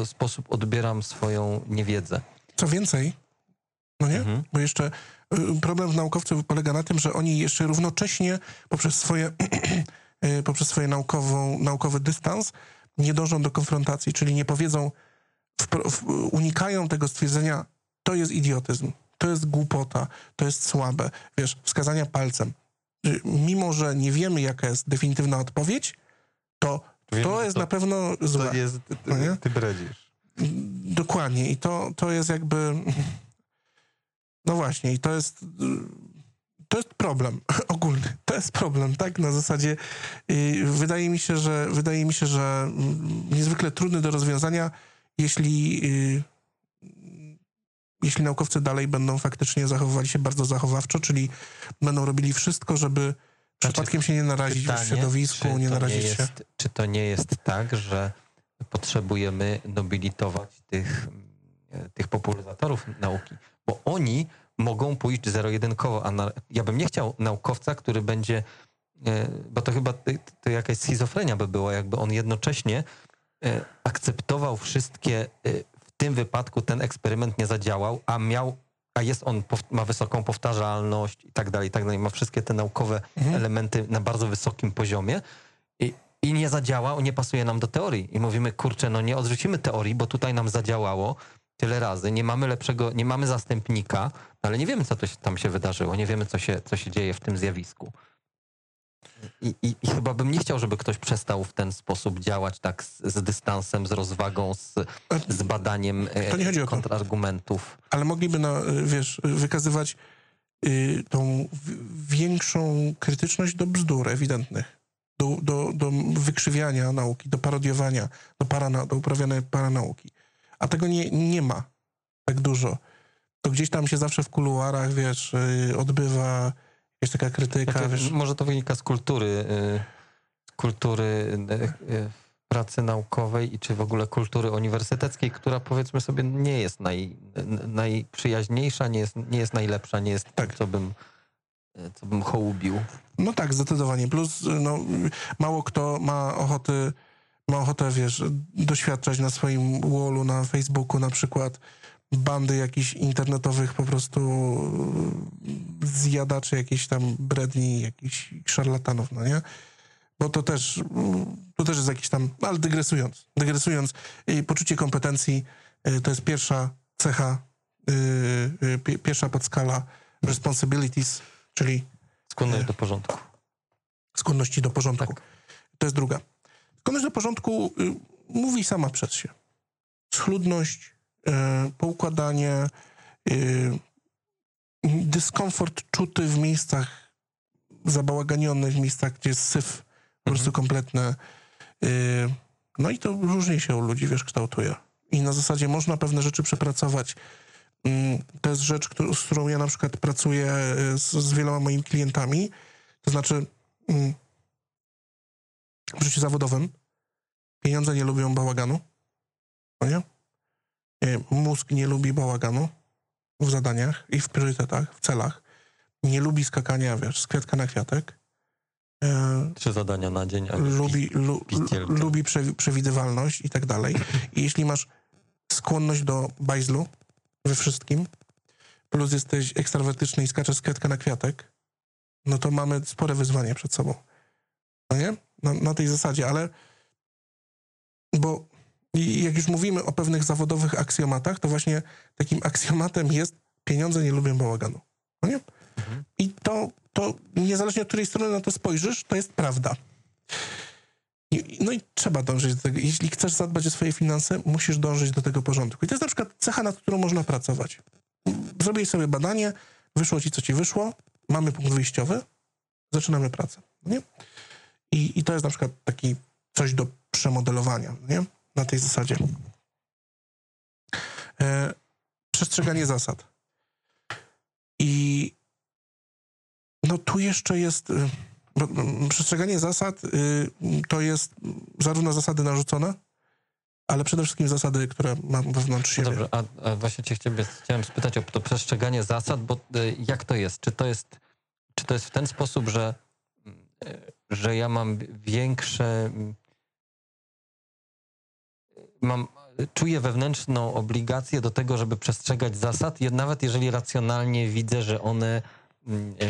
sposób odbieram swoją niewiedzę. Co więcej, no nie? Mhm. Bo jeszcze problem naukowców polega na tym, że oni jeszcze równocześnie poprzez swoje, poprzez swoje naukową, naukowy dystans nie dążą do konfrontacji, czyli nie powiedzą, W, w, unikają tego stwierdzenia, to jest idiotyzm, to jest głupota, to jest słabe, wiesz, wskazania palcem. Mimo, że nie wiemy, jaka jest definitywna odpowiedź, to wiemy, to jest to, na pewno złe. To jest, ty, no ty bredzisz. Dokładnie. I to, to jest jakby... No właśnie. I to jest... To jest problem ogólny. To jest problem, tak? Na zasadzie yy, wydaje mi się, że wydaje mi się, że niezwykle trudny do rozwiązania, Jeśli, yy, jeśli naukowcy dalej będą faktycznie zachowywali się bardzo zachowawczo, czyli będą robili wszystko, żeby Przypadkiem się nie narazić pytanie, w środowisku, nie narazić nie jest, się? Czy to nie jest tak, że potrzebujemy nobilitować tych, tych popularyzatorów nauki? Bo oni mogą pójść zero-jedynkowo. A na, ja bym nie chciał naukowca, który będzie... Bo to chyba to jakaś schizofrenia by była, jakby on jednocześnie akceptował wszystkie... W tym wypadku ten eksperyment nie zadziałał, a miał... a jest on, ma wysoką powtarzalność i tak dalej, i tak dalej, ma wszystkie te naukowe mhm. elementy na bardzo wysokim poziomie i, i nie zadziałał, nie pasuje nam do teorii. I mówimy, kurczę, no nie odrzucimy teorii, bo tutaj nam zadziałało tyle razy, nie mamy lepszego, nie mamy zastępnika, ale nie wiemy, co to się, tam się wydarzyło, nie wiemy, co się, co się dzieje w tym zjawisku. I, i, I chyba bym nie chciał, żeby ktoś przestał w ten sposób działać tak z, z dystansem, z rozwagą, z, z badaniem e, kontrargumentów. Ale mogliby, na, wiesz, wykazywać y, tą większą krytyczność do bzdur ewidentnych, do, do, do wykrzywiania nauki, do parodiowania, do, para, do uprawiania paranauki. A tego nie, nie ma tak dużo. To gdzieś tam się zawsze w kuluarach, wiesz, y, odbywa... Jest taka krytyka, znaczy, wiesz... Może to wynika z kultury, y, kultury y, y, pracy naukowej i czy w ogóle kultury uniwersyteckiej, która powiedzmy sobie nie jest naj, najprzyjaźniejsza, nie jest, nie jest najlepsza, nie jest tak, tym, co bym, co bym hołubił. No tak, zdecydowanie. Plus no, mało kto ma ochoty, ma ochotę, wiesz, doświadczać na swoim wallu, na Facebooku na przykład... bandy jakichś internetowych po prostu zjadaczy, jakichś tam bredni, jakichś szarlatanów, no nie? Bo to też, to też jest jakiś tam, ale dygresując, dygresując, poczucie kompetencji to jest pierwsza cecha, yy, pierwsza podskala responsibilities, czyli... Skłonność do porządku. Skłonności do porządku. Tak. To jest druga. Skłonność do porządku yy, mówi sama przez się. Schludność, poukładanie, yy, dyskomfort czuty w miejscach zabałaganionych, w miejscach, gdzie jest syf, mhm. po prostu kompletne. Yy, no i to różnie się u ludzi, wiesz, kształtuje. I na zasadzie można pewne rzeczy przepracować. Yy, to jest rzecz, którą, z którą ja na przykład pracuję z, z wieloma moimi klientami. To znaczy yy, w życiu zawodowym pieniądze nie lubią bałaganu. No nie? Mózg nie lubi bałaganu w zadaniach i w priorytetach, w celach. Nie lubi skakania, wiesz, z kwiatka na kwiatek. Trzy zadania na dzień. Lubi, lu, lubi przewidywalność i tak dalej. I jeśli masz skłonność do bajzlu we wszystkim, plus jesteś ekstrawertyczny i skaczesz z kwiatka na kwiatek, no to mamy spore wyzwanie przed sobą. No nie? Na, na tej zasadzie, ale... Bo... I jak już mówimy o pewnych zawodowych aksjomatach, to właśnie takim aksjomatem jest pieniądze nie lubią bałaganu. No nie? Mhm. I to, to niezależnie od której strony na to spojrzysz, to jest prawda. I, no i trzeba dążyć do tego. Jeśli chcesz zadbać o swoje finanse, musisz dążyć do tego porządku. I to jest na przykład cecha, nad którą można pracować. Zrobiłeś sobie badanie, wyszło ci, co ci wyszło, mamy punkt wyjściowy, zaczynamy pracę. No nie? I, i to jest na przykład taki coś do przemodelowania. No nie? Na tej zasadzie. E, przestrzeganie zasad. I no tu jeszcze jest... Bo, przestrzeganie zasad y, to jest zarówno zasady narzucone, ale przede wszystkim zasady, które mam wewnątrz siebie. Dobrze, a, a właśnie cię chciałem, chciałem spytać o to przestrzeganie zasad, bo y, jak to jest? Czy to jest, czy to jest w ten sposób, że, y, że ja mam większe... Mam, czuję wewnętrzną obligację do tego, żeby przestrzegać zasad, nawet jeżeli racjonalnie widzę, że one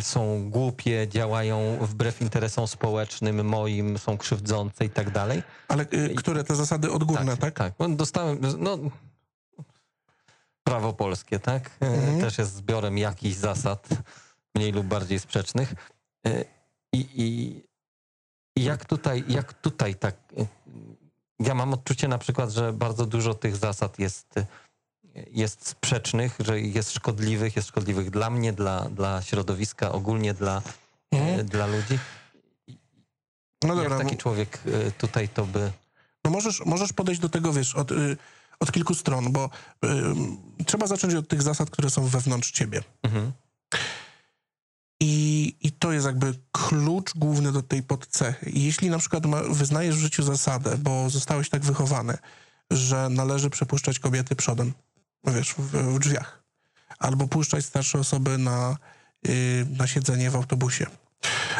są głupie, działają wbrew interesom społecznym, moim, są krzywdzące i tak dalej. Ale y, które te zasady odgórne, tak? Tak, tak. Dostałem, no, prawo polskie, tak? Mhm. Też jest zbiorem jakichś zasad, mniej lub bardziej sprzecznych. I, i, i jak tutaj, jak tutaj tak... Ja mam odczucie na przykład, że bardzo dużo tych zasad jest, jest sprzecznych, że jest szkodliwych, jest szkodliwych dla mnie, dla, dla środowiska, ogólnie dla, mm. e, dla ludzi. No dobra, jak taki no, człowiek e, tutaj to by... No możesz, możesz podejść do tego, wiesz, od, y, od kilku stron, bo y, trzeba zacząć od tych zasad, które są wewnątrz ciebie. Mm-hmm. I, i to to jest jakby klucz główny do tej podcechy. I jeśli na przykład ma, wyznajesz w życiu zasadę, bo zostałeś tak wychowany, że należy przepuszczać kobiety przodem, wiesz, w, w drzwiach, albo puszczać starsze osoby na, yy, na siedzenie w autobusie,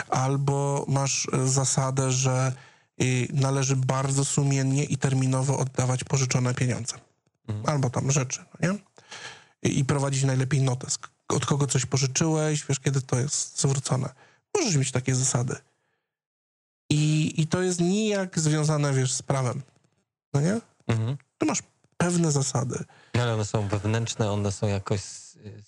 albo masz zasadę, że yy, należy bardzo sumiennie i terminowo oddawać pożyczone pieniądze, mhm. albo tam rzeczy, no nie? I, i prowadzić najlepiej notes, od kogo coś pożyczyłeś, wiesz, kiedy to jest zwrócone. Możesz mieć takie zasady. I, i to jest nijak związane, wiesz, z prawem. No nie? Mhm. Tu masz pewne zasady. Ale one są wewnętrzne, one są jakoś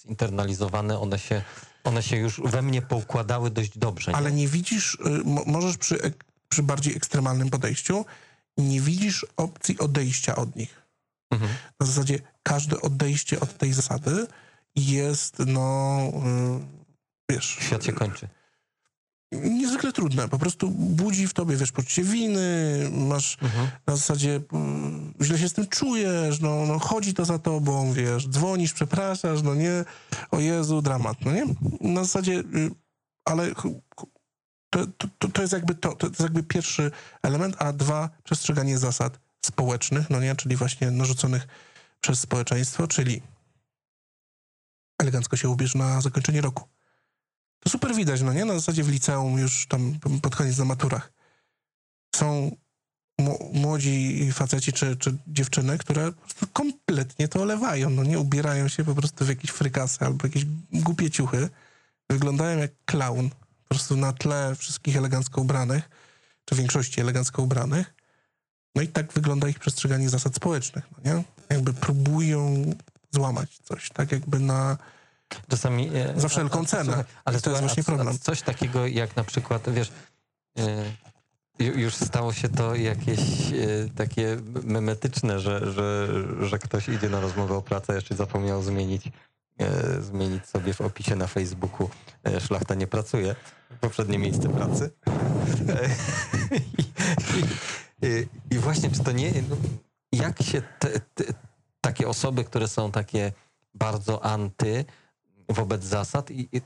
zinternalizowane, one się, one się już we mnie poukładały dość dobrze. Nie? Ale nie widzisz, możesz przy, przy bardziej ekstremalnym podejściu, nie widzisz opcji odejścia od nich. Mhm. Na zasadzie każde odejście od tej zasady jest, no, wiesz... Świat się kończy. Niezwykle trudne. Po prostu budzi w tobie, wiesz, poczucie winy, masz mhm. na zasadzie, źle się z tym czujesz, no, no chodzi to za tobą, wiesz, dzwonisz, przepraszasz, no nie, o Jezu, dramat, no nie? Na zasadzie, ale to, to, to jest jakby to, to jest jakby pierwszy element, a dwa, przestrzeganie zasad społecznych, no nie, czyli właśnie narzuconych przez społeczeństwo, czyli elegancko się ubierz na zakończenie roku. To super widać, no nie? Na zasadzie w liceum już tam pod koniec na maturach są młodzi faceci czy, czy dziewczyny, które po prostu kompletnie to olewają, no nie? Ubierają się po prostu w jakieś frykasy albo jakieś głupie ciuchy. Wyglądają jak klaun, po prostu na tle wszystkich elegancko ubranych, czy większości elegancko ubranych. No i tak wygląda ich przestrzeganie zasad społecznych, no nie? Jakby próbują złamać coś, tak jakby na... Czasami, za wszelką cenę. Ale to jest słuchaj, właśnie problem. Coś takiego jak na przykład, wiesz, y, już stało się to jakieś y, takie memetyczne, że, że, że ktoś idzie na rozmowę o pracę, jeszcze zapomniał zmienić, y, zmienić sobie w opisie na Facebooku y, szlachta nie pracuje, poprzednie miejsce pracy. I, i, I właśnie, czy to nie... Jak się te, te, takie osoby, które są takie bardzo anty... wobec zasad i, i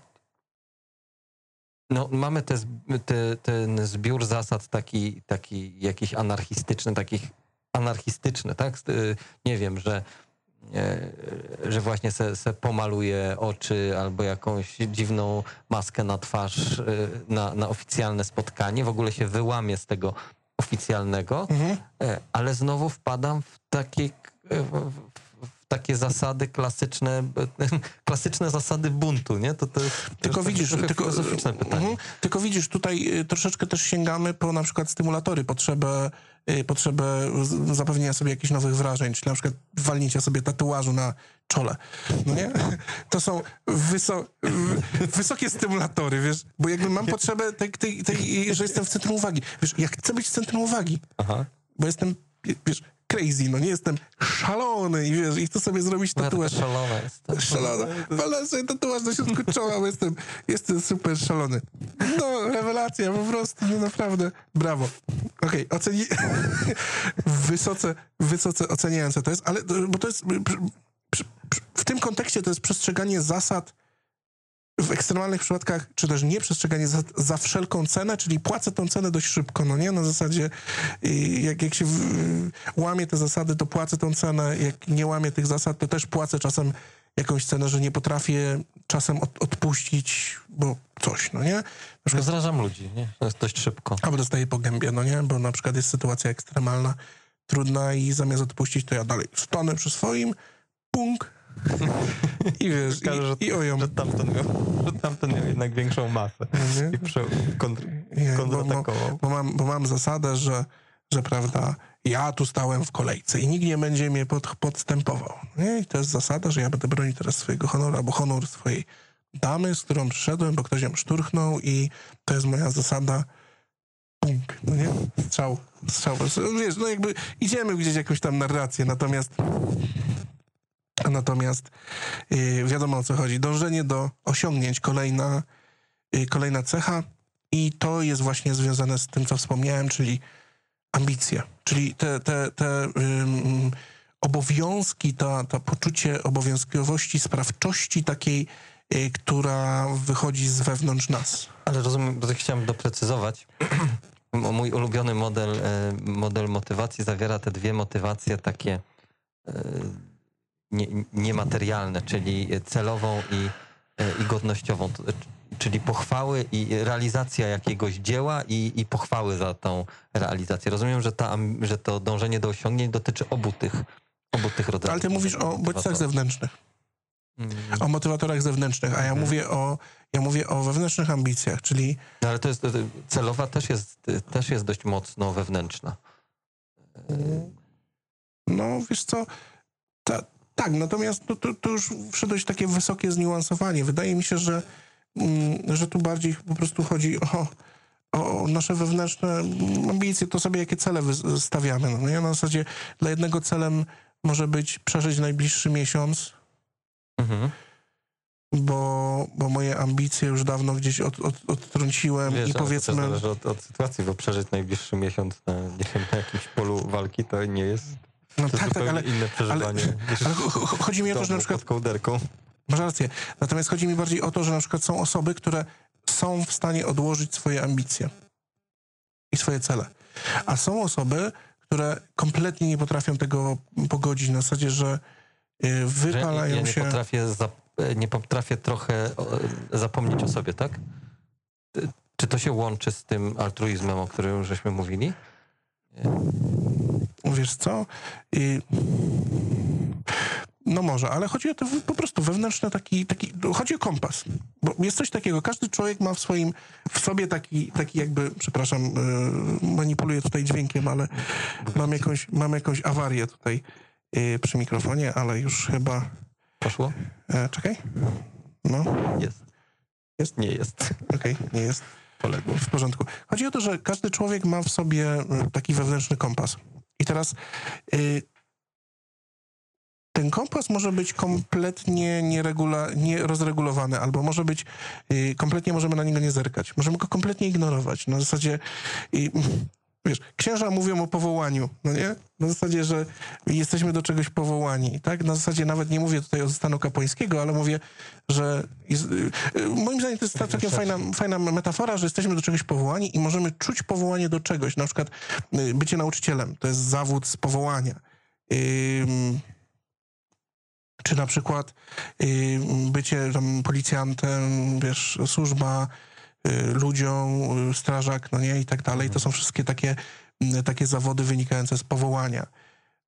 no, mamy te, te, ten zbiór zasad taki, taki jakiś anarchistyczny, takich anarchistyczny, tak? Nie wiem, że, że właśnie se, se pomaluje oczy albo jakąś dziwną maskę na twarz na, na oficjalne spotkanie, w ogóle się wyłamie z tego oficjalnego, mhm. ale znowu wpadam w takie... W, takie zasady klasyczne, klasyczne zasady buntu, nie? To, to, to tylko widzisz, tylko, filozoficzne pytanie. Mm, tylko widzisz, tutaj troszeczkę też sięgamy po na przykład stymulatory, potrzebę, y, potrzebę zapewnienia sobie jakichś nowych wrażeń, czyli na przykład walnięcia sobie tatuażu na czole, no nie? To są wyso, wysokie stymulatory, wiesz? Bo jakby mam potrzebę tej, tej, tej, że jestem w centrum uwagi. Wiesz, ja chcę być w centrum uwagi, aha. bo jestem, wiesz... crazy, no nie jestem szalony i wiesz, i chcę sobie zrobić tatuaż. Ja szalona jestem. Szalona. Walę sobie tatuaż na środku czoła, bo jestem, jestem super szalony. No, rewelacja, po prostu, no naprawdę, brawo. Okej, okay, oceni... wysoce, wysoce oceniające to jest, ale, bo to jest, w tym kontekście to jest przestrzeganie zasad w ekstremalnych przypadkach, czy też nie przestrzeganie za, za wszelką cenę, czyli płacę tą cenę dość szybko, no nie? Na zasadzie jak, jak się łamie te zasady, to płacę tą cenę, jak nie łamie tych zasad, to też płacę czasem jakąś cenę, że nie potrafię czasem od, odpuścić, bo coś, no nie? Na przykład, zrażam ludzi, nie? To jest dość szybko. Albo dostaję po gębie, no nie? Bo na przykład jest sytuacja ekstremalna, trudna i zamiast odpuścić, to ja dalej stanę przy swoim, punk, i wiesz, Pokażę, i, i oją. Że tamten miał, że tamten miał jednak większą masę nie? i przeł, kontr, nie, kontratakował. Bo, bo, bo, mam, bo mam zasadę, że, że prawda, ja tu stałem w kolejce i nikt nie będzie mnie pod, podstępował. Nie? I to jest zasada, że ja będę bronił teraz swojego honoru albo honor swojej damy, z którą przyszedłem, bo ktoś ją szturchnął i to jest moja zasada. Punk, no nie? Strzał, strzał. Wiesz, no jakby idziemy gdzieś jakąś tam narrację, natomiast... Natomiast yy, wiadomo o co chodzi. Dążenie do osiągnięć, kolejna, yy, kolejna cecha i to jest właśnie związane z tym, co wspomniałem, czyli ambicje, czyli te, te, te yy, obowiązki, to ta, ta poczucie obowiązkowości, sprawczości takiej, yy, która wychodzi z wewnątrz nas. Ale rozumiem, bo chciałem doprecyzować. Mój ulubiony model, model motywacji zawiera te dwie motywacje takie nie, niematerialne, czyli celową i, i godnościową, czyli pochwały i realizacja jakiegoś dzieła i, i pochwały za tą realizację. Rozumiem, że, ta, że to dążenie do osiągnięć dotyczy obu tych, obu tych rodzajów. Ale ty mówisz o bodźcach zewnętrznych. Mm. O motywatorach zewnętrznych, a ja, mm. mówię o, ja mówię o wewnętrznych ambicjach, czyli... No ale to jest, celowa też jest, też jest dość mocno wewnętrzna. No wiesz co, ta, tak, natomiast no, tu, tu już wszedłeś takie wysokie zniuansowanie. Wydaje mi się, że, mm, że tu bardziej po prostu chodzi o, o nasze wewnętrzne ambicje, to sobie jakie cele stawiamy. No ja na zasadzie dla jednego celem może być przeżyć najbliższy miesiąc, Mhm. Bo, bo moje ambicje już dawno gdzieś od, od, odtrąciłem. Wiesz, i powiedzmy... To zależy od, od sytuacji, bo przeżyć najbliższy miesiąc na, nie wiem, na jakimś polu walki to nie jest no to tak, zupełnie tak, ale, inne przeżywanie. Ale, ale chodzi mi o to, że na przykład... Pod kołderką. Masz rację. Natomiast chodzi mi bardziej o to, że na przykład są osoby, które są w stanie odłożyć swoje ambicje i swoje cele. A są osoby, które kompletnie nie potrafią tego pogodzić na zasadzie, że wypalają ja nie się... Potrafię zap... Nie potrafię trochę zapomnieć o sobie, tak? Czy to się łączy z tym altruizmem, o którym żeśmy mówili? Wiesz co? I... No może, ale chodzi o to po prostu wewnętrzne taki... taki... Chodzi o kompas. Bo jest coś takiego. Każdy człowiek ma w swoim... W sobie taki, taki jakby... Przepraszam, manipuluję tutaj dźwiękiem, ale mam jakąś, mam jakąś awarię tutaj przy mikrofonie, ale już chyba... Poszło? E, czekaj. No. Jest. Jest? Nie jest. Okej, okay, nie jest. Poległo. W porządku. Chodzi o to, że każdy człowiek ma w sobie taki wewnętrzny kompas. I teraz y, ten kompas może być kompletnie nieregula, nierozregulowany, albo może być, y, kompletnie możemy na niego nie zerkać. Możemy go kompletnie ignorować. Na zasadzie... Y, Wiesz, księża mówią o powołaniu, no nie? Na zasadzie, że jesteśmy do czegoś powołani, tak? Na zasadzie nawet nie mówię tutaj o stanu kapłańskiego, ale mówię, że... Jest, moim zdaniem to jest taka fajna, fajna metafora, że jesteśmy do czegoś powołani i możemy czuć powołanie do czegoś. Na przykład bycie nauczycielem, to jest zawód z powołania. Ym, czy na przykład ym, bycie tam policjantem, wiesz, służba... ludziom, strażak, no nie, i tak dalej. To są wszystkie takie, takie zawody wynikające z powołania.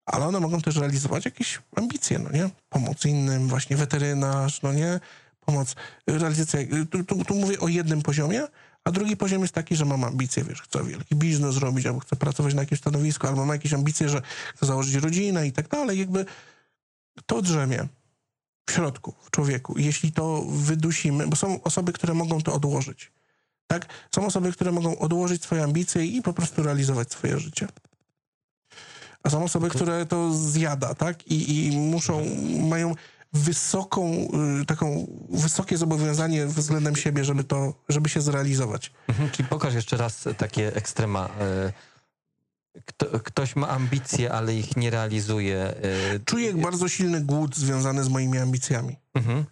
Ale one mogą też realizować jakieś ambicje, no nie? Pomoc innym, właśnie weterynarz, no nie? Pomoc, realizacja. Tu, tu, tu mówię o jednym poziomie, a drugi poziom jest taki, że mam ambicje, wiesz, chcę wielki biznes robić, albo chcę pracować na jakimś stanowisku, albo mam jakieś ambicje, że chcę założyć rodzinę i tak dalej. Jakby to drzemie w środku, w człowieku. Jeśli to wydusimy, bo są osoby, które mogą to odłożyć. Tak? Są osoby, które mogą odłożyć swoje ambicje i po prostu realizować swoje życie. A są osoby, które to zjada, tak? I, i muszą, mają wysoką, taką wysokie zobowiązanie względem siebie, żeby to, żeby się zrealizować. Mhm, czyli pokaż jeszcze raz takie ekstrema. Kto, ktoś ma ambicje, ale ich nie realizuje. Czuję bardzo silny głód związany z moimi ambicjami. Mhm.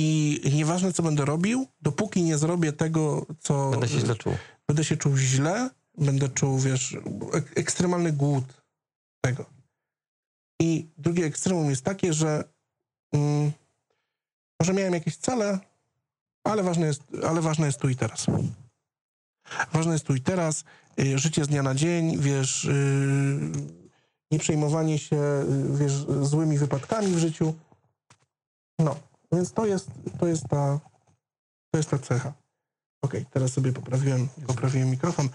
I nieważne, co będę robił, dopóki nie zrobię tego, co... Będę się źle czuł. Będę się czuł źle, będę czuł, wiesz, ekstremalny głód tego. I drugie ekstremum jest takie, że mm, może miałem jakieś cele, ale ważne jest, ale ważne jest tu i teraz. Ważne jest tu i teraz, y, życie z dnia na dzień, wiesz, y, nie przejmowanie się, y, wiesz, złymi wypadkami w życiu. No. Więc to jest, to jest, ta, to jest ta cecha. Okej, okay, teraz sobie poprawiłem, poprawiłem mikrofon.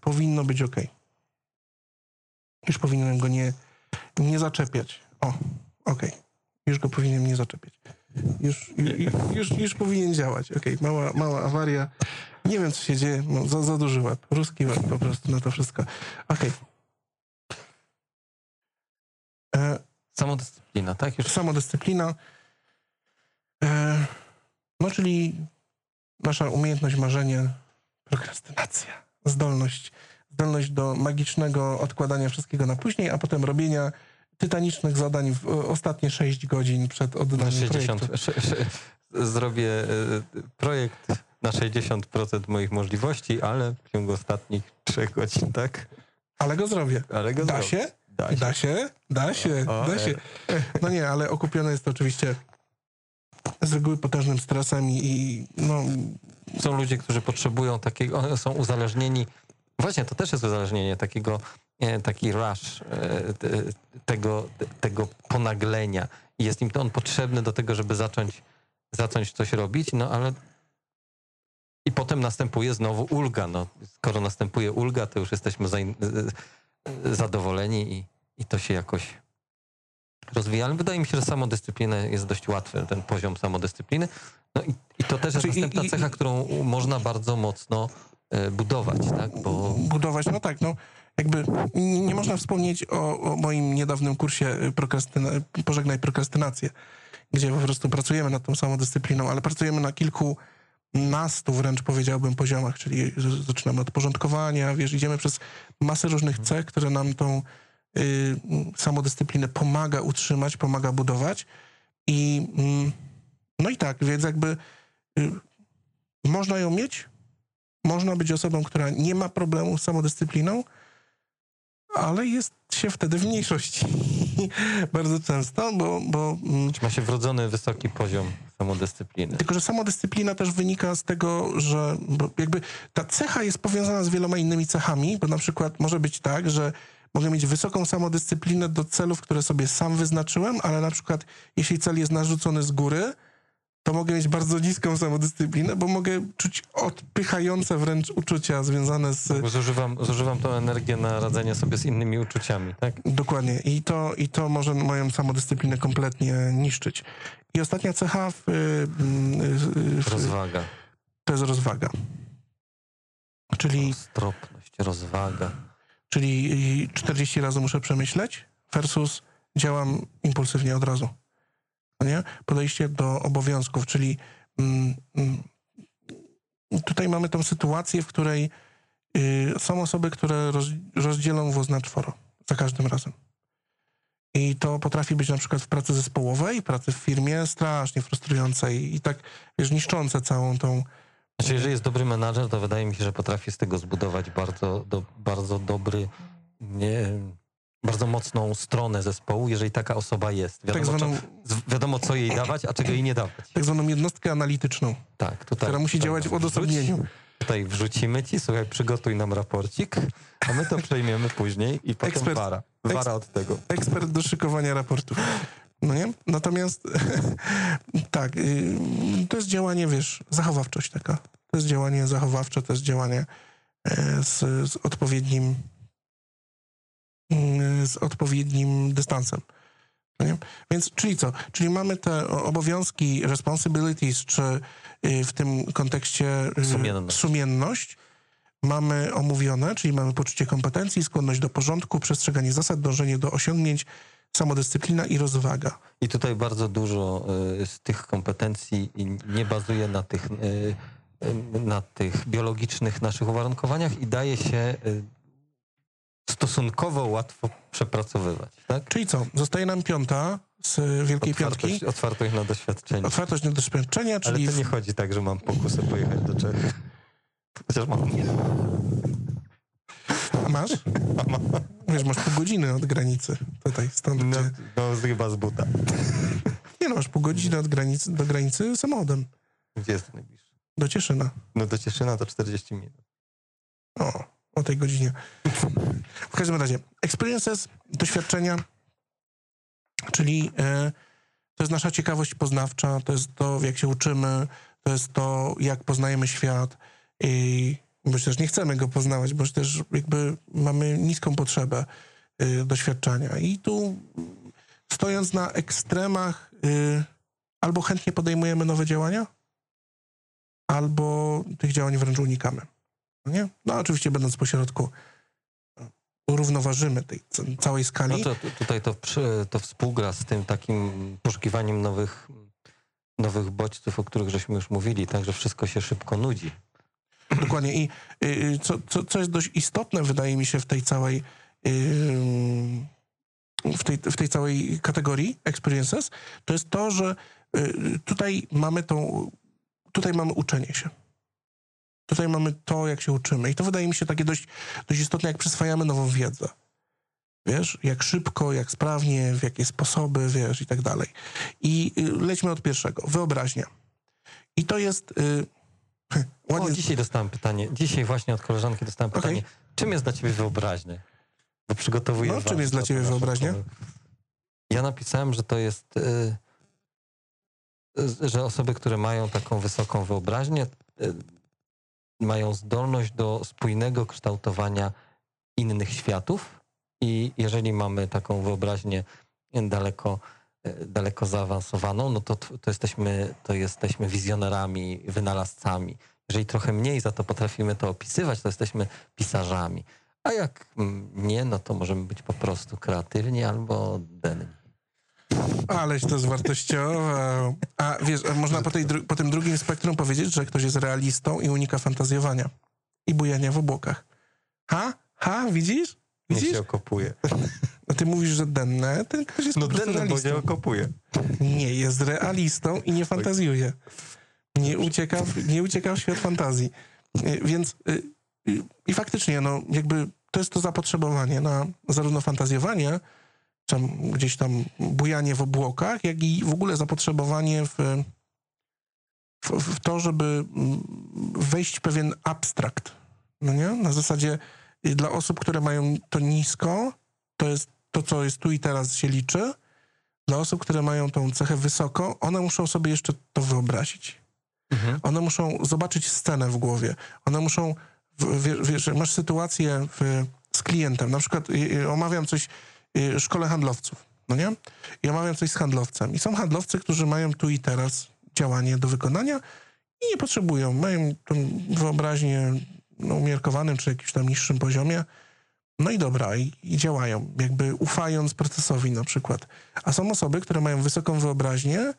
Powinno być okej. Okay. Już powinienem go nie, nie zaczepiać. O, okej. Okay. Już go powinienem nie zaczepiać. Już, już, już, już powinien działać. Okej, okay. mała, mała awaria. Nie wiem, co się dzieje. No, za, za duży łeb. Ruski łeb po prostu na to wszystko. Okej. Okay. Samodyscyplina, tak? Już... Samodyscyplina. No, czyli nasza umiejętność marzenia, prokrastynacja, zdolność, zdolność do magicznego odkładania wszystkiego na później, a potem robienia tytanicznych zadań w ostatnie sześć godzin przed oddaniem projektu. Zrobię projekt na sześćdziesiąt procent moich możliwości, ale w ciągu ostatnich trzech godzin, tak? Ale go zrobię. Ale go da, zrobię. Się? Da się? Da się? Da się, o, da się. No nie, ale okupione jest to oczywiście z reguły potężnym stresem i, i no... Są ludzie, którzy potrzebują takiego, są uzależnieni, właśnie to też jest uzależnienie takiego, taki rush tego, tego ponaglenia. Jest im to on potrzebny do tego, żeby zacząć, zacząć coś robić, no ale i potem następuje znowu ulga. No, skoro następuje ulga, to już jesteśmy zadowoleni i, i to się jakoś rozwija. Ale wydaje mi się, że samodyscyplina jest dość łatwy, ten poziom samodyscypliny. No i, i to też jest Czyli następna i, i, cecha, którą można bardzo mocno budować, tak? Bo... Budować, no tak, no. Jakby nie można wspomnieć o, o moim niedawnym kursie prokrastyna- Pożegnaj prokrastynację, gdzie po prostu pracujemy nad tą samodyscypliną, ale pracujemy na kilkunastu wręcz powiedziałbym poziomach, czyli zaczynamy od porządkowania, wiesz, idziemy przez masę różnych cech, które nam tą y, samodyscyplinę pomaga utrzymać, pomaga budować i y, no i tak, więc jakby y, można ją mieć, można być osobą, która nie ma problemu z samodyscypliną, ale jest się wtedy w mniejszości bardzo często, bo... bo ma się wrodzony wysoki poziom samodyscypliny. Tylko że samodyscyplina też wynika z tego, że jakby ta cecha jest powiązana z wieloma innymi cechami, bo na przykład może być tak, że mogę mieć wysoką samodyscyplinę do celów, które sobie sam wyznaczyłem, ale na przykład jeśli cel jest narzucony z góry, to mogę mieć bardzo niską samodyscyplinę, bo mogę czuć odpychające wręcz uczucia związane z... Zużywam, zużywam tą energię na radzenie sobie z innymi uczuciami, tak? Dokładnie. I to, i to może moją samodyscyplinę kompletnie niszczyć. I ostatnia cecha... W, w, w, rozwaga. To jest rozwaga. Czyli... Roztropność, rozwaga. Czyli czterdzieści razy muszę przemyśleć versus działam impulsywnie od razu. Nie? Podejście do obowiązków, czyli mm, tutaj mamy tą sytuację, w której y, są osoby, które roz, rozdzielą włos na czworo za każdym razem. I to potrafi być na przykład w pracy zespołowej, pracy w firmie strasznie frustrującej i tak, wiesz, niszczące całą tą... Znaczy, jeżeli jest dobry menadżer, to wydaje mi się, że potrafi z tego zbudować bardzo, do, bardzo dobry... Nie... bardzo mocną stronę zespołu, jeżeli taka osoba jest. Wiadomo, tak zwaną, co, wiadomo, co jej dawać, a czego jej nie dawać. Tak zwaną jednostkę analityczną, tak, tutaj, która musi tutaj działać w odosobnieniu. Wrzuć, tutaj wrzucimy ci, słuchaj, przygotuj nam raporcik, a my to przejmiemy później i potem ekspert, wara. Wara od tego. Ekspert do szykowania raportów. No nie? Natomiast tak, to jest działanie, wiesz, zachowawczość taka. To jest działanie zachowawcze, to jest działanie z, z odpowiednim z odpowiednim dystansem. Nie? Więc, czyli co? Czyli mamy te obowiązki, responsibilities, czy w tym kontekście sumienność. sumienność. Mamy omówione, czyli mamy poczucie kompetencji, skłonność do porządku, przestrzeganie zasad, dążenie do osiągnięć, samodyscyplina i rozwaga. I tutaj bardzo dużo z tych kompetencji nie bazuje na tych, na tych biologicznych naszych uwarunkowaniach i daje się... stosunkowo łatwo przepracowywać. Tak? Czyli co? Zostaje nam piąta z Wielkiej otwartość, Piątki. Otwartość na doświadczenie. Otwartość na doświadczenia, czyli... Ale to nie w... chodzi tak, że mam pokusę pojechać do Czech. Chociaż mam. A masz? A mam. Wiesz, masz pół godziny od granicy. Tutaj, stąd no, gdzie... no chyba z buta. Nie no, masz pół godziny od granicy, do granicy samochodem. Gdzie jest najbliższy? Do Cieszyna. No do Cieszyna to czterdzieści minut. O, o tej godzinie. W każdym razie, experiences, doświadczenia, czyli yy, to jest nasza ciekawość poznawcza, to jest to, jak się uczymy, to jest to, jak poznajemy świat i bo też nie chcemy go poznawać, bo też jakby mamy niską potrzebę yy, doświadczenia. I tu stojąc na ekstremach yy, albo chętnie podejmujemy nowe działania, albo tych działań wręcz unikamy. Nie? No oczywiście będąc pośrodku równoważymy tej całej skali. No to, tutaj to, to współgra z tym takim poszukiwaniem nowych, nowych bodźców, o których żeśmy już mówili, także wszystko się szybko nudzi. Dokładnie i y, co, co, co jest dość istotne wydaje mi się w tej całej y, w, tej, w tej całej kategorii experiences, to jest to, że y, tutaj mamy tą tutaj mamy uczenie się. Tutaj mamy to, jak się uczymy. I to wydaje mi się takie dość, dość istotne, jak przyswajamy nową wiedzę. Wiesz, jak szybko, jak sprawnie, w jakie sposoby, wiesz, i tak dalej. I lećmy od pierwszego. Wyobraźnia. I to jest... Yy, ładnie... O, dzisiaj dostałem pytanie. Dzisiaj właśnie od koleżanki dostałem pytanie. Okay. Czym jest dla ciebie wyobraźnia? Bo przygotowuję... No, czym jest dla ciebie wyobraźnia? Ja napisałem, że to jest... Yy, że osoby, które mają taką wysoką wyobraźnię, yy, mają zdolność do spójnego kształtowania innych światów. I jeżeli mamy taką wyobraźnię daleko, daleko zaawansowaną, no to, to, jesteśmy, to jesteśmy wizjonerami, wynalazcami. Jeżeli trochę mniej za to potrafimy to opisywać, to jesteśmy pisarzami. A jak nie, no to możemy być po prostu kreatywni albo denni. Aleś to zwartościował. A wiesz, można po, tej, po tym drugim spektrum powiedzieć, że ktoś jest realistą i unika fantazjowania i bujania w obłokach. Ha? Ha? Widzisz? Widzisz? Nie się okopuje. No ty mówisz, że denne, ten ktoś jest no po prostu realistą. No denne, bo nie okopuje. Nie, jest realistą i nie fantazjuje. Nie ucieka w, nie ucieka w świat fantazji. Więc i, i faktycznie, no jakby to jest to zapotrzebowanie na zarówno fantazjowanie, czy gdzieś tam bujanie w obłokach, jak i w ogóle zapotrzebowanie w, w, w to, żeby wejść w pewien abstrakt. No nie? Na zasadzie dla osób, które mają to nisko, to jest to, co jest tu i teraz się liczy. Dla osób, które mają tą cechę wysoko, one muszą sobie jeszcze to wyobrazić. Mhm. One muszą zobaczyć scenę w głowie. One muszą, wiesz, masz sytuację w, z klientem. Na przykład omawiam coś w szkole handlowców, no nie? I omawiam coś z handlowcem. I są handlowcy, którzy mają tu i teraz działanie do wykonania i nie potrzebują. Mają tą wyobraźnię na umiarkowanym czy jakimś tam niższym poziomie. No i dobra, i, i działają, jakby ufając procesowi na przykład. A są osoby, które mają wysoką wyobraźnię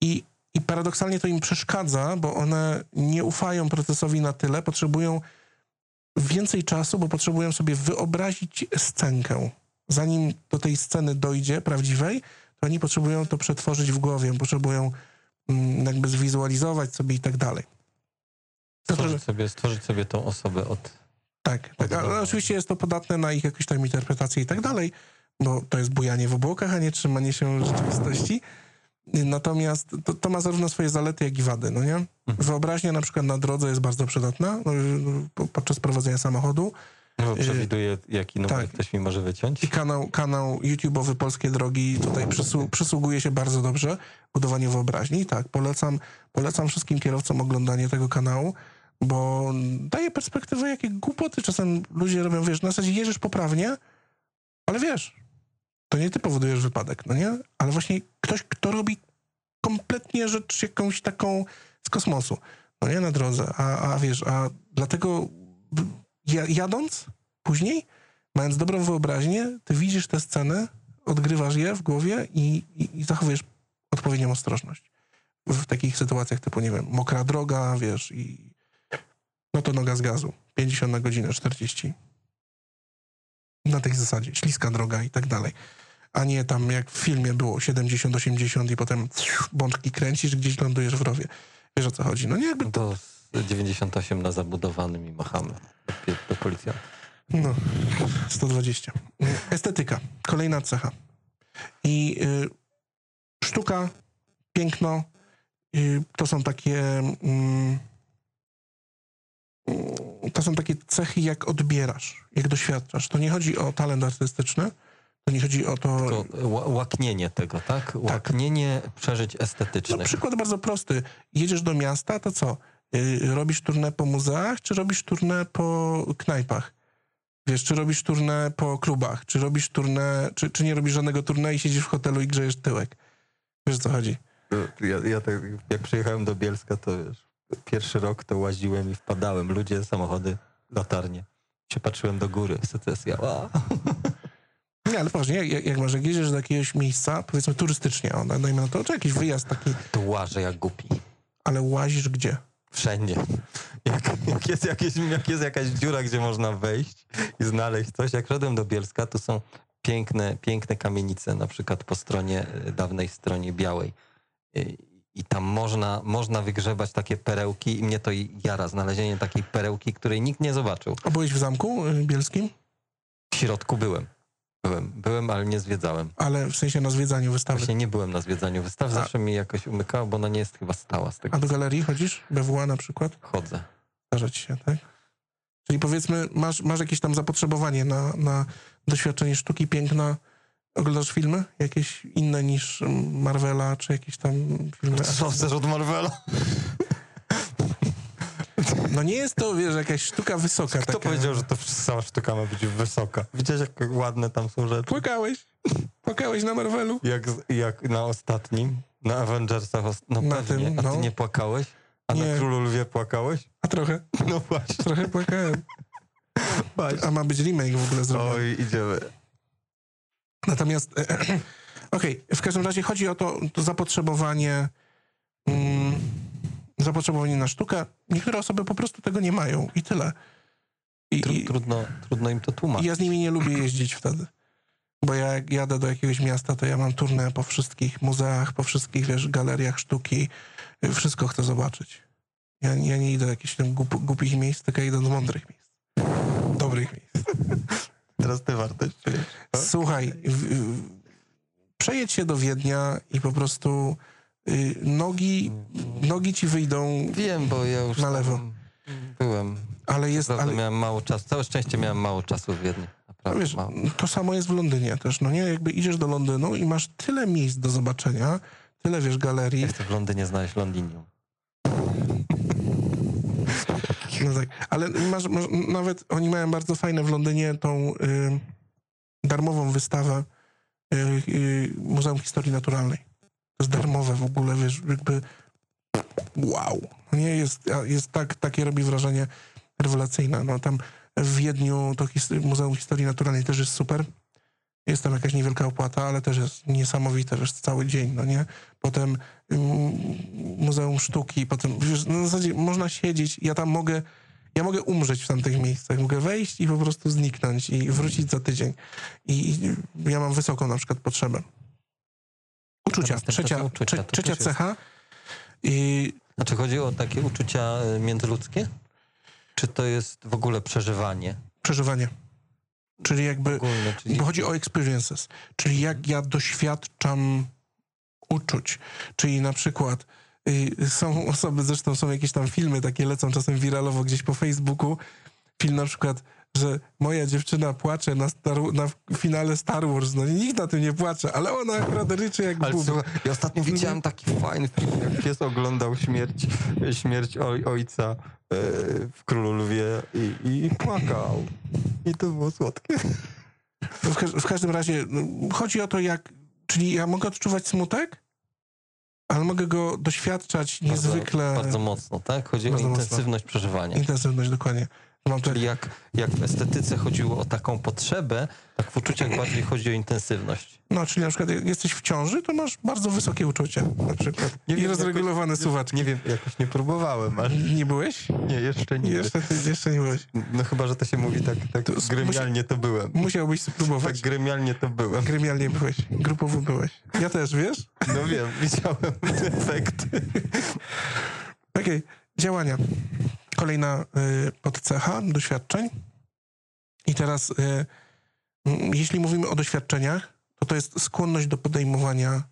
i, i paradoksalnie to im przeszkadza, bo one nie ufają procesowi na tyle, potrzebują więcej czasu, bo potrzebują sobie wyobrazić scenkę. Zanim do tej sceny dojdzie prawdziwej, to oni potrzebują to przetworzyć w głowie, potrzebują mm, jakby zwizualizować sobie i tak dalej. Stworzyć, to, że... sobie, stworzyć sobie tą osobę od... Tak, tak. Ale oczywiście jest to podatne na ich jakieś tam interpretacje i tak dalej, bo to jest bujanie w obłokach, a nie trzymanie się rzeczywistości. Natomiast to, to ma zarówno swoje zalety, jak i wady, no nie? Mhm. Wyobraźnia na przykład na drodze jest bardzo przydatna podczas prowadzenia samochodu. No, przewiduje, jaki numer tak. ktoś mi może wyciąć. I kanał, kanał YouTube'owy Polskie Drogi tutaj przysłu przysługuje się bardzo dobrze. Budowanie wyobraźni, tak. Polecam, polecam wszystkim kierowcom oglądanie tego kanału, bo daje perspektywę, jakie głupoty czasem ludzie robią. Wiesz, na zasadzie jeżdżasz poprawnie, ale wiesz, to nie ty powodujesz wypadek, no nie? Ale właśnie ktoś, kto robi kompletnie rzecz jakąś taką z kosmosu, no nie? Na drodze. A, a wiesz, a dlatego... Jadąc później, mając dobrą wyobraźnię, ty widzisz te sceny, odgrywasz je w głowie i, i, i zachowujesz odpowiednią ostrożność. W takich sytuacjach typu, nie wiem, mokra droga, wiesz, i no to noga z gazu, pięćdziesiąt na godzinę, czterdzieści. Na tej zasadzie, śliska droga i tak dalej. A nie tam, jak w filmie było, siedemdziesiąt, osiemdziesiąt i potem bączki kręcisz, gdzieś lądujesz w rowie. Wiesz, o co chodzi. No nie jakby... To... dziewięćdziesiąt osiem na zabudowanym i machamy do, do policjanta. No, sto dwadzieścia. Estetyka, kolejna cecha. I y, sztuka, piękno, y, to są takie y, y, to są takie cechy, jak odbierasz, jak doświadczasz. To nie chodzi o talent artystyczny, to nie chodzi o to... Tylko łaknienie tego, tak? Łaknienie tak. przeżyć estetycznych. No, przykład bardzo prosty. Jedziesz do miasta, to co? Robisz turnę po muzeach, czy robisz turnę po knajpach? Wiesz, czy robisz turnę po klubach? Czy robisz turnę, czy, czy nie robisz żadnego turnę i siedzisz w hotelu i grzejesz tyłek? Wiesz, o co chodzi? Ja, ja tak, jak przyjechałem do Bielska, to wiesz, pierwszy rok to łaziłem i wpadałem. Ludzie, samochody, latarnie. Się patrzyłem do góry. Secesja. Wow. Nie, ale poważnie, jak, jak masz, jak jedziesz do jakiegoś miejsca, powiedzmy turystycznie, o, dajmy na to, czy jakiś wyjazd taki... To łażę jak głupi. Ale łazisz gdzie? Wszędzie. Jak, jak, jest jakieś, jak jest jakaś dziura, gdzie można wejść i znaleźć coś. Jak szedłem do Bielska, to są piękne, piękne kamienice, na przykład po stronie, dawnej stronie białej. I tam można, można wygrzebać takie perełki i mnie to jara, znalezienie takiej perełki, której nikt nie zobaczył. A byłeś w Zamku Bielskim? W środku byłem. Byłem, byłem, ale nie zwiedzałem. Ale w sensie na zwiedzaniu wystawy? Właśnie nie byłem na zwiedzaniu wystaw, zawsze mi jakoś umykało, bo ona nie jest chyba stała z tego. A do galerii chodzisz? B W A na przykład? Chodzę. Zdarza ci się, tak? Czyli powiedzmy, masz, masz jakieś tam zapotrzebowanie na, na doświadczenie sztuki, piękna. Oglądasz filmy? Jakieś inne niż Marvela, czy jakieś tam filmy? Co chcesz od Marvela? No nie jest to, wiesz, jakaś sztuka wysoka. Kto taka... powiedział, że to cała sztuka ma być wysoka? Widziałeś, jak ładne tam są rzeczy? Płakałeś. Płakałeś na Marvelu. Jak, jak na ostatnim, na Avengersach. No na pewnie, tym, a ty no. nie płakałeś? A nie. Na Królu Lwie płakałeś? A trochę. No właśnie. Trochę płakałem. Właśnie. A ma być remake w ogóle zrobiony. Oj, idziemy. Natomiast, okej, okay, w każdym razie chodzi o to, to zapotrzebowanie, mm, zapotrzebowanie na sztukę. Niektóre osoby po prostu tego nie mają i tyle. I, Tru, i, trudno, trudno im to tłumaczyć. Ja z nimi nie lubię jeździć wtedy, bo ja jak jadę do jakiegoś miasta, to ja mam tournée po wszystkich muzeach, po wszystkich, wiesz, galeriach sztuki. Wszystko chcę zobaczyć. Ja, ja nie idę do jakichś tam głup, głupich miejsc, tylko idę do mądrych miejsc. Dobrych miejsc. Teraz ty wartość. Słuchaj, w, w, przejedź się do Wiednia i po prostu y, nogi, nogi ci wyjdą. Wiem, bo ja już na lewo. Byłem. Ale jest. Ale... miałem mało czasu. Całe szczęście miałem mało czasu w Wiedniu. Naprawdę, wiesz, mało. To samo jest w Londynie też. No nie, jakby idziesz do Londynu i masz tyle miejsc do zobaczenia, tyle, wiesz, galerii. Ja chcę w Londynie znaleźć Londinium. No tak, ale masz, masz, nawet oni mają bardzo fajne w Londynie tą y, darmową wystawę y, y, Muzeum Historii Naturalnej. To jest darmowe w ogóle, wiesz, jakby wow. Nie jest, jest tak, takie robi wrażenie rewelacyjne. No tam w Wiedniu to his, Muzeum Historii Naturalnej też jest super. Jest tam jakaś niewielka opłata, ale też jest niesamowite, wiesz, cały dzień, no nie? Potem Muzeum Sztuki, potem, wiesz, na zasadzie można siedzieć, ja tam mogę, ja mogę umrzeć w tamtych miejscach, mogę wejść i po prostu zniknąć i wrócić za tydzień. I, i ja mam wysoką na przykład potrzebę. Uczucia, trzecia, uczucia, trzecia, trzecia cecha. I... Znaczy chodzi o takie uczucia międzyludzkie? Czy to jest w ogóle przeżywanie? Przeżywanie. Czyli jakby, ogólne, czyli... bo chodzi o experiences, czyli jak ja doświadczam uczuć, czyli na przykład y, są osoby, zresztą są jakieś tam filmy takie, lecą czasem wiralowo gdzieś po Facebooku, film na przykład, że moja dziewczyna płacze na, star- na finale Star Wars, no nikt na tym nie płacze, ale ona akurat ryczy jak bób. Ja ostatnio widziałem taki fajny film, jak pies oglądał śmierć, śmierć oj, ojca yy, w Królu Lwie i, i płakał. I to było słodkie. W, ka w każdym razie no, chodzi o to, jak, czyli ja mogę odczuwać smutek, ale mogę go doświadczać niezwykle... Bardzo, bardzo mocno, tak? Chodzi bardzo o intensywność mocno. Przeżywania. Intensywność, dokładnie. Mam Czyli jak, jak w estetyce chodziło o taką potrzebę, tak w uczuciach bardziej chodzi o intensywność. No, czyli na przykład jak jesteś w ciąży, to masz bardzo wysokie uczucia na przykład. Nie I wiem, rozregulowane jakoś, suwaczki. Nie wiem, jakoś nie próbowałem. Ale... Nie byłeś? Nie, jeszcze nie. Jeszcze, ty, jeszcze nie byłeś. No chyba, że to się mówi tak, tak to, gremialnie to byłem. Musiałbyś spróbować. Tak gremialnie to byłem. Gremialnie byłeś, grupowo byłeś. Ja też, wiesz? No wiem, widziałem efekty. Okej, okay, działania. Kolejna y, podcecha doświadczeń. I teraz, y, m, jeśli mówimy o doświadczeniach, to to jest skłonność do podejmowania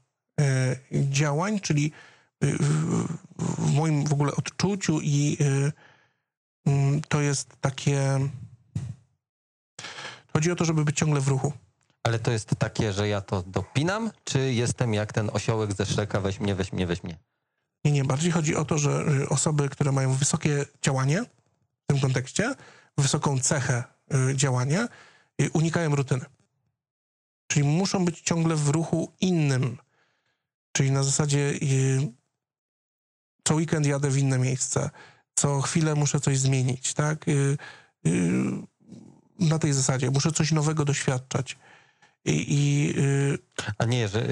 y, działań, czyli y, w, w moim w ogóle odczuciu i y, y, to jest takie... Chodzi o to, żeby być ciągle w ruchu. Ale to jest takie, że ja to dopinam, czy jestem jak ten osiołek ze Szreka, weź mnie, weź mnie, weź mnie? Nie, nie. Bardziej chodzi o to, że osoby, które mają wysokie działanie w tym kontekście, wysoką cechę działania, unikają rutyny. Czyli muszą być ciągle w ruchu innym. Czyli na zasadzie co weekend jadę w inne miejsce, co chwilę muszę coś zmienić, tak? Na tej zasadzie. Muszę coś nowego doświadczać. I, i, yy... A nie, że,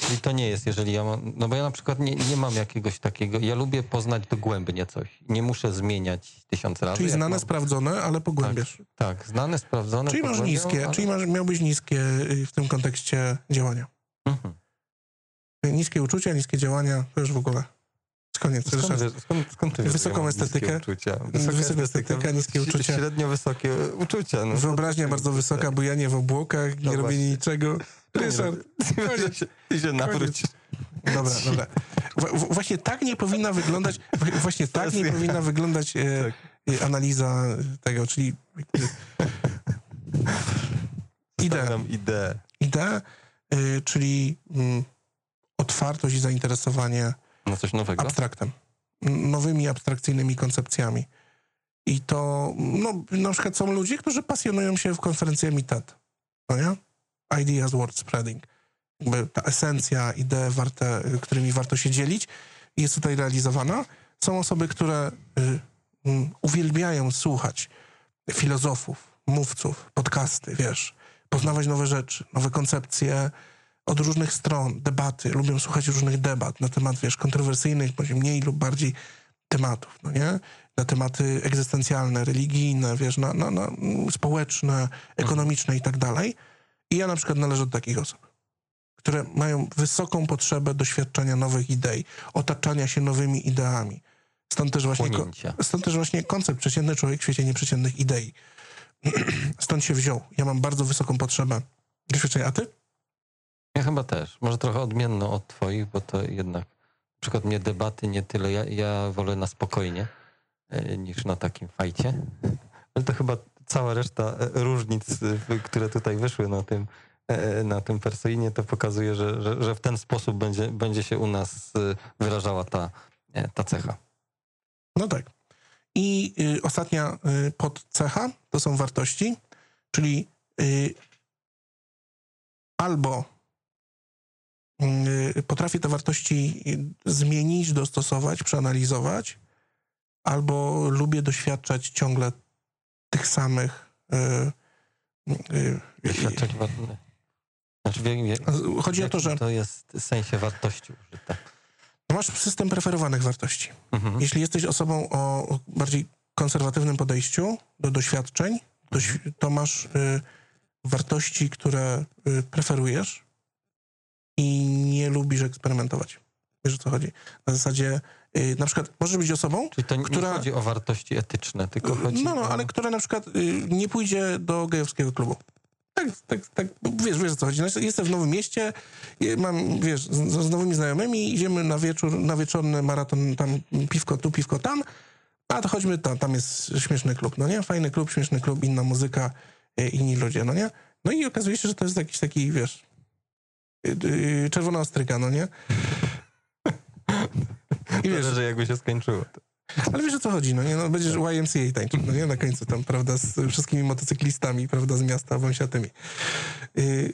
czyli to nie jest, jeżeli ja mam, no bo ja na przykład nie, nie mam jakiegoś takiego, ja lubię poznać dogłębnie coś, nie muszę zmieniać tysiąc razy. Czyli znane, mam... sprawdzone, ale pogłębiasz. Tak, tak, znane, sprawdzone, czyli masz niskie, ale... czyli masz, miałbyś niskie w tym kontekście działania. Mhm. Niskie uczucia, niskie działania, to już w ogóle. Koniec, skąd, skąd, skąd, skąd wysoką estetykę, niskie wysoka estetyka, estetyka, niskie uczucia. Średnio wysokie uczucia. No. Wyobraźnia bardzo wysoka, bujanie w obłokach, no nie robienie niczego. Ryszard, ty się, ty się nawróć. Dobra, dobra. W, właśnie tak nie powinna wyglądać, właśnie tak nie powinna wyglądać e, e, analiza tego, czyli idea. Idea, idea e, czyli m, otwartość i zainteresowanie na coś nowego? Abstraktem. Nowymi, abstrakcyjnymi koncepcjami. I to, no, na przykład są ludzie, którzy pasjonują się w konferencjami T E D. No nie? Ideas World Spreading. Jakby ta esencja, idee, warte, którymi warto się dzielić, jest tutaj realizowana. Są osoby, które y, y, uwielbiają słuchać filozofów, mówców, podcasty, wiesz, poznawać nowe rzeczy, nowe koncepcje, od różnych stron, debaty, lubią słuchać różnych debat na temat, wiesz, kontrowersyjnych, bądź mniej lub bardziej tematów, no nie? Na tematy egzystencjalne, religijne, wiesz, na, na, na społeczne, ekonomiczne i tak dalej. I ja na przykład należę do takich osób, które mają wysoką potrzebę doświadczenia nowych idei, otaczania się nowymi ideami. Stąd też właśnie, ko- stąd też właśnie koncept przeciętny człowiek w świecie nieprzeciętnych idei. Stąd się wziął. Ja mam bardzo wysoką potrzebę doświadczenia, a ty? Ja chyba też. Może trochę odmienną od twoich, bo to jednak na przykład mnie debaty nie tyle. Ja, ja wolę na spokojnie y, niż na takim fajcie. Ale to chyba cała reszta różnic, y, które tutaj wyszły na tym, y, na tym Persoinie, to pokazuje, że, że, że w ten sposób będzie, będzie się u nas y, wyrażała ta, y, ta cecha. No tak. I y, ostatnia y, podcecha to są wartości, czyli y, albo potrafię te wartości zmienić, dostosować, przeanalizować, albo lubię doświadczać ciągle tych samych yy, yy, doświadczać yy, wartości. Znaczy, chodzi o to, że to jest w sensie wartości użyte. Masz system preferowanych wartości. Mhm. Jeśli jesteś osobą o bardziej konserwatywnym podejściu do doświadczeń, to masz yy, wartości, które yy, preferujesz i nie lubisz eksperymentować. Wiesz, o co chodzi? Na zasadzie, yy, na przykład, możesz być osobą, która... Czyli to nie, która, nie chodzi o wartości etyczne, tylko chodzi No, no, o... ale która na przykład yy, nie pójdzie do gejowskiego klubu. Tak, tak, tak, wiesz, wiesz, o co chodzi. Jestem w Nowym Mieście, mam, wiesz, z, z nowymi znajomymi, idziemy na wieczór, na wieczorny maraton, tam piwko tu, piwko tam, a to chodźmy tam, tam jest śmieszny klub, no nie? Fajny klub, śmieszny klub, inna muzyka, yy, inni ludzie, no nie? No i okazuje się, że to jest jakiś taki, wiesz... czerwona ostryga, no nie? I wiesz, że jakby się skończyło. Ale wiesz, o co chodzi, no nie? No, będziesz Y M C A tańczył, no nie? Na końcu tam, prawda, z wszystkimi motocyklistami, prawda, z miasta wąsiatymi. Y, y,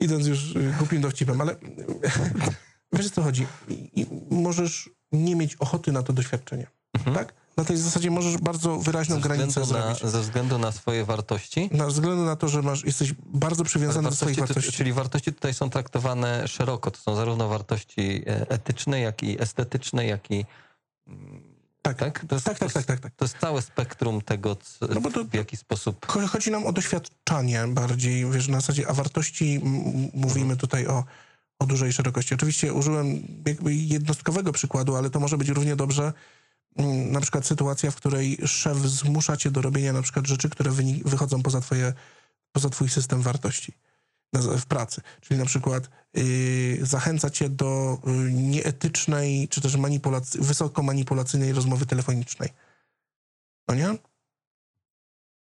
idąc już głupim dowcipem, ale wiesz, o co chodzi. I, i możesz nie mieć ochoty na to doświadczenie, mhm. tak? Na tej zasadzie możesz bardzo wyraźną granicę zrobić. Ze względu na swoje wartości? Ze względu na to, że masz, jesteś bardzo przywiązany do swoich wartości. Tu, czyli wartości tutaj są traktowane szeroko. To są zarówno wartości etyczne, jak i estetyczne, jak i... Tak, tak, to jest, tak, tak, to, tak, tak, tak. To jest całe spektrum tego, co, no bo to, w jaki sposób... Chodzi nam o doświadczanie bardziej, wiesz, na zasadzie, a wartości mówimy mhm. tutaj o, o dużej szerokości. Oczywiście użyłem jakby jednostkowego przykładu, ale to może być równie dobrze... Na przykład sytuacja, w której szef zmusza cię do robienia na przykład rzeczy, które wychodzą poza, twoje, poza twój system wartości w pracy. Czyli na przykład yy, zachęca cię do nieetycznej, czy też manipulac- wysoko manipulacyjnej rozmowy telefonicznej. No nie?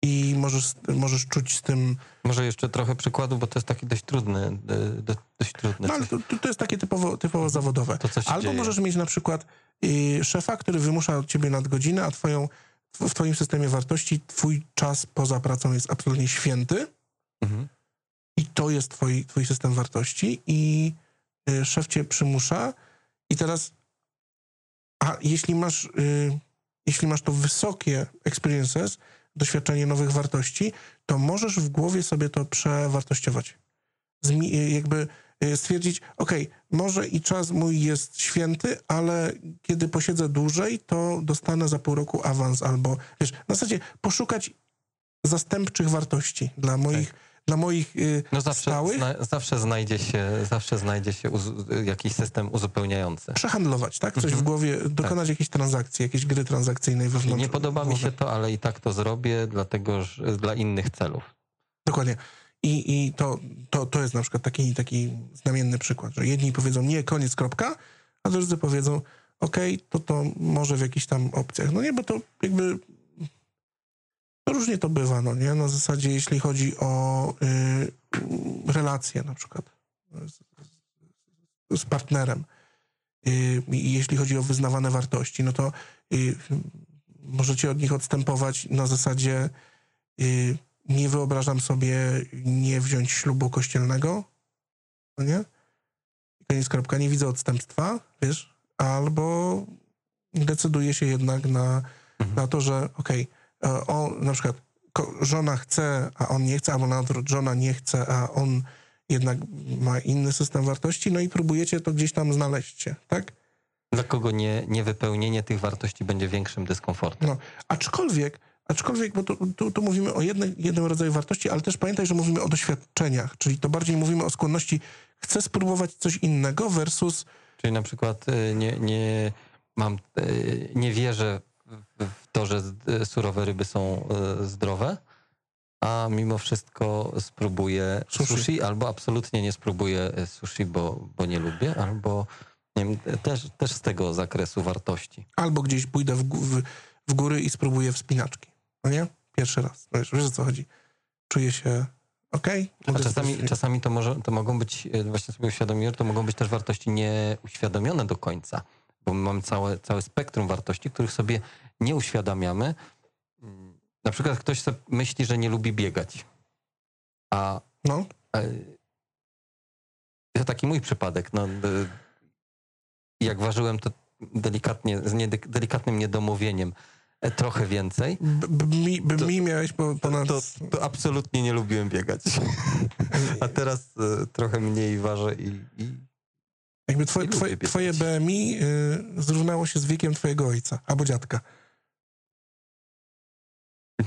I możesz, możesz czuć z tym... Może jeszcze trochę przykładów, bo to jest taki dość trudny. Do, dość trudny no, ale to, to jest takie typowo, typowo zawodowe. To, co się Albo dzieje. Możesz mieć na przykład y, szefa, który wymusza od ciebie nadgodzinę, a twoją, w twoim systemie wartości twój czas poza pracą jest absolutnie święty mhm. i to jest twój, twój system wartości i y, szef cię przymusza i teraz a jeśli masz y, jeśli masz to wysokie experiences, doświadczenie nowych wartości, to możesz w głowie sobie to przewartościować. Zmi- jakby stwierdzić, okej, okay, może i czas mój jest święty, ale kiedy posiedzę dłużej, to dostanę za pół roku awans albo, wiesz, na zasadzie poszukać zastępczych wartości dla moich, tak. na moich yy, no zawsze, stałych. Zna, zawsze znajdzie się, zawsze znajdzie się uz, jakiś system uzupełniający. Przehandlować, tak? Coś mhm. w głowie, dokonać tak. jakiejś transakcji, jakiejś gry transakcyjnej wewnątrz. Nie podoba głowy. mi się to, ale i tak to zrobię, dlatego że dla innych celów. Dokładnie. I, i to, to, to jest na przykład taki, taki znamienny przykład, że jedni powiedzą nie, koniec, kropka, a drudzy powiedzą okej, okay, to to może w jakichś tam opcjach. No nie, bo to jakby to różnie to bywa, no nie? Na zasadzie, jeśli chodzi o y, relacje na przykład z, z partnerem, y, jeśli chodzi o wyznawane wartości, no to y, możecie od nich odstępować na zasadzie y, nie wyobrażam sobie nie wziąć ślubu kościelnego, no nie? Koniec, kropka, nie widzę odstępstwa, wiesz? Albo decyduje się jednak na, mhm. na to, że okej, okay, on na przykład żona chce, a on nie chce, albo na odwrót, żona nie chce, a on jednak ma inny system wartości, no i próbujecie to gdzieś tam znaleźć się, tak? Dla kogo nie, nie wypełnienie tych wartości będzie większym dyskomfortem. No, aczkolwiek, aczkolwiek bo tu, tu, tu mówimy o jednym, jednym rodzaju wartości, ale też pamiętaj, że mówimy o doświadczeniach, czyli to bardziej mówimy o skłonności chcę spróbować coś innego versus... Czyli na przykład nie, nie, mam, nie wierzę w to, że surowe ryby są zdrowe, a mimo wszystko spróbuję sushi, sushi albo absolutnie nie spróbuję sushi, bo, bo nie lubię, albo nie wiem, też, też z tego zakresu wartości. Albo gdzieś pójdę w, w, w góry i spróbuję wspinaczki, no nie? Pierwszy raz. Wiesz, wiesz o co chodzi? Czuję się... Okay, a czasami, czasami to, może, to mogą być, właśnie sobie uświadomiłem, to mogą być też wartości nieuświadomione do końca, bo my mamy całe, całe spektrum wartości, których sobie nie uświadamiamy. Na przykład ktoś sobie myśli, że nie lubi biegać. A, no. a to taki mój przypadek. No, jak ważyłem, to delikatnie, z niedek, delikatnym niedomówieniem, trochę więcej. B mi, by to, mi miałeś po, ponad... To, to, to absolutnie nie lubiłem biegać. A teraz y, trochę mniej ważę i... i Jakby twoje, twoje, twoje B M I y, zrównało się z wiekiem twojego ojca albo dziadka.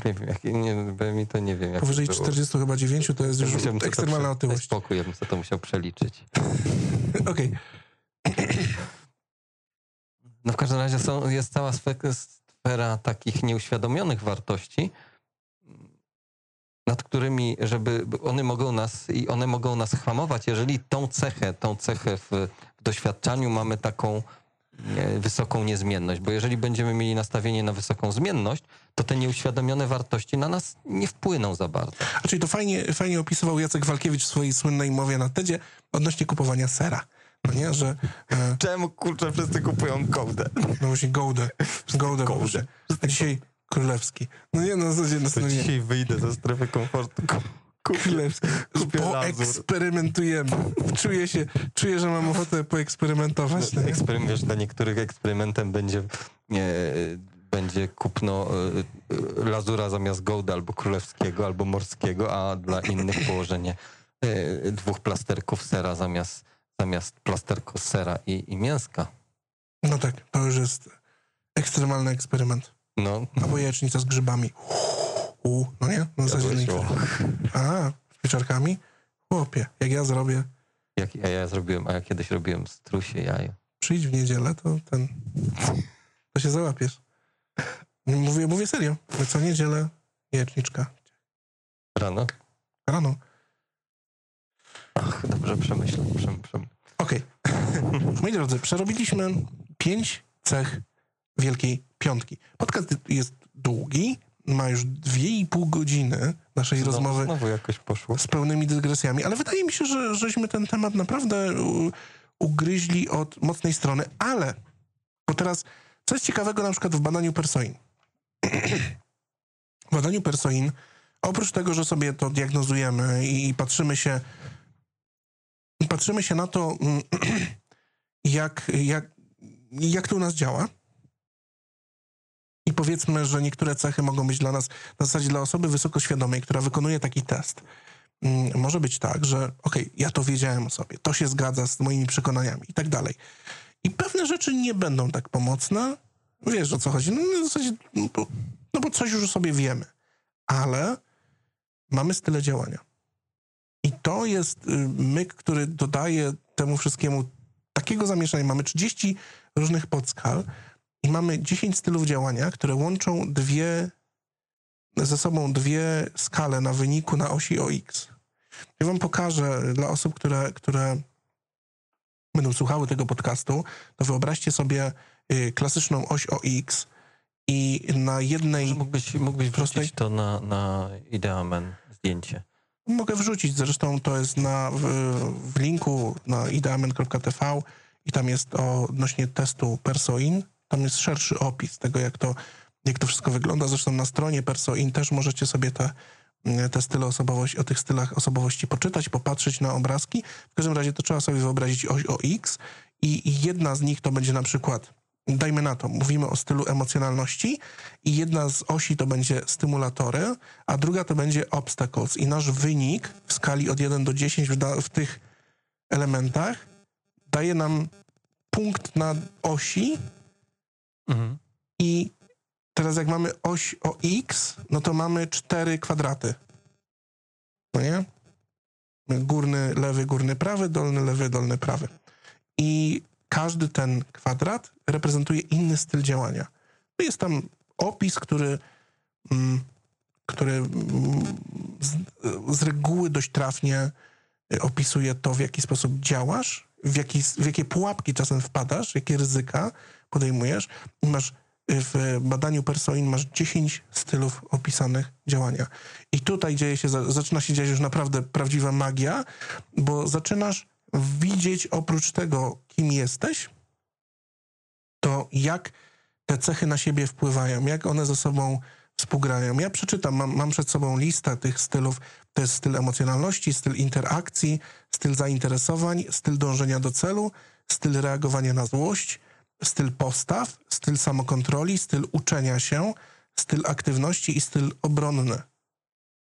Nie wiem, jak, nie, B M I to nie wiem. Jak powyżej to czterdziestu było. Chyba dziewięciu to jest ja już ekstremalna otyłość. Spokój, ja bym sobie to musiał przeliczyć. Okej. No w każdym razie są, jest cała spektrum takich nieuświadomionych wartości, nad którymi, żeby one mogą nas i one mogą nas hamować, jeżeli tą cechę, tą cechę w, w doświadczaniu mamy taką e, wysoką niezmienność, bo jeżeli będziemy mieli nastawienie na wysoką zmienność, to te nieuświadomione wartości na nas nie wpłyną za bardzo. A czyli to fajnie, fajnie opisywał Jacek Walkiewicz w swojej słynnej mowie na tedzie odnośnie kupowania sera. No nie, że, e... Czemu kurczę wszyscy kupują gołdę? No właśnie gołdę. Gołdę. gołdę. A dzisiaj królewski. No nie, na zasadzie na dzisiaj wyjdę ze strefy komfortu. Królewski. Poeksperymentujemy. Czuję się, czuję, że mam ochotę poeksperymentować. No, eksperyment, wiesz, dla niektórych eksperymentem będzie, e, będzie kupno e, lazura zamiast gołda, albo królewskiego, albo morskiego, a dla innych położenie e, dwóch plasterków sera zamiast Zamiast plasterku sera i, i mięska. No tak, to już jest ekstremalny eksperyment. No. Albo jajecznica z grzybami. U, no nie? No a, z pieczarkami? Chłopie, jak ja zrobię... Jak ja, ja zrobiłem, a ja kiedyś robiłem strusie jajo. Przyjdź w niedzielę, to ten... To się załapiesz. Mówię, mówię serio. My co niedzielę jajeczniczka. Rano? Rano. Ach, dobrze, przemyślę. przemyślę. Okej. Okay. Moi drodzy, przerobiliśmy pięć cech Wielkiej Piątki. Podcast jest długi, ma już dwie i pół godziny naszej znowu, rozmowy znowu jakoś poszło. Z pełnymi dygresjami, ale wydaje mi się, że żeśmy ten temat naprawdę ugryźli od mocnej strony, ale bo teraz coś ciekawego na przykład w badaniu Persoin. W badaniu Persoin, oprócz tego, że sobie to diagnozujemy i patrzymy się Patrzymy się na to, jak, jak, jak to u nas działa. I powiedzmy, że niektóre cechy mogą być dla nas, na zasadzie dla osoby wysokoświadomej, która wykonuje taki test. Może być tak, że okej, okay, ja to wiedziałem o sobie, to się zgadza z moimi przekonaniami i tak dalej. I pewne rzeczy nie będą tak pomocne. Wiesz, o co chodzi. No, w zasadzie, no, bo, no bo coś już o sobie wiemy. Ale mamy style działania. to jest myk, który dodaje temu wszystkiemu takiego zamieszania. Mamy trzydzieści różnych podskal i mamy dziesięć stylów działania, które łączą dwie ze sobą dwie skale na wyniku na osi O X. Ja wam pokażę dla osób, które, które będą słuchały tego podcastu, to wyobraźcie sobie klasyczną oś O X i na jednej... Mógłbyś, mógłbyś prostej... wrzucić to na, na ideamen zdjęcie. Mogę wrzucić, zresztą to jest na, w, w linku na ideamen kropka t v i tam jest odnośnie testu Persoin, tam jest szerszy opis tego, jak to, jak to wszystko wygląda. Zresztą na stronie Persoin też możecie sobie te, te style osobowości, o tych stylach osobowości poczytać, popatrzeć na obrazki. W każdym razie to trzeba sobie wyobrazić oś O X i, i jedna z nich to będzie na przykład, dajmy na to, mówimy o stylu emocjonalności i jedna z osi to będzie stymulatory, a druga to będzie obstacles i nasz wynik w skali od jeden do dziesięciu w, da, w tych elementach daje nam punkt na osi. Mhm. I teraz jak mamy oś o X, no to mamy cztery kwadraty. No nie? Górny, lewy, górny, prawy, dolny, lewy, dolny, prawy. I każdy ten kwadrat reprezentuje inny styl działania. Jest tam opis, który, który z, z reguły dość trafnie opisuje to, w jaki sposób działasz, w, jaki, w jakie pułapki czasem wpadasz, jakie ryzyka podejmujesz. I masz w badaniu Persoin masz dziesięć stylów opisanych działania. I tutaj dzieje się, zaczyna się dziać już naprawdę prawdziwa magia, bo zaczynasz widzieć oprócz tego, kim jesteś, to jak te cechy na siebie wpływają, jak one ze sobą współgrają. Ja przeczytam, mam, mam przed sobą listę tych stylów. To jest styl emocjonalności, styl interakcji, styl zainteresowań, styl dążenia do celu, styl reagowania na złość, styl postaw, styl samokontroli, styl uczenia się, styl aktywności i styl obronny.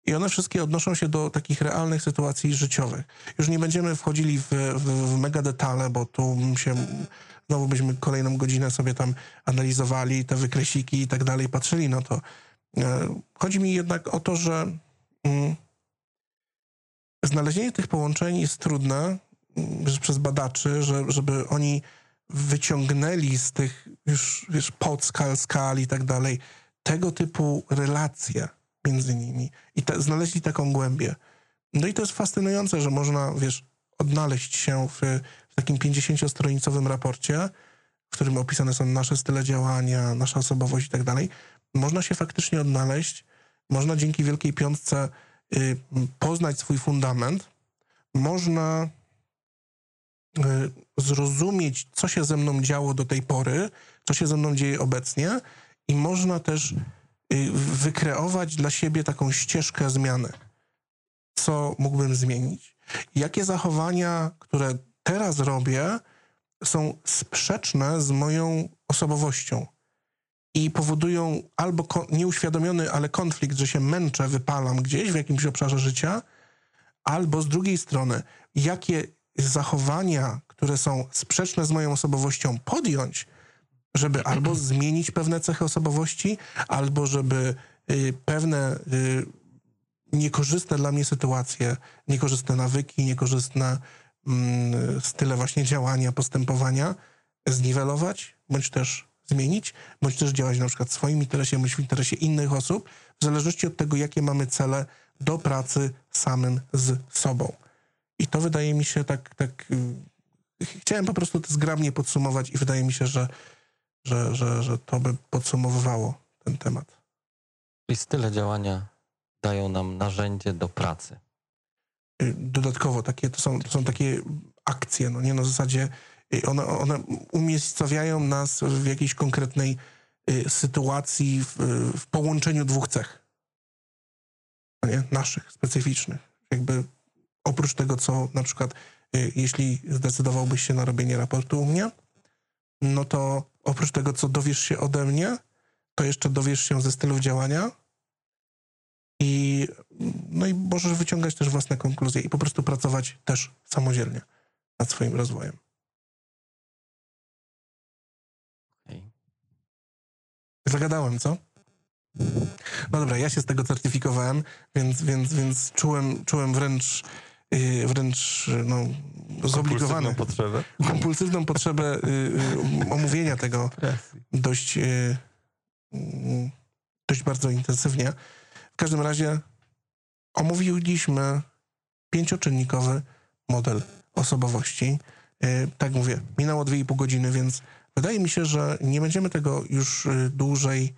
I one wszystkie odnoszą się do takich realnych sytuacji życiowych. Już nie będziemy wchodzili w, w, w mega detale, bo tu się znowu byśmy kolejną godzinę sobie tam analizowali te wykresiki i tak dalej, patrzyli na to. Chodzi mi jednak o to, że mm, znalezienie tych połączeń jest trudne mm, przez badaczy, że, żeby oni wyciągnęli z tych już, już podskal, skali i tak dalej tego typu relacje między nimi i te, znaleźli taką głębię. No i to jest fascynujące, że można, wiesz, odnaleźć się w, w takim pięćdziesięciostronicowym raporcie, w którym opisane są nasze style działania, nasza osobowość i tak dalej. Można się faktycznie odnaleźć, można dzięki Wielkiej Piątce y, poznać swój fundament, można y, zrozumieć, co się ze mną działo do tej pory, co się ze mną dzieje obecnie i można też wykreować dla siebie taką ścieżkę zmiany. Co mógłbym zmienić? Jakie zachowania, które teraz robię, są sprzeczne z moją osobowością i powodują albo kon- nieuświadomiony, ale konflikt, że się męczę, wypalam gdzieś w jakimś obszarze życia, albo z drugiej strony, jakie zachowania, które są sprzeczne z moją osobowością, podjąć, żeby albo zmienić pewne cechy osobowości, albo żeby y, pewne y, niekorzystne dla mnie sytuacje, niekorzystne nawyki, niekorzystne mm, style właśnie działania, postępowania zniwelować, bądź też zmienić, bądź też działać na przykład w swoim interesie, bądź w interesie innych osób, w zależności od tego, jakie mamy cele do pracy samym z sobą. I to wydaje mi się tak... tak y, chciałem po prostu to zgrabnie podsumować i wydaje mi się, że Że, że, że to by podsumowywało ten temat. I style działania dają nam narzędzie do pracy. Dodatkowo takie, to są, to są takie akcje, no nie, na zasadzie one, one umiejscowiają nas w jakiejś konkretnej sytuacji w, w połączeniu dwóch cech. No nie? Naszych, specyficznych. Jakby oprócz tego, co na przykład jeśli zdecydowałbyś się na robienie raportu u mnie, no to oprócz tego, co dowiesz się ode mnie, to jeszcze dowiesz się ze stylów działania i, no i możesz wyciągać też własne konkluzje i po prostu pracować też samodzielnie nad swoim rozwojem. Okay. Zagadałem, co? No dobra, ja się z tego certyfikowałem, więc, więc, więc czułem, czułem wręcz wręcz no, zobligowane. Kompulsywną potrzebę. Kompulsywną potrzebę omówienia tego dość, dość bardzo intensywnie. W każdym razie omówiliśmy pięcioczynnikowy model osobowości. Tak mówię, minęło dwie i pół godziny, więc wydaje mi się, że nie będziemy tego już dłużej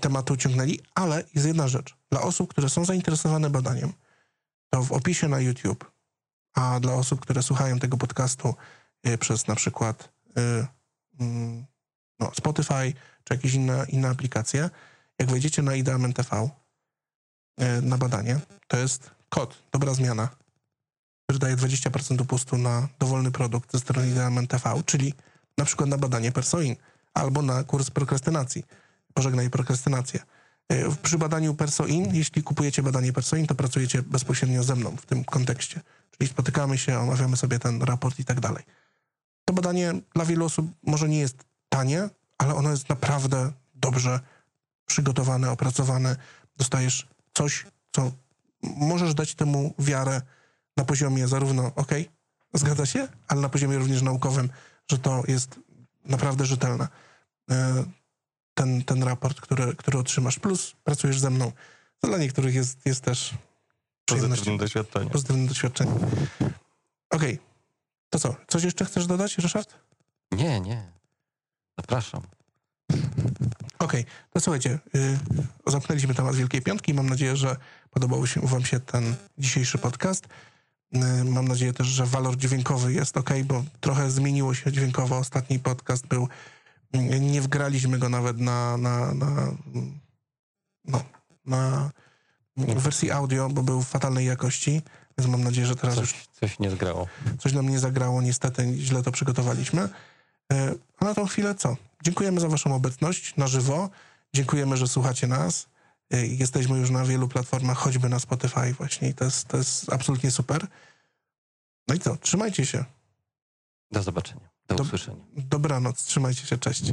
tematu ciągnęli, ale jest jedna rzecz. Dla osób, które są zainteresowane badaniem, to w opisie na YouTube, a dla osób, które słuchają tego podcastu przez na przykład no, Spotify czy jakieś inne, inne aplikacje, jak wejdziecie na ideament kropka t v na badanie, to jest kod Dobra Zmiana, który daje dwadzieścia procent upustu na dowolny produkt ze strony ideament kropka t v, czyli na przykład na badanie Persoin albo na kurs prokrastynacji. Pożegnaj prokrastynację. Przy badaniu Persoin, jeśli kupujecie badanie Persoin, to pracujecie bezpośrednio ze mną w tym kontekście. Czyli spotykamy się, omawiamy sobie ten raport i tak dalej. To badanie dla wielu osób może nie jest tanie, ale ono jest naprawdę dobrze przygotowane, opracowane. Dostajesz coś, co możesz dać temu wiarę na poziomie zarówno ok, zgadza się, ale na poziomie również naukowym, że to jest naprawdę rzetelne. Ten, ten raport, który, który otrzymasz, plus pracujesz ze mną. To dla niektórych jest, jest też pozytywne doświadczenie. Pozytywne doświadczenie. Okej, okay. To co? Coś jeszcze chcesz dodać, Ryszard? Nie, nie. Zapraszam. Okej, okay. To słuchajcie, yy, zamknęliśmy temat Wielkiej Piątki. Mam nadzieję, że podobał się, wam się ten dzisiejszy podcast. Yy, mam nadzieję też, że walor dźwiękowy jest okej, bo trochę zmieniło się dźwiękowo. Ostatni podcast był... Nie wgraliśmy go nawet na, na, na, no, na wersji audio, bo był w fatalnej jakości, więc mam nadzieję, że teraz coś, już... Coś nie zgrało. Coś nam nie zagrało, niestety źle to przygotowaliśmy. A na tą chwilę co? Dziękujemy za waszą obecność na żywo. Dziękujemy, że słuchacie nas. Jesteśmy już na wielu platformach, choćby na Spotify właśnie. I to jest, to jest absolutnie super. No i co? Trzymajcie się. Do zobaczenia. Do usłyszenia. Dobranoc, trzymajcie się, cześć.